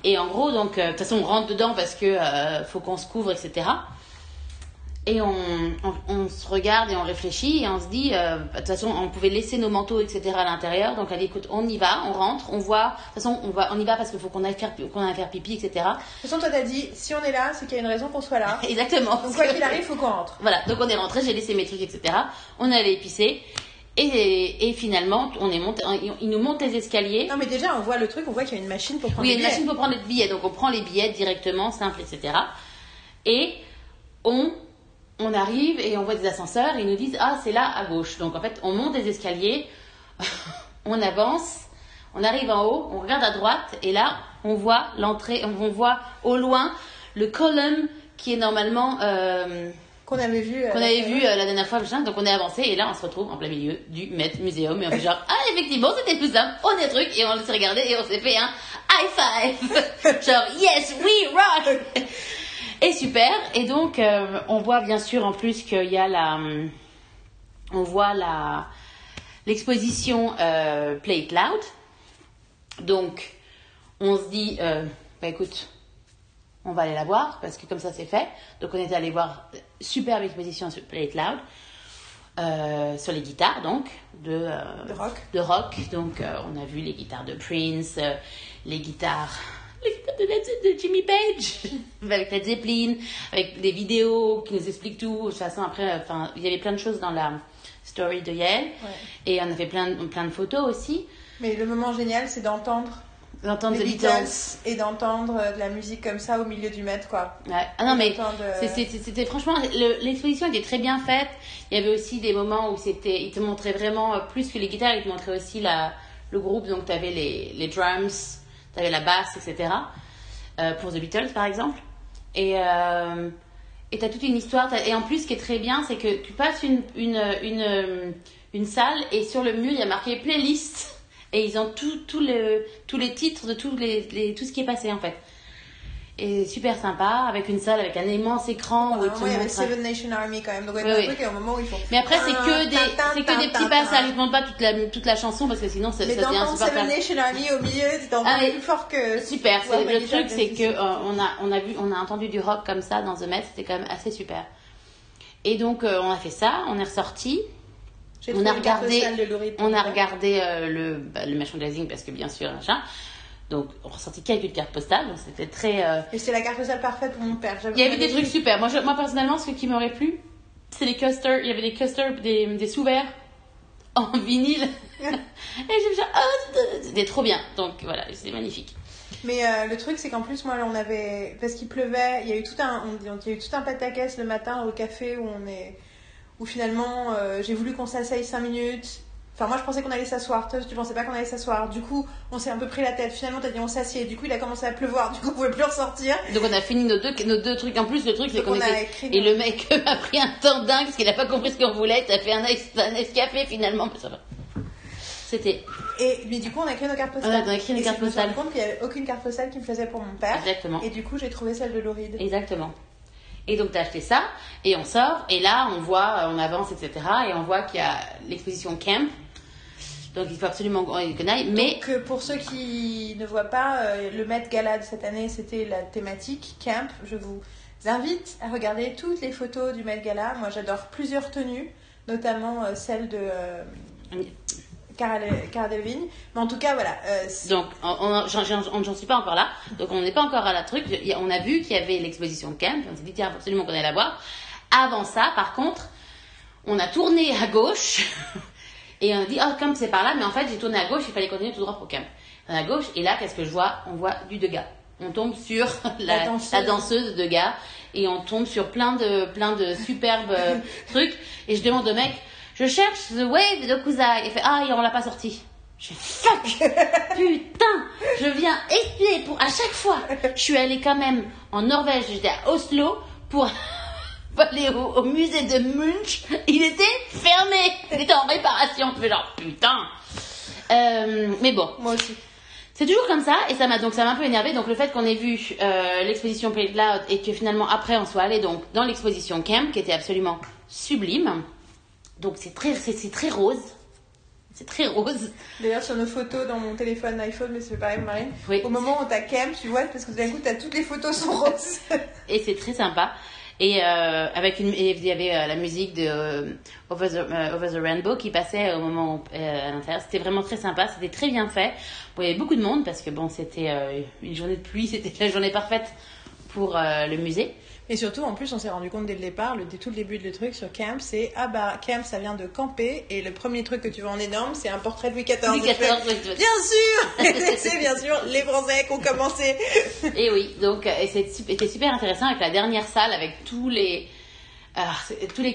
Et en gros, donc... De toute façon, on rentre dedans parce que faut qu'on se couvre, etc. Et on se regarde et on réfléchit, et on se dit... de toute façon, on pouvait laisser nos manteaux, etc. à l'intérieur. Donc, elle dit, écoute, on y va, on rentre, on voit... De toute façon, on y va parce qu'il faut qu'on aille faire pipi, etc. De toute façon, toi, t'as dit, si on est là, c'est qu'il y a une raison qu'on soit là. Exactement. Donc, quoi qu'il arrive, il faut qu'on rentre. Voilà, donc on est rentrés, j'ai laissé mes trucs, etc. On allait épicer. Et finalement, ils nous montent les escaliers. Non, mais déjà, on voit le truc, on voit qu'il y a une machine pour prendre les billets. Oui, il y a une machine pour prendre les billets. Donc, on prend les billets directement, simple, etc. Et on arrive et on voit des ascenseurs et ils nous disent « Ah, c'est là, à gauche ». Donc, en fait, on monte des escaliers, on avance, on arrive en haut, on regarde à droite et là, on voit l'entrée, on voit au loin le column qui est normalement... Qu'on avait vu la dernière fois. Donc, on est avancé et là, on se retrouve en plein milieu du Met Museum et on fait genre « Ah, effectivement, c'était plus simple, on est truc » et on s'est regardé et on s'est fait un high five. Genre « Yes, we rock !» Et super, et donc on voit bien sûr en plus qu'il y a l'exposition Play It Loud. Donc on se dit bah écoute, on va aller la voir parce que comme ça c'est fait. Donc on est allé voir superbe exposition sur Play It Loud sur les guitares donc de rock. Donc on a vu les guitares de Prince, les guitares de Jimmy Page avec la Zeppelin, avec des vidéos qui nous expliquent tout. De toute façon, après, il y avait plein de choses Story de Yael. Ouais. Et on a fait plein de photos aussi. Mais le moment génial, c'est d'entendre les Beatles et d'entendre de la musique comme ça au milieu du mètre, quoi. Ouais. Ah non, mais c'était franchement, l'exposition était très bien faite. Il y avait aussi des moments où ils te montraient vraiment plus que les guitares, ils te montraient aussi le groupe. Donc tu avais les drums, tu avais la basse, etc. Pour The Beatles, par exemple. Et t'as toute une histoire. Et en plus, ce qui est très bien, c'est que tu passes une salle et sur le mur, il y a marqué playlist. Et ils ont tous les titres de tout ce qui est passé, en fait. Et super sympa, avec une salle, avec un immense écran. Voilà, où il y avait Seven Nation Army quand même. Donc, il y a un truc et au moment où ils font. Mais après, c'est que des petits passages. Je ne demande pas toute la chanson parce que sinon, ça devient super. Seven Nation Army au milieu, c'est encore plus fort que. Super. Le truc, c'est qu'on a entendu du rock comme ça dans The Met. C'était quand même assez super. Et donc, on a fait ça, on est ressortis. On a regardé le merchandising parce que bien sûr, machin. Donc, on ressentit quelques cartes postales. C'était très... Et c'est la carte postale parfaite pour mon père. Il y avait des trucs super. Moi, personnellement, ce qui m'aurait plu, c'est les custers. Il y avait des custers, des sous-verts en vinyle. Et j'ai genre... C'était trop bien. Donc, voilà, c'était magnifique. Mais le truc, c'est qu'en plus, moi, on avait... Parce qu'il pleuvait, il y a eu tout un pataquès le matin au café où finalement, j'ai voulu qu'on s'asseye 5 minutes... Enfin, moi, je pensais qu'on allait s'asseoir. Toi, tu pensais pas qu'on allait s'asseoir. Du coup, on s'est un peu pris la tête. Finalement, t'as dit on s'assied. Du coup, il a commencé à pleuvoir. Du coup, on pouvait plus ressortir. Donc, on a fini nos deux trucs. En plus, le truc, c'est qu'on était... Et le mec a pris un temps dingue parce qu'il a pas compris ce qu'on voulait. T'as fait un ice café, finalement. Mais ça va. C'était... Mais du coup, on a écrit nos cartes postales. On a écrit nos cartes postales. Je me suis rendu compte qu'il n'y avait aucune carte postale qui me faisait pour mon père. Exactement. Et du coup, j'ai trouvé celle de Lauride. Exactement. Et donc, t'as acheté ça. Et on sort. Et là, on voit, on avance, etc. Et on voit qu'il y a l'exposition Camp. Donc, il faut absolument qu'on les connaisse. Mais... Donc, pour ceux qui ne voient pas, le Met Gala de cette année, c'était la thématique camp. Je vous invite à regarder toutes les photos du Met Gala. Moi, j'adore plusieurs tenues, notamment celle de Cara Delevingne. Mais en tout cas, voilà. Donc, j'en suis pas encore là. Donc, on n'est pas encore à la truc. On a vu qu'il y avait l'exposition camp. On s'est dit, tiens, absolument qu'on aille la voir. Avant ça, par contre, on a tourné à gauche... Et on a dit, oh, camp, c'est par là. Mais en fait, j'ai tourné à gauche, il fallait continuer tout droit pour camp. On a à gauche, et là, qu'est-ce que je vois? On voit du Degas. On tombe sur la danseuse Degas. Et on tombe sur plein de superbes trucs. Et je demande au mec, je cherche The Wave de Kusai. Il fait, ah, on l'a pas sorti. Je fais, fuck! Putain! Je viens essayer à chaque fois. Je suis allée quand même en Norvège, j'étais à Oslo pour... aller au musée de Munch, il était fermé, il était en réparation. Je fais genre putain. Mais bon, moi aussi. C'est toujours comme ça et ça m'a un peu énervée. Donc le fait qu'on ait vu l'exposition Play Loud et que finalement après on soit allé donc dans l'exposition Camp qui était absolument sublime. Donc c'est très rose. C'est très rose. D'ailleurs, sur nos photos dans mon téléphone iPhone, mais c'est pareil, Marine. Oui, au moment où t'as Camp, tu vois, parce que d'un coup, t'as toutes les photos sont roses. Et c'est très sympa. Et il y avait la musique de Over the Rainbow qui passait au moment où, à l'intérieur. C'était vraiment très sympa, c'était très bien fait. Bon, il y avait beaucoup de monde parce que bon, c'était une journée de pluie, c'était la journée parfaite pour le musée. Et surtout, en plus, on s'est rendu compte dès le départ, tout le début de le truc sur Camp, c'est ah bah Camp, ça vient de camper. Et le premier truc que tu vois en énorme, c'est un portrait de Louis XIV. Louis XIV, oui. Bien sûr, c'est bien sûr les Français qui ont commencé. Et oui, donc c'était super intéressant avec la dernière salle, avec tous les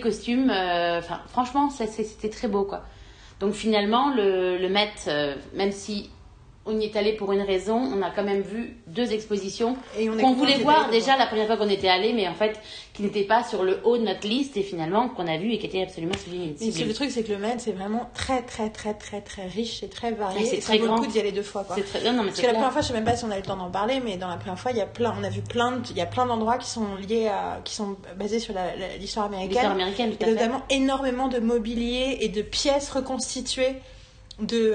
costumes. Enfin, franchement, c'était très beau, quoi. Donc finalement, le Met, même si on y est allé pour une raison, on a quand même vu deux expositions qu'on voulait voir déjà la première fois qu'on était allé, mais en fait qui n'étaient pas sur le haut de notre liste et finalement qu'on a vu et qui étaient absolument sublimes. Le truc c'est que le Met c'est vraiment très très très très très riche et très varié. Et c'est très grand. Ça vaut le coup d'y aller deux fois, quoi. Parce que la première fois je sais même pas si on a eu le temps d'en parler, mais dans la première fois on a vu plein d'endroits qui sont basés sur l'histoire américaine. L'histoire américaine, tout à fait. Et notamment énormément de mobilier et de pièces reconstituées du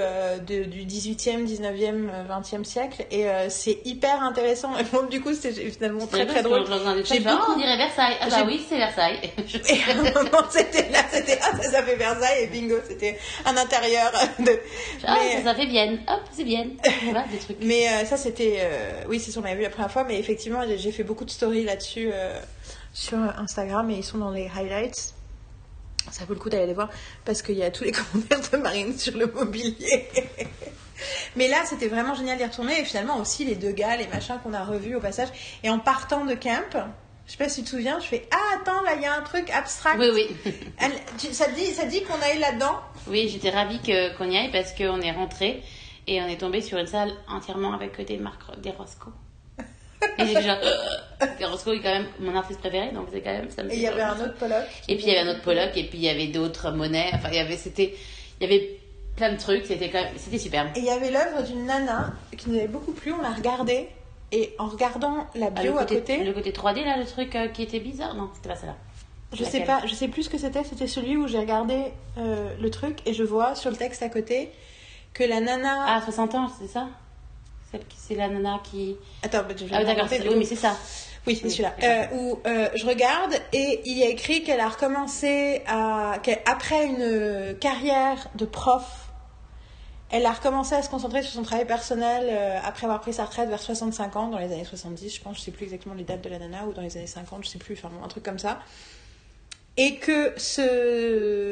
18e, 19e, 20e siècle et c'est hyper intéressant et bon, du coup c'était finalement très très drôle. On dirait Versailles. Ah bah oui, c'est Versailles. Et à un moment c'était ça fait Versailles et bingo, c'était un intérieur ça fait Vienne. Hop, c'est Vienne. Voilà, des trucs. Mais ça c'était oui, c'est ce qu'on avait vu la première fois, mais effectivement j'ai fait beaucoup de stories là-dessus sur Instagram et ils sont dans les highlights. Ça vaut le coup d'aller les voir parce qu'il y a tous les commentaires de Marine sur le mobilier. Mais là, c'était vraiment génial d'y retourner. Et finalement aussi, les deux gars, les machins qu'on a revus au passage. Et en partant de camp... Je sais pas si tu te souviens, je fais « Ah, attends, là, il y a un truc abstract. » Oui. Ça te dit qu'on aille là-dedans ? Oui, j'étais ravie qu'on y aille parce qu'on est rentrés et on est tombé sur une salle entièrement avec que des marques, des Roscoe. Et j'ai déjà... Des Roscoe est quand même mon artiste préféré, donc c'est quand même... Ça me fait et il y avait un autre Pollock. Et puis, il y avait un autre Pollock et puis il y avait d'autres monnaies. Enfin, il y avait plein de trucs. C'était superbe. Et il y avait l'œuvre d'une nana qui nous avait beaucoup plu. On l'a regardée. Et en regardant la bio à côté... Le côté 3D, là, le truc qui était bizarre. Non, c'était pas ça, là. Je sais plus ce que c'était. C'était celui où j'ai regardé le truc et je vois sur le texte à côté que la nana... Ah, 60 ans, c'est ça ? C'est la nana qui... Attends, bah, d'accord, mais c'est ça. Oui, c'est celui-là. Où je regarde et il y a écrit qu'elle a recommencé après une carrière de prof... Elle a recommencé à se concentrer sur son travail personnel après avoir pris sa retraite vers 65 ans, dans les années 70, je pense, je sais plus exactement les dates de la nana, ou dans les années 50, je sais plus, enfin un truc comme ça. Et que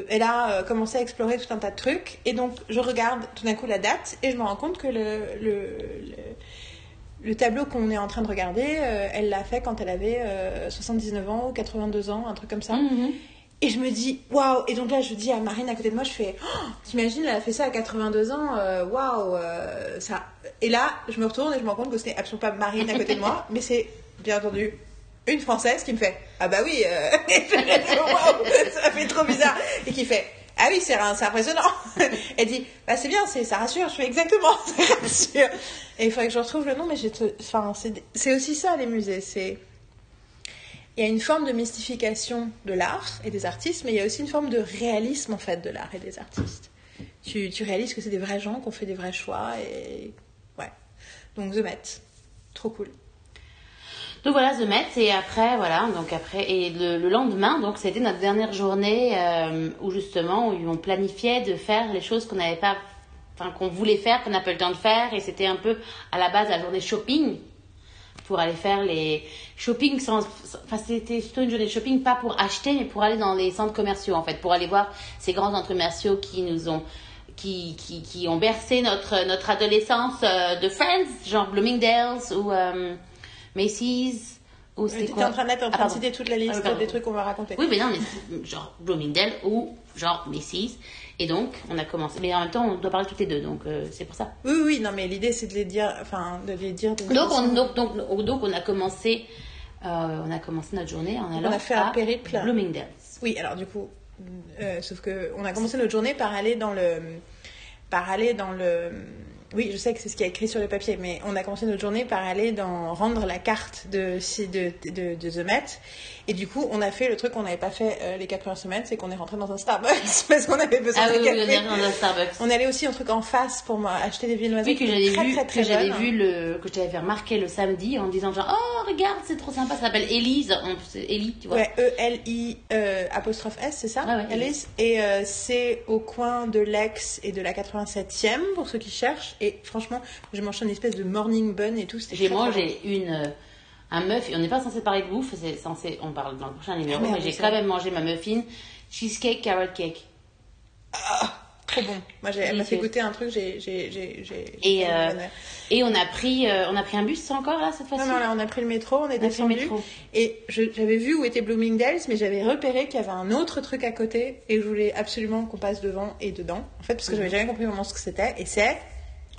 elle a commencé à explorer tout un tas de trucs, et donc je regarde tout d'un coup la date, et je me rends compte que le tableau qu'on est en train de regarder, elle l'a fait quand elle avait 79 ans ou 82 ans, un truc comme ça. Mmh. Et je me dis, waouh! Et donc là, je dis à Marine à côté de moi, je fais, oh, t'imagines, elle a fait ça à 82 ans, waouh! Ça. Et là, je me retourne et je me rends compte que ce n'est absolument pas Marine à côté de moi, mais c'est, bien entendu, une Française qui me fait, ah bah oui, waouh! Ça fait trop bizarre! Et qui fait, ah oui, c'est impressionnant! Elle dit, bah c'est bien, ça rassure, je fais exactement, ça rassure! Et il faudrait que je retrouve le nom, mais enfin, c'est aussi ça, les musées, c'est. Il y a une forme de mystification de l'art et des artistes, mais il y a aussi une forme de réalisme, en fait, de l'art et des artistes. Tu réalises que c'est des vrais gens, qu'on fait des vrais choix, et... Ouais. Donc, The Met. Trop cool. Donc, voilà, The Met, et après, voilà, donc après... Et le lendemain, donc, c'était notre dernière journée où, justement, où on planifiait de faire les choses qu'on n'avait pas... Enfin, qu'on voulait faire, qu'on n'a pas le temps de faire, et c'était un peu, à la base, la journée shopping... pour aller faire les shopping enfin c'était plutôt une journée de shopping pas pour acheter mais pour aller dans les centres commerciaux en fait pour aller voir ces grands centres commerciaux qui nous ont qui ont bercé notre adolescence de Friends genre Bloomingdale's ou Macy's ou c'était quoi. T'es en train de citer toute la liste des trucs qu'on va raconter. Oui mais non mais genre Bloomingdale ou genre Macy's. Et donc, on a commencé. Mais en même temps, on doit parler toutes les deux, donc c'est pour ça. Oui, non, mais l'idée, c'est de les dire... Enfin, de les dire... Donc, on a commencé... notre journée en allant à Bloomingdale's. Oui, alors du coup... sauf que on a commencé notre journée par aller dans le... Oui, je sais que c'est ce qui est écrit sur le papier, mais on a commencé notre journée par aller rendre la carte de The Met. Et du coup, on a fait le truc qu'on n'avait pas fait les 4 premières semaines, c'est qu'on est rentré dans un Starbucks parce qu'on avait besoin de café. On est rentré dans un Starbucks. On allait aussi un truc en face pour acheter des viennoiseries. Oui, que j'avais fait remarquer le samedi en disant genre oh regarde c'est trop sympa, ça s'appelle Elise, c'est Ellie, tu vois. Ouais, E-L-I apostrophe S, c'est ça. Ah ouais, Elise. Et c'est au coin de l'Aix et de la 87e pour ceux qui cherchent. Et franchement, je mangeais une espèce de morning bun et tout. J'ai mangé un muffin. On n'est pas censé parler de bouffe, on parle dans le prochain numéro, mais j'ai quand même mangé ma muffin cheesecake carrot cake. Ah, trop bon. Moi, elle m'a fait goûter un truc. Et on a pris un bus encore là cette fois-ci. Non, là, on a pris le métro, on est descendu. Et j'avais vu où était Bloomingdale's, mais j'avais repéré qu'il y avait un autre truc à côté et je voulais absolument qu'on passe devant et dedans. En fait, parce que j'avais jamais compris vraiment ce que c'était. Et c'est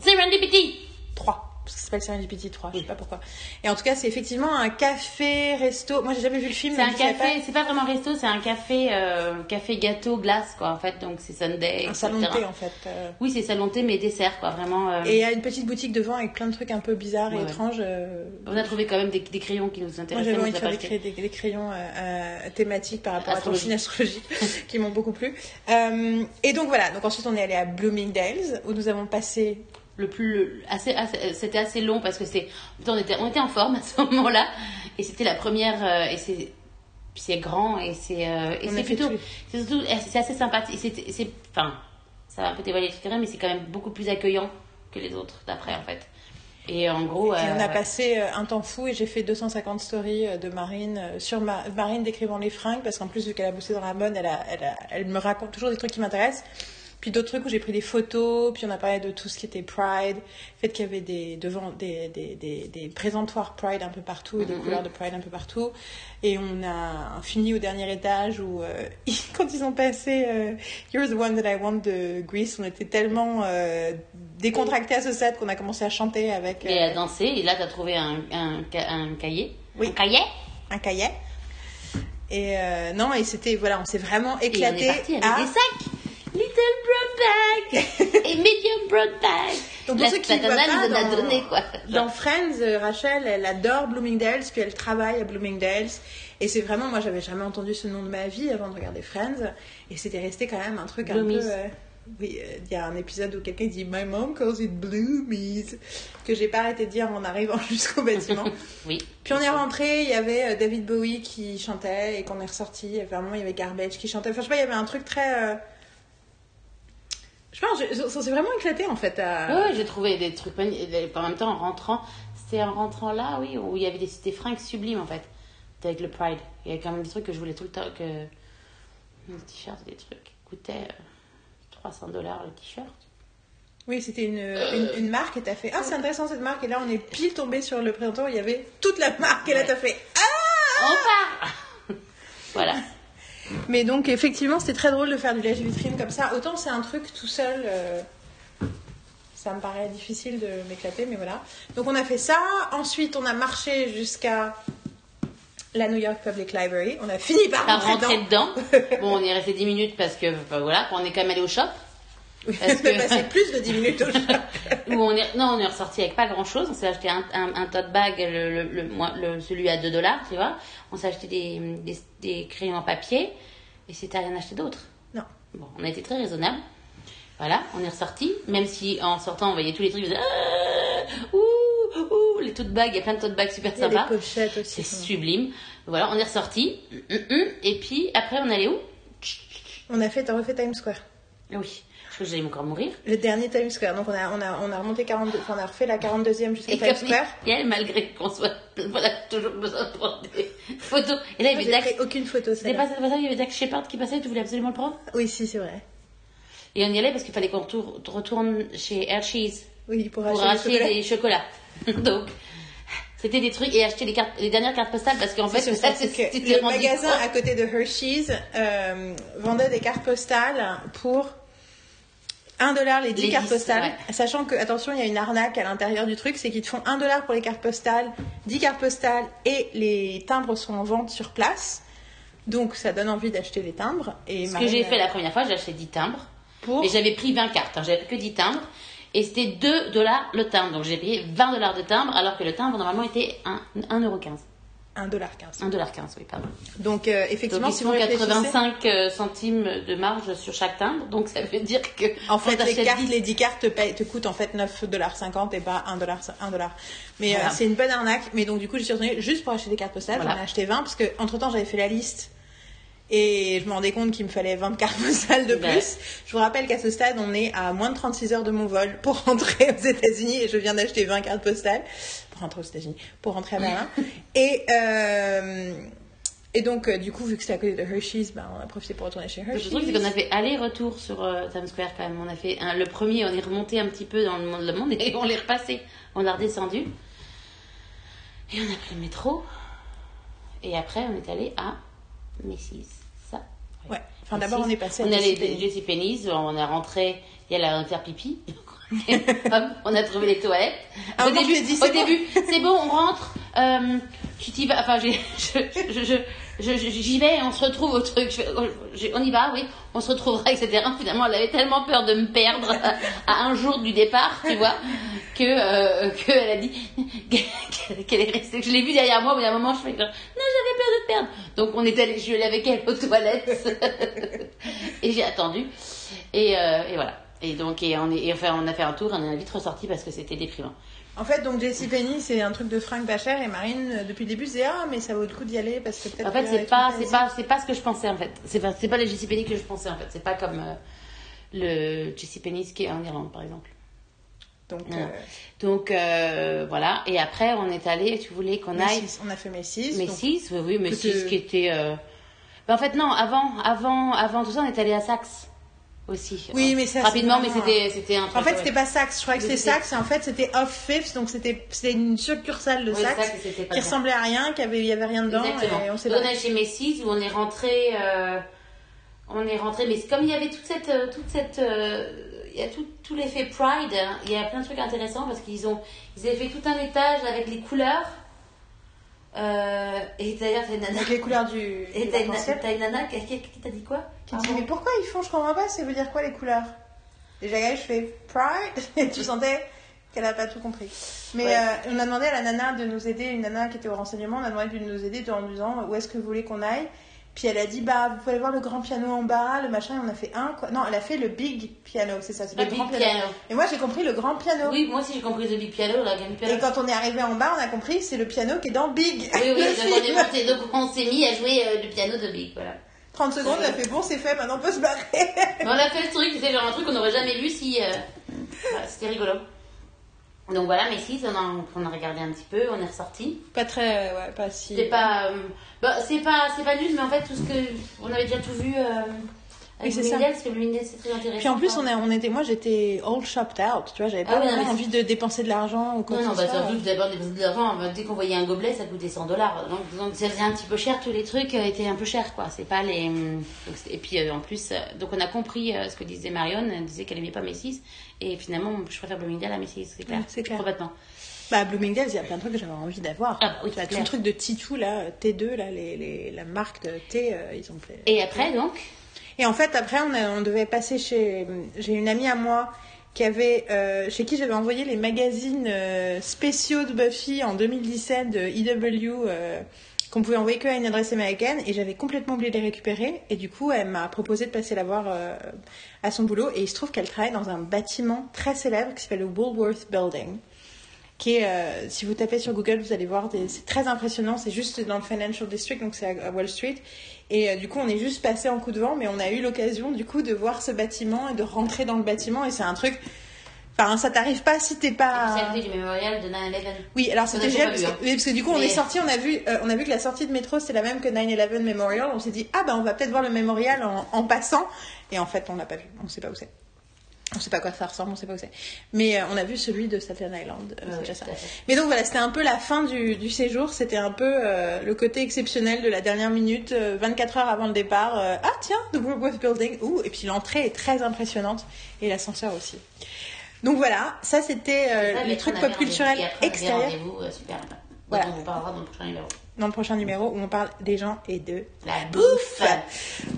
Serendipity 3. Parce que ça s'appelle Serendipity 3, je sais pas pourquoi. Et en tout cas, c'est effectivement un café-resto. Moi, j'ai jamais vu le film. C'est un café, c'est pas vraiment resto, c'est un café-gâteau-glace, quoi, en fait. Donc, c'est Sunday, etc. Un salon thé, en fait. Oui, c'est salon thé, mais dessert, quoi, vraiment. Et il y a une petite boutique devant avec plein de trucs un peu bizarres et étranges. On a trouvé quand même des crayons qui nous intéressaient. Moi, j'avais envie de faire des crayons thématiques par rapport à la machine astrologique qui m'ont beaucoup plu. Et donc, voilà. Donc, ensuite, on est allé à Bloomingdale's, où nous avons passé... c'était assez long parce que on était en forme à ce moment-là et c'était la première et c'est grand et c'est assez sympathique, ça va un peu dévoiler les trucs mais c'est quand même beaucoup plus accueillant que les autres d'après en fait. Et en gros... Et on a passé un temps fou et j'ai fait 250 stories de Marine, sur Marine décrivant les fringues, parce qu'en plus, vu qu'elle a bossé dans la mode, elle me raconte toujours des trucs qui m'intéressent. Puis d'autres trucs où j'ai pris des photos, puis on a parlé de tout ce qui était Pride, le fait qu'il y avait des présentoirs Pride un peu partout, et des couleurs de Pride un peu partout. Et on a fini au dernier étage où, quand ils ont passé You're the one that I want de Grease, on était tellement décontractés à ce set qu'on a commencé à chanter avec... Et à danser, et là t'as trouvé un cahier. Oui. Un cahier. Et non, et c'était, voilà, on s'est vraiment éclatés. Et on est parti avec des sacs Little broad bag et medium broad bag. Donc pour ceux qui ne voient pas, dans Friends, Rachel, elle adore Bloomingdale's, puis elle travaille à Bloomingdale's. Et c'est vraiment, moi, j'avais jamais entendu ce nom de ma vie avant de regarder Friends. Et c'était resté quand même un truc Bloomies. Un peu... oui, il y a un épisode où quelqu'un dit « My mom calls it Bloomies », que j'ai pas arrêté de dire en arrivant jusqu'au bâtiment. Oui. Puis on est rentré, il y avait David Bowie qui chantait et qu'on est ressorti. Vraiment, il y avait Garbage qui chantait. Enfin, je sais pas, il y avait un truc très... Je pense ça s'est vraiment éclaté en fait. Oui, j'ai trouvé des trucs en même temps en rentrant. C'était en rentrant là, oui, où il y avait des fringues sublimes en fait. Avec le Pride. Il y avait quand même des trucs que je voulais tout le temps. Les t-shirts, des trucs qui coûtaient $300 le t-shirt. Oui, c'était une marque et t'as fait « Ah, c'est intéressant cette marque ». Et là, on est pile tombé sur le présentoir où il y avait toute la marque. Et là, t'as fait « Ah !» On part. Voilà. Mais donc, effectivement, c'était très drôle de faire du lèche-vitrine comme ça. Autant c'est un truc tout seul, ça me paraît difficile de m'éclater, mais voilà. Donc, on a fait ça. Ensuite, on a marché jusqu'à la New York Public Library. On a fini par rentrer dedans. Bon, on est resté 10 minutes parce que, ben, voilà, on est quand même allé au shop. Oui, parce que... passer plus de 10 minutes au shop. Non, on est ressorti avec pas grand-chose. On s'est acheté un tote bag, celui à $2, tu vois. On s'est acheté des crayons en papier et c'était à rien acheter d'autre. Non. Bon, on a été très raisonnables. Voilà, on est ressorti. Même si en sortant, on voyait tous les trucs. Les tote bags, il y a plein de tote bags super sympas. Des pochettes aussi. C'est sublime. Voilà, on est ressorti. Et puis après, on allait où ? On a refait Times Square. Oui. J'allais encore mourir. Le dernier Times Square. Donc on a remonté 42, enfin on a refait la 42e jusqu'à Times Square. Et malgré qu'on soit toujours besoin de prendre des photos. Et là il y avait aucune photo. Il y avait Dax Shepard qui passait. Tu voulais absolument le prendre. Oui, si, c'est vrai. Et on y allait parce qu'il fallait qu'on retourne chez Hershey's. Oui, pour acheter des chocolats. Donc c'était des trucs et acheter les dernières cartes postales parce qu'en fait le magasin à côté de Hershey's vendait des cartes postales pour $1 les 10 cartes postales, ouais. Sachant que, attention, il y a une arnaque à l'intérieur du truc, c'est qu'ils te font $1 pour les cartes postales, 10 cartes postales et les timbres sont en vente sur place. Donc ça donne envie d'acheter les timbres. Et que j'ai fait la première fois, j'ai acheté 10 timbres. Mais j'avais pris 20 cartes, hein, j'avais que 10 timbres. Et c'était $2 le timbre, donc j'ai payé $20 de timbre alors que le timbre normalement était 1,15€. $1,15. $1,15, oui, pardon. Donc, effectivement, si vous réfléchissez... 85 centimes de marge sur chaque timbre. Donc, ça veut dire que... En fait, les 10 cartes te coûtent en fait $9,50 et pas $1. Mais voilà. C'est une bonne arnaque. Mais donc, du coup, je suis retournée juste pour acheter des cartes postales. Voilà. J'en ai acheté 20 parce qu'entre-temps, j'avais fait la liste. Et je me rendais compte qu'il me fallait 20 cartes postales de plus. Ouais. Je vous rappelle qu'à ce stade, on est à moins de 36 heures de mon vol pour rentrer aux États-Unis et je viens d'acheter 20 cartes postales pour rentrer aux États-Unis, pour rentrer à Berlin. Et donc, du coup, vu que c'était à côté de Hershey's, bah, on a profité pour retourner chez Hershey's. Le truc, c'est qu'on a fait aller-retour sur Times Square quand même. On a fait le premier, on est remonté un petit peu dans le monde et on l'est repassé. On l'a redescendu et on a pris le métro. Et après, on est allé à Macy's, ça. Ouais. Ouais. Enfin, Macy's. D'abord, on est passé. On est allé JCPenney's, on est rentré. Il y a la faire pipi. On a trouvé les toilettes. Ah, au début, c'est bon, on rentre. Tu t'y vas. Enfin, j'y vais. On se retrouve au truc. On y va, oui. On se retrouvera, etc. Finalement, elle avait tellement peur de me perdre à un jour du départ, tu vois, que elle a dit qu'elle est restée. Je l'ai vue derrière moi. Au bout d'un moment, je fais non, j'avais peur de perdre. Donc, on est allé. Je l'ai avec elle aux toilettes et j'ai attendu. Et voilà. Et donc, on a fait un tour, on a vite ressorti parce que c'était déprimant. En fait, donc JCPenney, c'est un truc de fringues pas cher et Marine, depuis le début, disait mais ça vaut le coup d'y aller parce que peut-être. En fait, c'est pas ce que je pensais en fait. C'est pas le JCPenney que je pensais en fait. C'est pas comme le JCPenney qui est en Irlande, par exemple. Donc, voilà. Voilà. Et après, on est allé, tu voulais qu'on aille... On a fait Messis. Messis, donc... oui, Messis qui était... Ben, en fait, non, avant tout ça, on est allé à Saxe aussi. Oui, mais ça, rapidement, mais c'était un truc... En fait, c'était pas Saxe. Je croyais que c'était Saxe. Et en fait, c'était Off Fifth. Donc, c'était une succursale de Saxe qui ressemblait à rien, il n'y avait rien dedans. Exactement. Et on s'est donné chez Messis où on est rentré... mais comme il y avait toute cette il y a tout l'effet Pride, hein, il y a plein de trucs intéressants parce qu'ils avaient fait tout un étage avec les couleurs. Et d'ailleurs, t'as une nana. Avec les couleurs du. Et t'as une nana qui t'a dit quoi ? Qui dit mais pourquoi ils font, je comprends pas, ça veut dire quoi les couleurs ? Déjà, je fais Pride et tu sentais qu'elle a pas tout compris. Mais ouais. On a demandé à la nana de nous aider, une nana qui était au renseignement, on a demandé de nous aider en disant où est-ce que vous voulez qu'on aille ? Puis elle a dit, bah, vous pouvez aller voir le grand piano en bas, le machin, et on a fait non, elle a fait le big piano, c'est ça, c'est le grand piano. Et moi, j'ai compris le grand piano. Oui, moi aussi, j'ai compris le big piano, la grande piano. Et quand on est arrivé en bas, on a compris, c'est le piano qui est dans Big. Oui, oui, donc on s'est mis à jouer le piano de Big, voilà. 30 secondes, on a fait, bon, c'est fait, maintenant on peut se barrer. On a fait le truc, c'était genre un truc qu'on n'aurait jamais lu si... Voilà, c'était rigolo. Donc voilà, mais si, on a regardé un petit peu, on est ressorti. Pas très, ouais, pas si. C'est pas, c'est pas nul, mais en fait tout ce que on avait déjà tout vu avec Luminiel, parce que Luminiel c'est très intéressant. Puis en plus moi j'étais all shopped out, tu vois, j'avais pas envie de dépenser de l'argent ou quoi. Non, surtout d'abord dépenser de l'argent, dès qu'on voyait un gobelet ça coûtait $100, donc ça faisait un petit peu cher, tous les trucs étaient un peu chers quoi. C'est pas les, et puis en plus donc on a compris ce que disait Marion, elle disait qu'elle aimait pas Messis. Et finalement, je préfère Bloomingdale à Messi, c'est clair. Oui, c'est clair. Complètement. Bah, Bloomingdale, il y a plein de trucs que j'avais envie d'avoir. Ah, oui, tout le truc de Titou, là, T2, là, la marque de thé, ils ont fait. Et après, donc ? Et en fait, après, on devait passer chez. J'ai une amie à moi qui avait. Chez qui j'avais envoyé les magazines spéciaux de Buffy en 2017 de EW. Qu'on pouvait envoyer qu'à une adresse américaine et j'avais complètement oublié de les récupérer et du coup elle m'a proposé de passer la voir à son boulot et il se trouve qu'elle travaille dans un bâtiment très célèbre qui s'appelle le Woolworth Building qui est, si vous tapez sur Google vous allez voir, c'est très impressionnant, c'est juste dans le Financial District donc c'est à Wall Street et du coup on est juste passé en coup de vent mais on a eu l'occasion du coup de voir ce bâtiment et de rentrer dans le bâtiment et c'est un truc... Enfin, ça t'arrive pas si t'es pas... C'est le du mémorial de 9-11. Oui, alors c'était génial, parce que du coup, on est sortis, on a vu que la sortie de métro, c'est la même que 9-11 Memorial. On s'est dit, on va peut-être voir le mémorial en passant. Et en fait, on l'a pas vu. On sait pas où c'est. On sait pas quoi ça ressemble, on sait pas où c'est. Mais on a vu celui de Staten Island. C'est déjà ça. Mais donc voilà, c'était un peu la fin du séjour. C'était un peu le côté exceptionnel de la dernière minute, 24 heures avant le départ. The Woolworth Building. Ouh, et puis l'entrée est très impressionnante. Et l'ascenseur aussi. Donc voilà, ça c'était les trucs pop culturels extérieurs. Voilà. On vous parlera dans le prochain numéro. Dans le prochain numéro où on parle des gens et de la bouffe.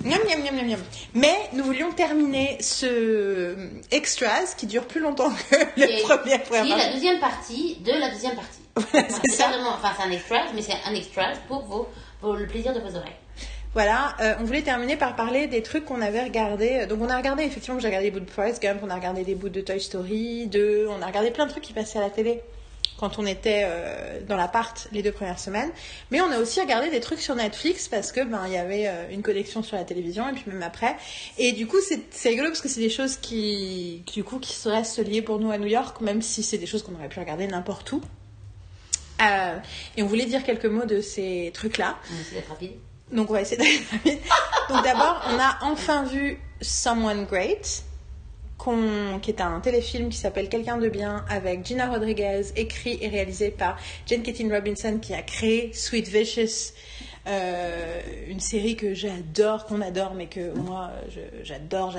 Miam, miam, miam, miam, miam. Mais nous voulions terminer ce Extras qui dure plus longtemps que le premier. C'est la deuxième partie de la deuxième partie. Voilà, c'est ça. C'est un Extras, mais c'est un Extras pour le plaisir de vos oreilles. Voilà, on voulait terminer par parler des trucs qu'on avait regardés. Donc on a regardé, effectivement, j'ai regardé des bouts de Forrest Gump, on a regardé des bouts de Toy Story 2, on a regardé plein de trucs qui passaient à la télé quand on était dans l'appart les 2 premières semaines. Mais on a aussi regardé des trucs sur Netflix parce que il y avait une connexion sur la télévision et puis même après. Et du coup, c'est rigolo parce que c'est des choses qui restent liées pour nous à New York, même si c'est des choses qu'on aurait pu regarder n'importe où. Et on voulait dire quelques mots de ces trucs-là. On essaie d'être rapide. Donc on va essayer d'être rapide. Donc d'abord, on a enfin vu Someone Great, qui est un téléfilm qui s'appelle Quelqu'un de bien, avec Gina Rodriguez, écrit et réalisé par Jane Kathleen Robinson, qui a créé Sweet Vicious, une série que j'adore, qu'on adore, mais que moi j'adore,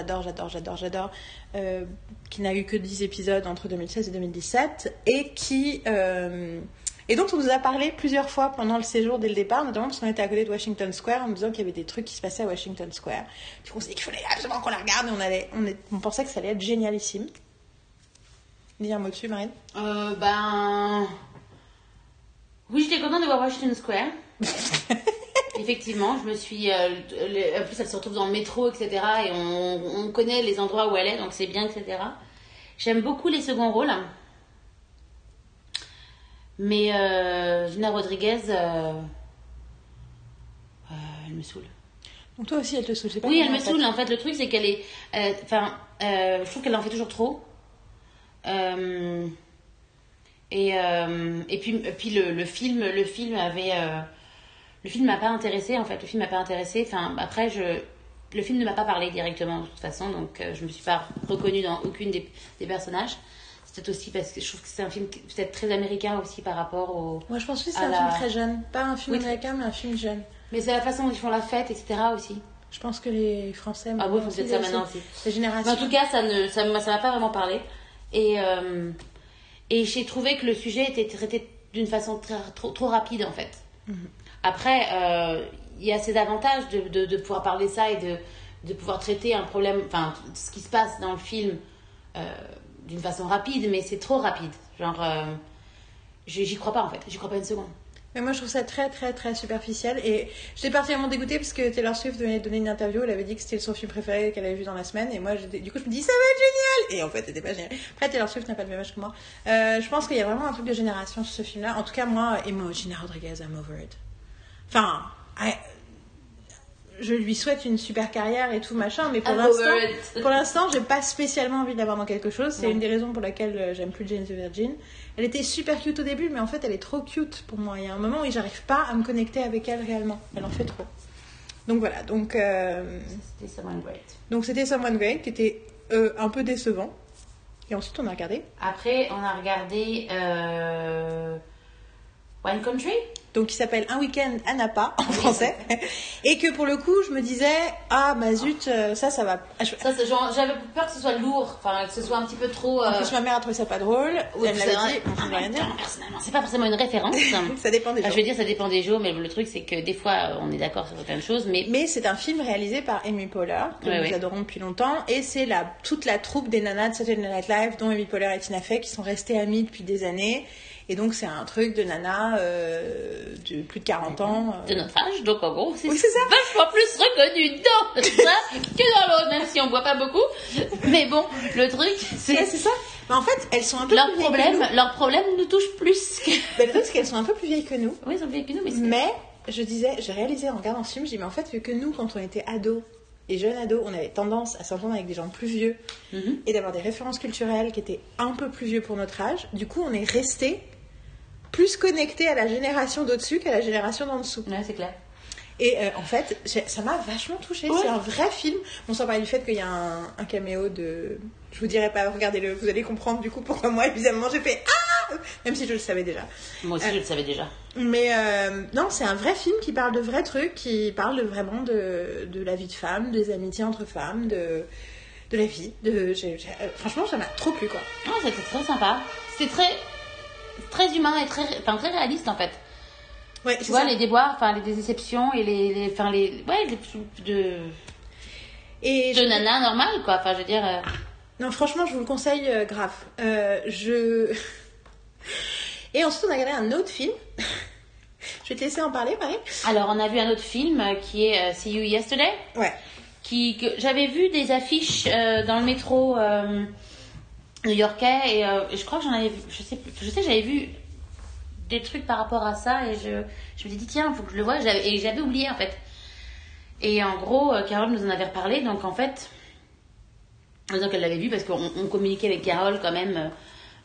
qui n'a eu que 10 épisodes entre 2016 et 2017, et qui... Et donc, on nous a parlé plusieurs fois pendant le séjour dès le départ, notamment parce qu'on était à côté de Washington Square, en nous disant qu'il y avait des trucs qui se passaient à Washington Square. Du coup, on s'est dit qu'il fallait absolument qu'on la regarde et on pensait que ça allait être génialissime. Dis un mot dessus, Marine. Oui, j'étais contente de voir Washington Square. Effectivement, je me suis... En plus, elle se retrouve dans le métro, etc. Et on connaît les endroits où elle est, donc c'est bien, etc. J'aime beaucoup les seconds rôles. Mais Gina Rodriguez, elle me saoule. Donc toi aussi, elle te saoule, c'est pas... Oui, elle me saoule. En fait, le truc, c'est qu'elle est... je trouve qu'elle en fait toujours trop. Et puis le film m'a pas intéressée en fait. Le film m'a pas intéressée. Enfin après le film ne m'a pas parlé directement de toute façon, donc je me suis pas reconnue dans aucune des personnages. C'est peut-être aussi parce que je trouve que c'est un film peut-être très américain aussi par rapport au... Moi je pense que c'est un film très jeune. Pas un film américain mais un film jeune. Mais c'est la façon dont ils font la fête etc. aussi. Je pense que les Français... Ah oui, ils font peut-être ça maintenant aussi. La génération. Mais en tout cas ça m'a pas vraiment parlé. Et j'ai trouvé que le sujet était traité d'une façon trop rapide en fait. Mm-hmm. Après il y a ces avantages de pouvoir parler ça et de pouvoir traiter un problème, enfin ce qui se passe dans le film d'une façon rapide, mais c'est trop rapide. Genre, j'y crois pas en fait, j'y crois pas une seconde. Mais moi je trouve ça très très très superficiel et j'étais particulièrement dégoûtée parce que Taylor Swift venait de donner une interview, elle avait dit que c'était son film préféré qu'elle avait vu dans la semaine et moi du coup je me dis ça va être génial et en fait c'était pas génial. Après Taylor Swift n'a pas le même âge que moi. Je pense qu'il y a vraiment un truc de génération sur ce film là, en tout cas moi et moi Gina Rodriguez, I'm over it. Enfin, je lui souhaite une super carrière et tout machin, mais pour l'instant, j'ai pas spécialement envie d'avoir dans quelque chose. C'est une des raisons pour laquelle j'aime plus Jane the Virgin. Elle était super cute au début, mais en fait, elle est trop cute pour moi. Il y a un moment où j'arrive pas à me connecter avec elle réellement. Elle en fait trop. Donc voilà. C'était Someone Great. Donc c'était Someone Great qui était un peu décevant. Et ensuite, on a regardé. Après, on a regardé Wine Country. Donc qui s'appelle Un week-end à Napa en français, et que pour le coup je me disais ça va. J'avais peur que ce soit lourd, enfin que ce soit un petit peu trop. En plus ma mère a trouvé ça pas drôle. Elle me l'avait dit. On peut rien dire. Personnellement, c'est pas forcément une référence. Ça dépend des jours. Je veux dire ça dépend des jours, mais le truc c'est que des fois on est d'accord sur certaines choses, mais c'est un film réalisé par Amy Poehler que nous adorons depuis longtemps, et c'est toute la troupe des nanas de Saturday Night Live dont Amy Poehler et Tina Fey qui sont restées amies depuis des années. Et donc, c'est un truc de nana de plus de 40 ans. De notre âge, donc en gros, c'est ça. Vachement plus reconnu dans ça que dans l'autre, même si on ne boit pas beaucoup. Mais bon, le truc, c'est... Ouais, c'est ça. Mais en fait, elles sont un peu plus vieilles que nous. Leurs problèmes nous touchent plus. Ben, le truc, c'est qu'elles sont un peu plus vieilles que nous. Oui, elles sont vieilles que nous, mais c'est... Mais, j'ai réalisé en regardant ce film, j'ai dit, mais en fait, vu que nous, quand on était ados, les jeunes ados, on avait tendance à s'entendre avec des gens plus vieux et d'avoir des références culturelles qui étaient un peu plus vieux pour notre âge. Du coup, on est resté plus connecté à la génération d'au-dessus qu'à la génération d'en dessous. Ouais, c'est clair. Et en fait, ça m'a vachement touchée. Ouais. C'est un vrai film. On s'en parlait du fait qu'il y a un caméo de... Je vous dirai pas, regardez-le, vous allez comprendre du coup pourquoi moi, évidemment, j'ai fait... Ah, même si je le savais déjà. Moi aussi, je le savais déjà. Mais non, c'est un vrai film qui parle de vrais trucs, qui parle vraiment de la vie de femme, des amitiés entre femmes, de la vie. Franchement, ça m'a trop plu, quoi. Non, c'était très sympa. C'était très humain et très réaliste, en fait. Ouais, tu vois, ça. Les déboires, enfin les déceptions et les nana normal quoi, enfin je veux dire Non, franchement, je vous le conseille grave. Et ensuite on a regardé un autre film. Je vais te laisser en parler, Marie. Alors, on a vu un autre film qui est See You Yesterday. Ouais. Que j'avais vu des affiches dans le métro new-yorkais et je crois que j'en avais vu, je sais que j'avais vu des trucs par rapport à ça et je me suis dit tiens, faut que je le voie, et j'avais oublié en fait. Et en gros Carole nous en avait reparlé, donc en fait elle l'avait vu parce qu'on communiquait avec Carole quand même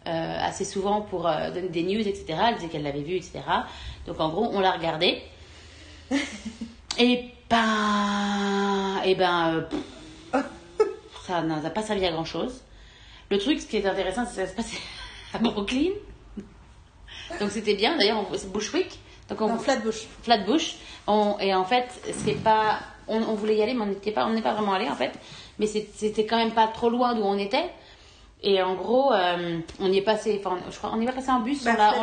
assez souvent pour donner des news etc. Elle disait qu'elle l'avait vu etc. Donc en gros on l'a regardé ça n'a pas servi à grand chose. Le truc, ce qui est intéressant, c'est que ça se passait à Brooklyn. Donc c'était bien, d'ailleurs c'est Bushwick, donc Flatbush. Et en fait c'est pas, on voulait y aller mais on n'est pas vraiment allé en fait, mais c'était quand même pas trop loin d'où on était. Et en gros on y est passé, enfin je crois on y est passé en bus, bah,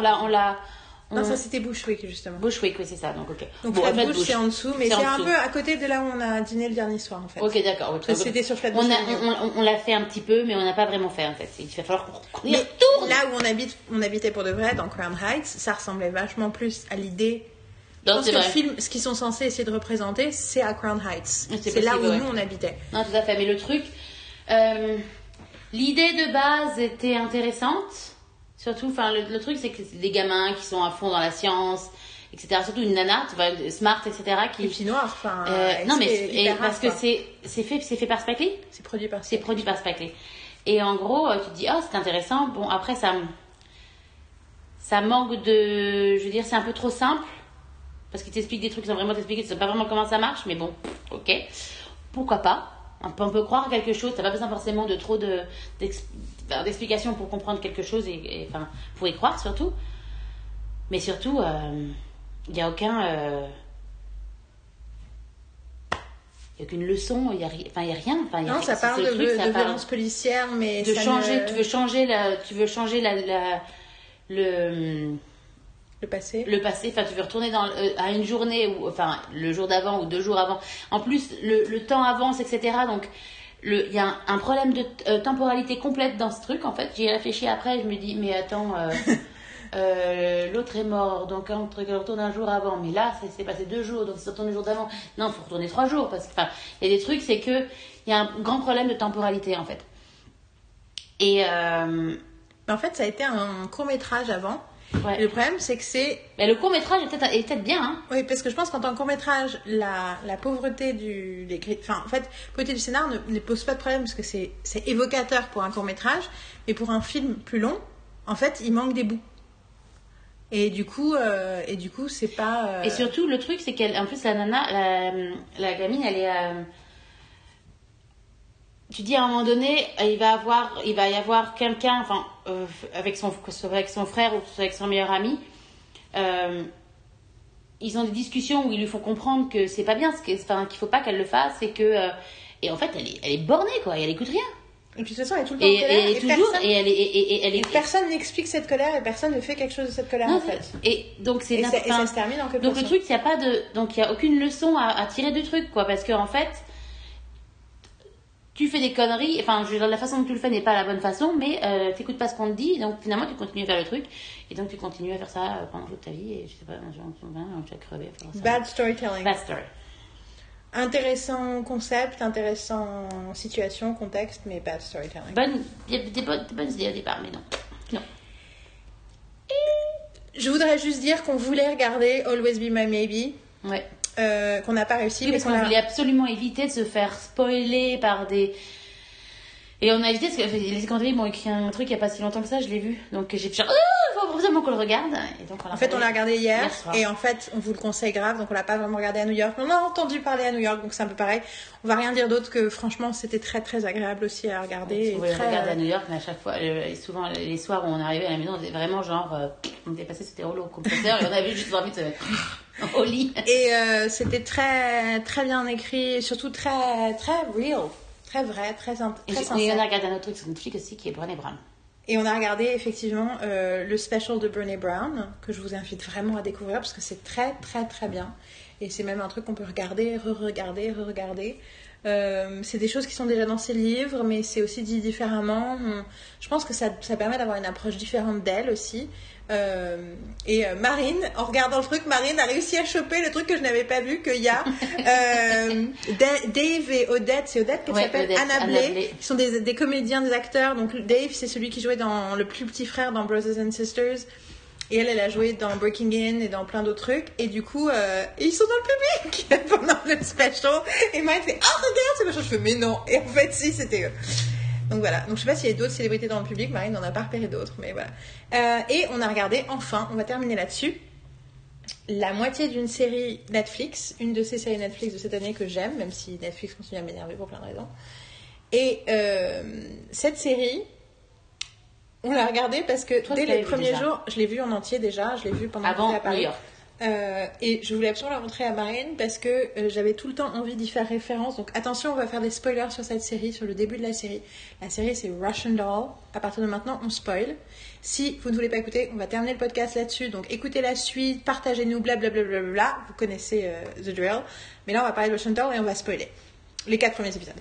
non, ça c'était Bushwick justement. Bushwick, oui c'est ça, donc ok. Donc Flatbush c'est en dessous, mais c'est un peu à côté de là où on a dîné le dernier soir en fait. Ok, d'accord. Okay. C'était sur Flatbush. On l'a fait un petit peu, mais on n'a pas vraiment fait en fait. Il va falloir qu'on y retourne. Là où on habitait pour de vrai, dans Crown Heights, ça ressemblait vachement plus à l'idée. Non, parce que vrai. Le film, ce qu'ils sont censés essayer de représenter, c'est à Crown Heights. C'est là où nous on habitait. Non, tout à fait, mais le truc... l'idée de base était intéressante... Surtout, enfin, le truc, c'est que c'est des gamins qui sont à fond dans la science, etc. Surtout une nana, tu vois, smart, etc. Qui... Et puis noire, enfin. Non, mais parce que c'est fait par Spike Lee. C'est produit par Spike Lee. Et en gros, tu te dis, oh, c'est intéressant. Bon, après, ça manque de... Je veux dire, c'est un peu trop simple. Parce qu'ils t'expliquent des trucs sans vraiment t'expliquer. Tu ne sais pas vraiment comment ça marche. Mais bon, ok. Pourquoi pas? On peut croire à quelque chose. Tu n'as pas besoin forcément de trop d'explications pour comprendre quelque chose. Et enfin, pour y croire, surtout. Mais surtout, il n'y a aucun... Il n'y a qu'une leçon, il n'y a, rien. Non, ça parle de violence policière, mais... Tu veux changer le passé. Le passé, enfin, tu veux retourner à une journée, ou, enfin, le jour d'avant ou 2 jours avant. En plus, le temps avance, etc. Donc, il y a un problème de temporalité complète dans ce truc, en fait. J'y ai réfléchi après, je me dis, mais attends... l'autre est mort, donc on retourne un jour avant, mais là ça s'est passé 2 jours, donc ça retourne le jour d'avant. Non, il faut retourner 3 jours, parce que il y a des trucs, c'est que il y a un grand problème de temporalité en fait. Et en fait, ça a été un court métrage avant. Ouais. Le problème, c'est que c'est... Mais le court métrage est peut-être bien, hein. Oui, parce que je pense qu'en tant que court métrage, la pauvreté du... Enfin, en fait, la pauvreté du scénar ne pose pas de problème, parce que c'est évocateur pour un court métrage, mais pour un film plus long, en fait, il manque des bouts. Et du coup, c'est pas... Et surtout, le truc, c'est qu'en plus, la nana, la gamine, elle est... Tu dis, à un moment donné, il va y avoir quelqu'un, enfin, avec son frère ou avec son meilleur ami, ils ont des discussions où ils lui font comprendre que c'est pas bien, enfin, qu'il faut pas qu'elle le fasse, et que... et en fait, elle est bornée, quoi, et elle écoute rien. Et puis de toute façon, elle est tout le temps en colère. Et personne n'explique cette colère, et personne ne fait quelque chose de cette colère, non, en fait. Et donc, ça se termine en quelque sorte. Donc, le truc, il n'y a aucune leçon à tirer du truc, quoi. Parce qu'en fait, tu fais des conneries. Enfin, je veux dire, la façon dont tu le fais n'est pas la bonne façon, mais tu n'écoutes pas ce qu'on te dit. Donc, finalement, tu continues à faire le truc. Et donc, tu continues à faire ça pendant toute ta vie. Et je sais pas, tu vas crever. Bad storytelling. Bad story. Intéressant concept, intéressant situation, contexte, mais bad storytelling. Il y a des bonnes idées au départ, mais non. Et je voudrais juste dire qu'on voulait regarder Always Be My Maybe, ouais. Qu'on n'a pas réussi. Oui, parce qu'on voulait absolument éviter de se faire spoiler par des... Et on a évité, parce que les Scandinaves m'ont écrit un truc il n'y a pas si longtemps que ça, je l'ai vu. Donc j'ai fait genre, faut vraiment qu'on le regarde. Et donc en fait, on l'a regardé hier, et en fait, on vous le conseille grave, donc on ne l'a pas vraiment regardé à New York. Mais on a entendu parler à New York, donc c'est un peu pareil. On ne va rien dire d'autre que, franchement, c'était très très agréable aussi à regarder. On pouvait regarder à New York, mais à chaque fois, souvent les soirs où on arrivait à la maison, on était vraiment genre, on était passé sous des rouleaux compresseurs et on avait juste envie de se mettre au lit. Et c'était très très bien écrit, et surtout très très real. Très vrai, très sincère. Et on a regardé un autre truc sur Netflix aussi qui est Brené Brown. Et on a regardé effectivement le special de Brené Brown, que je vous invite vraiment à découvrir parce que c'est très très très bien. Et c'est même un truc qu'on peut regarder, re-regarder. C'est des choses qui sont déjà dans ses livres, mais c'est aussi dit différemment. Je pense que ça permet d'avoir une approche différente d'elle aussi. Et Marine, en regardant le truc, Marine a réussi à choper le truc que je n'avais pas vu, qu'il y a Dave et Odette, c'est Odette qui s'appelle, Anna Blay, qui sont des comédiens, des acteurs. Donc Dave, c'est celui qui jouait dans Le Plus Petit Frère, dans Brothers and Sisters, et elle a joué dans Breaking In et dans plein d'autres trucs, et du coup ils sont dans le public pendant le special, et Marine fait oh regarde c'est machin, je fais mais non, et en fait si, c'était eux. Donc voilà, donc, je sais pas s'il y a d'autres célébrités dans le public, Marine n'en a pas repéré d'autres, mais voilà. Et on a regardé, enfin, on va terminer là-dessus, la moitié d'une série Netflix, une de ces séries Netflix de cette année que j'aime, même si Netflix continue à m'énerver pour plein de raisons. Et cette série, on l'a regardée parce que dès les premiers jours, je l'ai vue en entier déjà, je l'ai vue pendant que j'étais à Paris. Et je voulais absolument la montrer à Marine parce que j'avais tout le temps envie d'y faire référence. Donc attention, on va faire des spoilers sur cette série, sur le début de la série. La série, c'est Russian Doll. À partir de maintenant, on spoil. Si vous ne voulez pas écouter, on va terminer le podcast là-dessus. Donc écoutez la suite, partagez-nous, blablabla. Vous connaissez the drill. Mais là, on va parler de Russian Doll et on va spoiler les 4 premiers épisodes.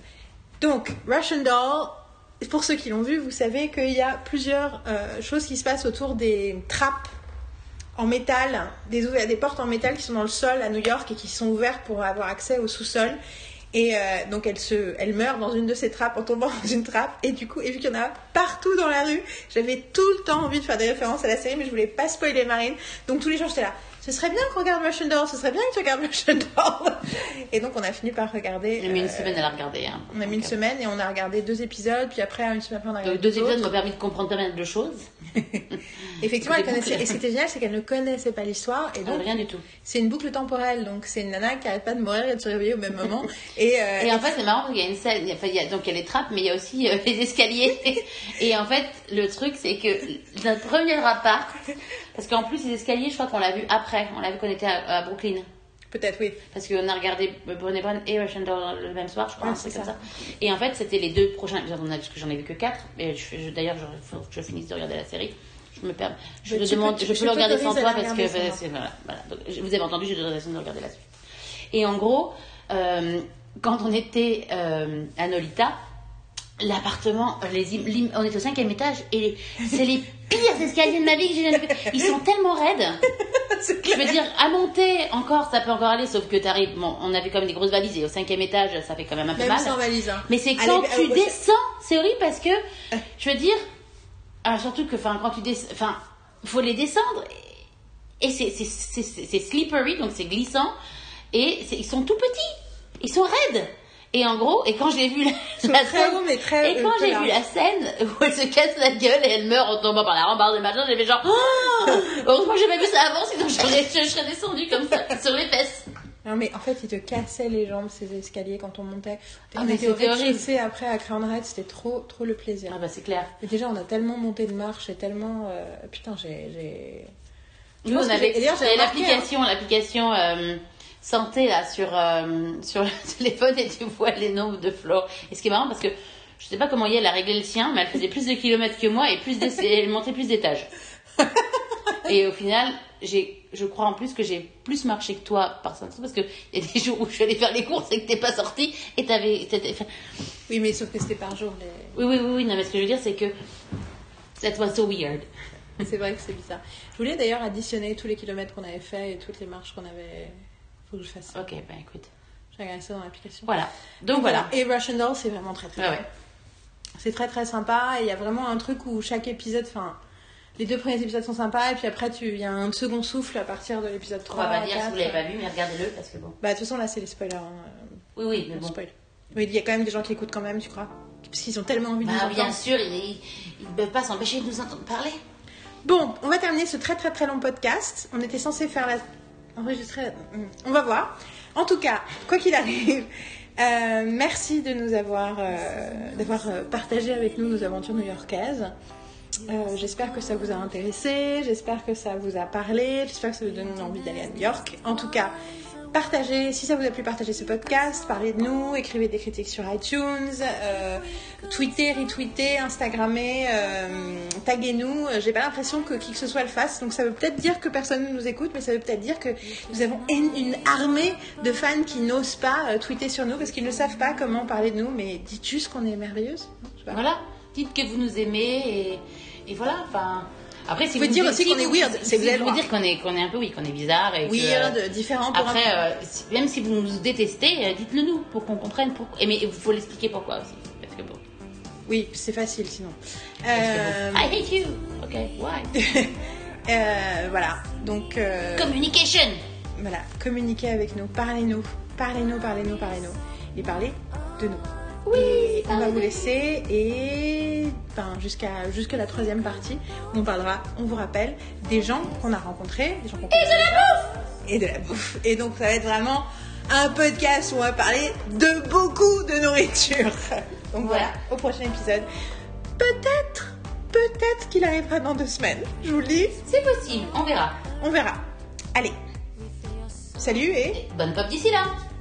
Donc, Russian Doll... Pour ceux qui l'ont vu, vous savez qu'il y a plusieurs choses qui se passent autour des trappes en métal, des portes en métal qui sont dans le sol à New York et qui sont ouvertes pour avoir accès au sous-sol. Et donc elle meurt dans une de ces trappes, en tombant dans une trappe. Et du coup, et vu qu'il y en a partout dans la rue, j'avais tout le temps envie de faire des références à la série, mais je voulais pas spoiler Marine. Donc tous les jours, j'étais là. ce serait bien qu'on regarde Russian Doll, ce serait bien que tu regardes Russian Doll. Et donc on a fini par regarder. On a mis une semaine à la regarder. Hein. On a mis une semaine et on a regardé 2 épisodes, puis après une semaine après on a regardé. Donc 2 épisodes m'ont permis de comprendre pas mal de choses. Effectivement, elle connaissait, et c'était génial, c'est qu'elle ne connaissait pas l'histoire. Et donc, rien du tout. C'est une boucle temporelle, donc c'est une nana qui n'arrête pas de mourir et de se réveiller au même moment. Et en fait, c'est marrant parce qu'il y a une scène, donc il y a les trappes, mais il y a aussi les escaliers. Et en fait, le truc, c'est que notre premier appart, parce qu'en plus, les escaliers, je crois qu'on l'a vu après, on l'a vu qu'on était à Brooklyn. Peut-être, oui. Parce qu'on a regardé Brené Brown et Russian Doll le même soir, je crois, un truc comme ça. Et en fait, c'était les 2 prochains épisodes, parce que j'en ai vu que 4. Et d'ailleurs, il faut que je finisse de regarder la série. Je me permets. Je peux le regarder sans toi parce que. Voilà. Donc, vous avez entendu, j'ai l'autorisation de regarder la suite. Et en gros, quand on était à Nolita, l'appartement, on est au 5e étage et c'est les pires escaliers de ma vie que j'ai jamais fait. Ils sont tellement raides. Je veux dire, à monter encore, ça peut encore aller, sauf que t'arrives. Bon, on avait quand même des grosses valises et au 5e étage, ça fait quand même un peu mal. Même sans valise. Hein. Mais c'est quand tu descends, c'est horrible parce que, je veux dire, surtout que, quand tu descends, faut les descendre et c'est slippery, donc c'est glissant et ils sont tout petits, ils sont raides. Et en gros, et quand j'ai vu la scène où elle se casse la gueule et elle meurt en tombant par la rambarde de machin, j'ai fait genre, heureusement que j'ai pas vu ça avant, sinon je serais descendue comme ça, sur les fesses. Non mais en fait, ils te cassaient les jambes, ces escaliers, quand on montait. On était au rez-de-chaussée après à Crown Red, c'était trop le plaisir. Ah bah c'est clair. Et déjà, on a tellement monté de marche et tellement... Putain, Nous, on avait l'application... santé là sur le téléphone et tu vois les nombres de floors. Et ce qui est marrant parce que je sais pas comment elle a réglé le sien, mais elle faisait plus de kilomètres que moi et elle montait plus d'étages. Et au final, je crois en plus que j'ai plus marché que toi par ça, parce que il y a des jours où je suis allée faire les courses et que t'es pas sortie et t'étais... Oui, mais sauf que c'était par jour. Oui, non mais ce que je veux dire c'est que that was so weird. C'est vrai que c'est bizarre. Je voulais d'ailleurs additionner tous les kilomètres qu'on avait fait et toutes les marches qu'on avait. Que je fasse. Ok, ben écoute. J'ai regardé ça dans l'application. Voilà. Donc voilà. Et Russian Doll, c'est vraiment très très bien. C'est très très sympa. Il y a vraiment un truc où chaque épisode, les 2 premiers épisodes sont sympas et puis après il y a un second souffle à partir de l'épisode 3. On va pas dire si vous l'avez pas vu, mais regardez-le parce que bon. Bah de toute façon là c'est les spoilers. Oui, mais bon. Spoil. Mais il y a quand même des gens qui l'écoutent quand même, tu crois? Parce qu'ils ont tellement envie de nous entendre. Bien sûr, ils ne peuvent pas s'empêcher de nous entendre parler. Bon, on va terminer ce très très très long podcast. On était censé faire enregistrer. On va voir. En tout cas, quoi qu'il arrive, merci de nous d'avoir partagé avec nous nos aventures new-yorkaises. J'espère que ça vous a intéressé, j'espère que ça vous a parlé, j'espère que ça vous donne envie d'aller à New York. En tout cas, partagez, si ça vous a plu, partagez ce podcast, parlez de nous, écrivez des critiques sur iTunes, tweetez, retweetez, Instagrammez, taguez-nous. J'ai pas l'impression que qui que ce soit le fasse, donc ça veut peut-être dire que personne ne nous écoute, mais ça veut peut-être dire que nous avons une armée de fans qui n'osent pas tweeter sur nous parce qu'ils ne savent pas comment parler de nous, mais dites juste qu'on est merveilleuse. Voilà, dites que vous nous aimez et voilà, enfin... Après, si vous dire aussi qu'on est weird, c'est que vous dire qu'on est un peu qu'on est bizarre et weird, différent. Après, même si vous nous détestez, dites-le nous pour qu'on comprenne pourquoi. Mais il faut l'expliquer pourquoi aussi, parce que bon. Oui, c'est facile sinon. I hate you. Ok, why? Voilà, donc. Communication. Voilà, communiquez avec nous, parlez-nous et parlez de nous. Oui, on va vous laisser et jusqu'à la 3e partie, on parlera, on vous rappelle, des gens qu'on a rencontrés, et de la bouffe. Et donc ça va être vraiment un podcast où on va parler de beaucoup de nourriture. Donc voilà, au prochain épisode. Peut-être qu'il arrivera dans 2 semaines. Je vous le dis. C'est possible, on verra. Allez, salut et bonne pop d'ici là.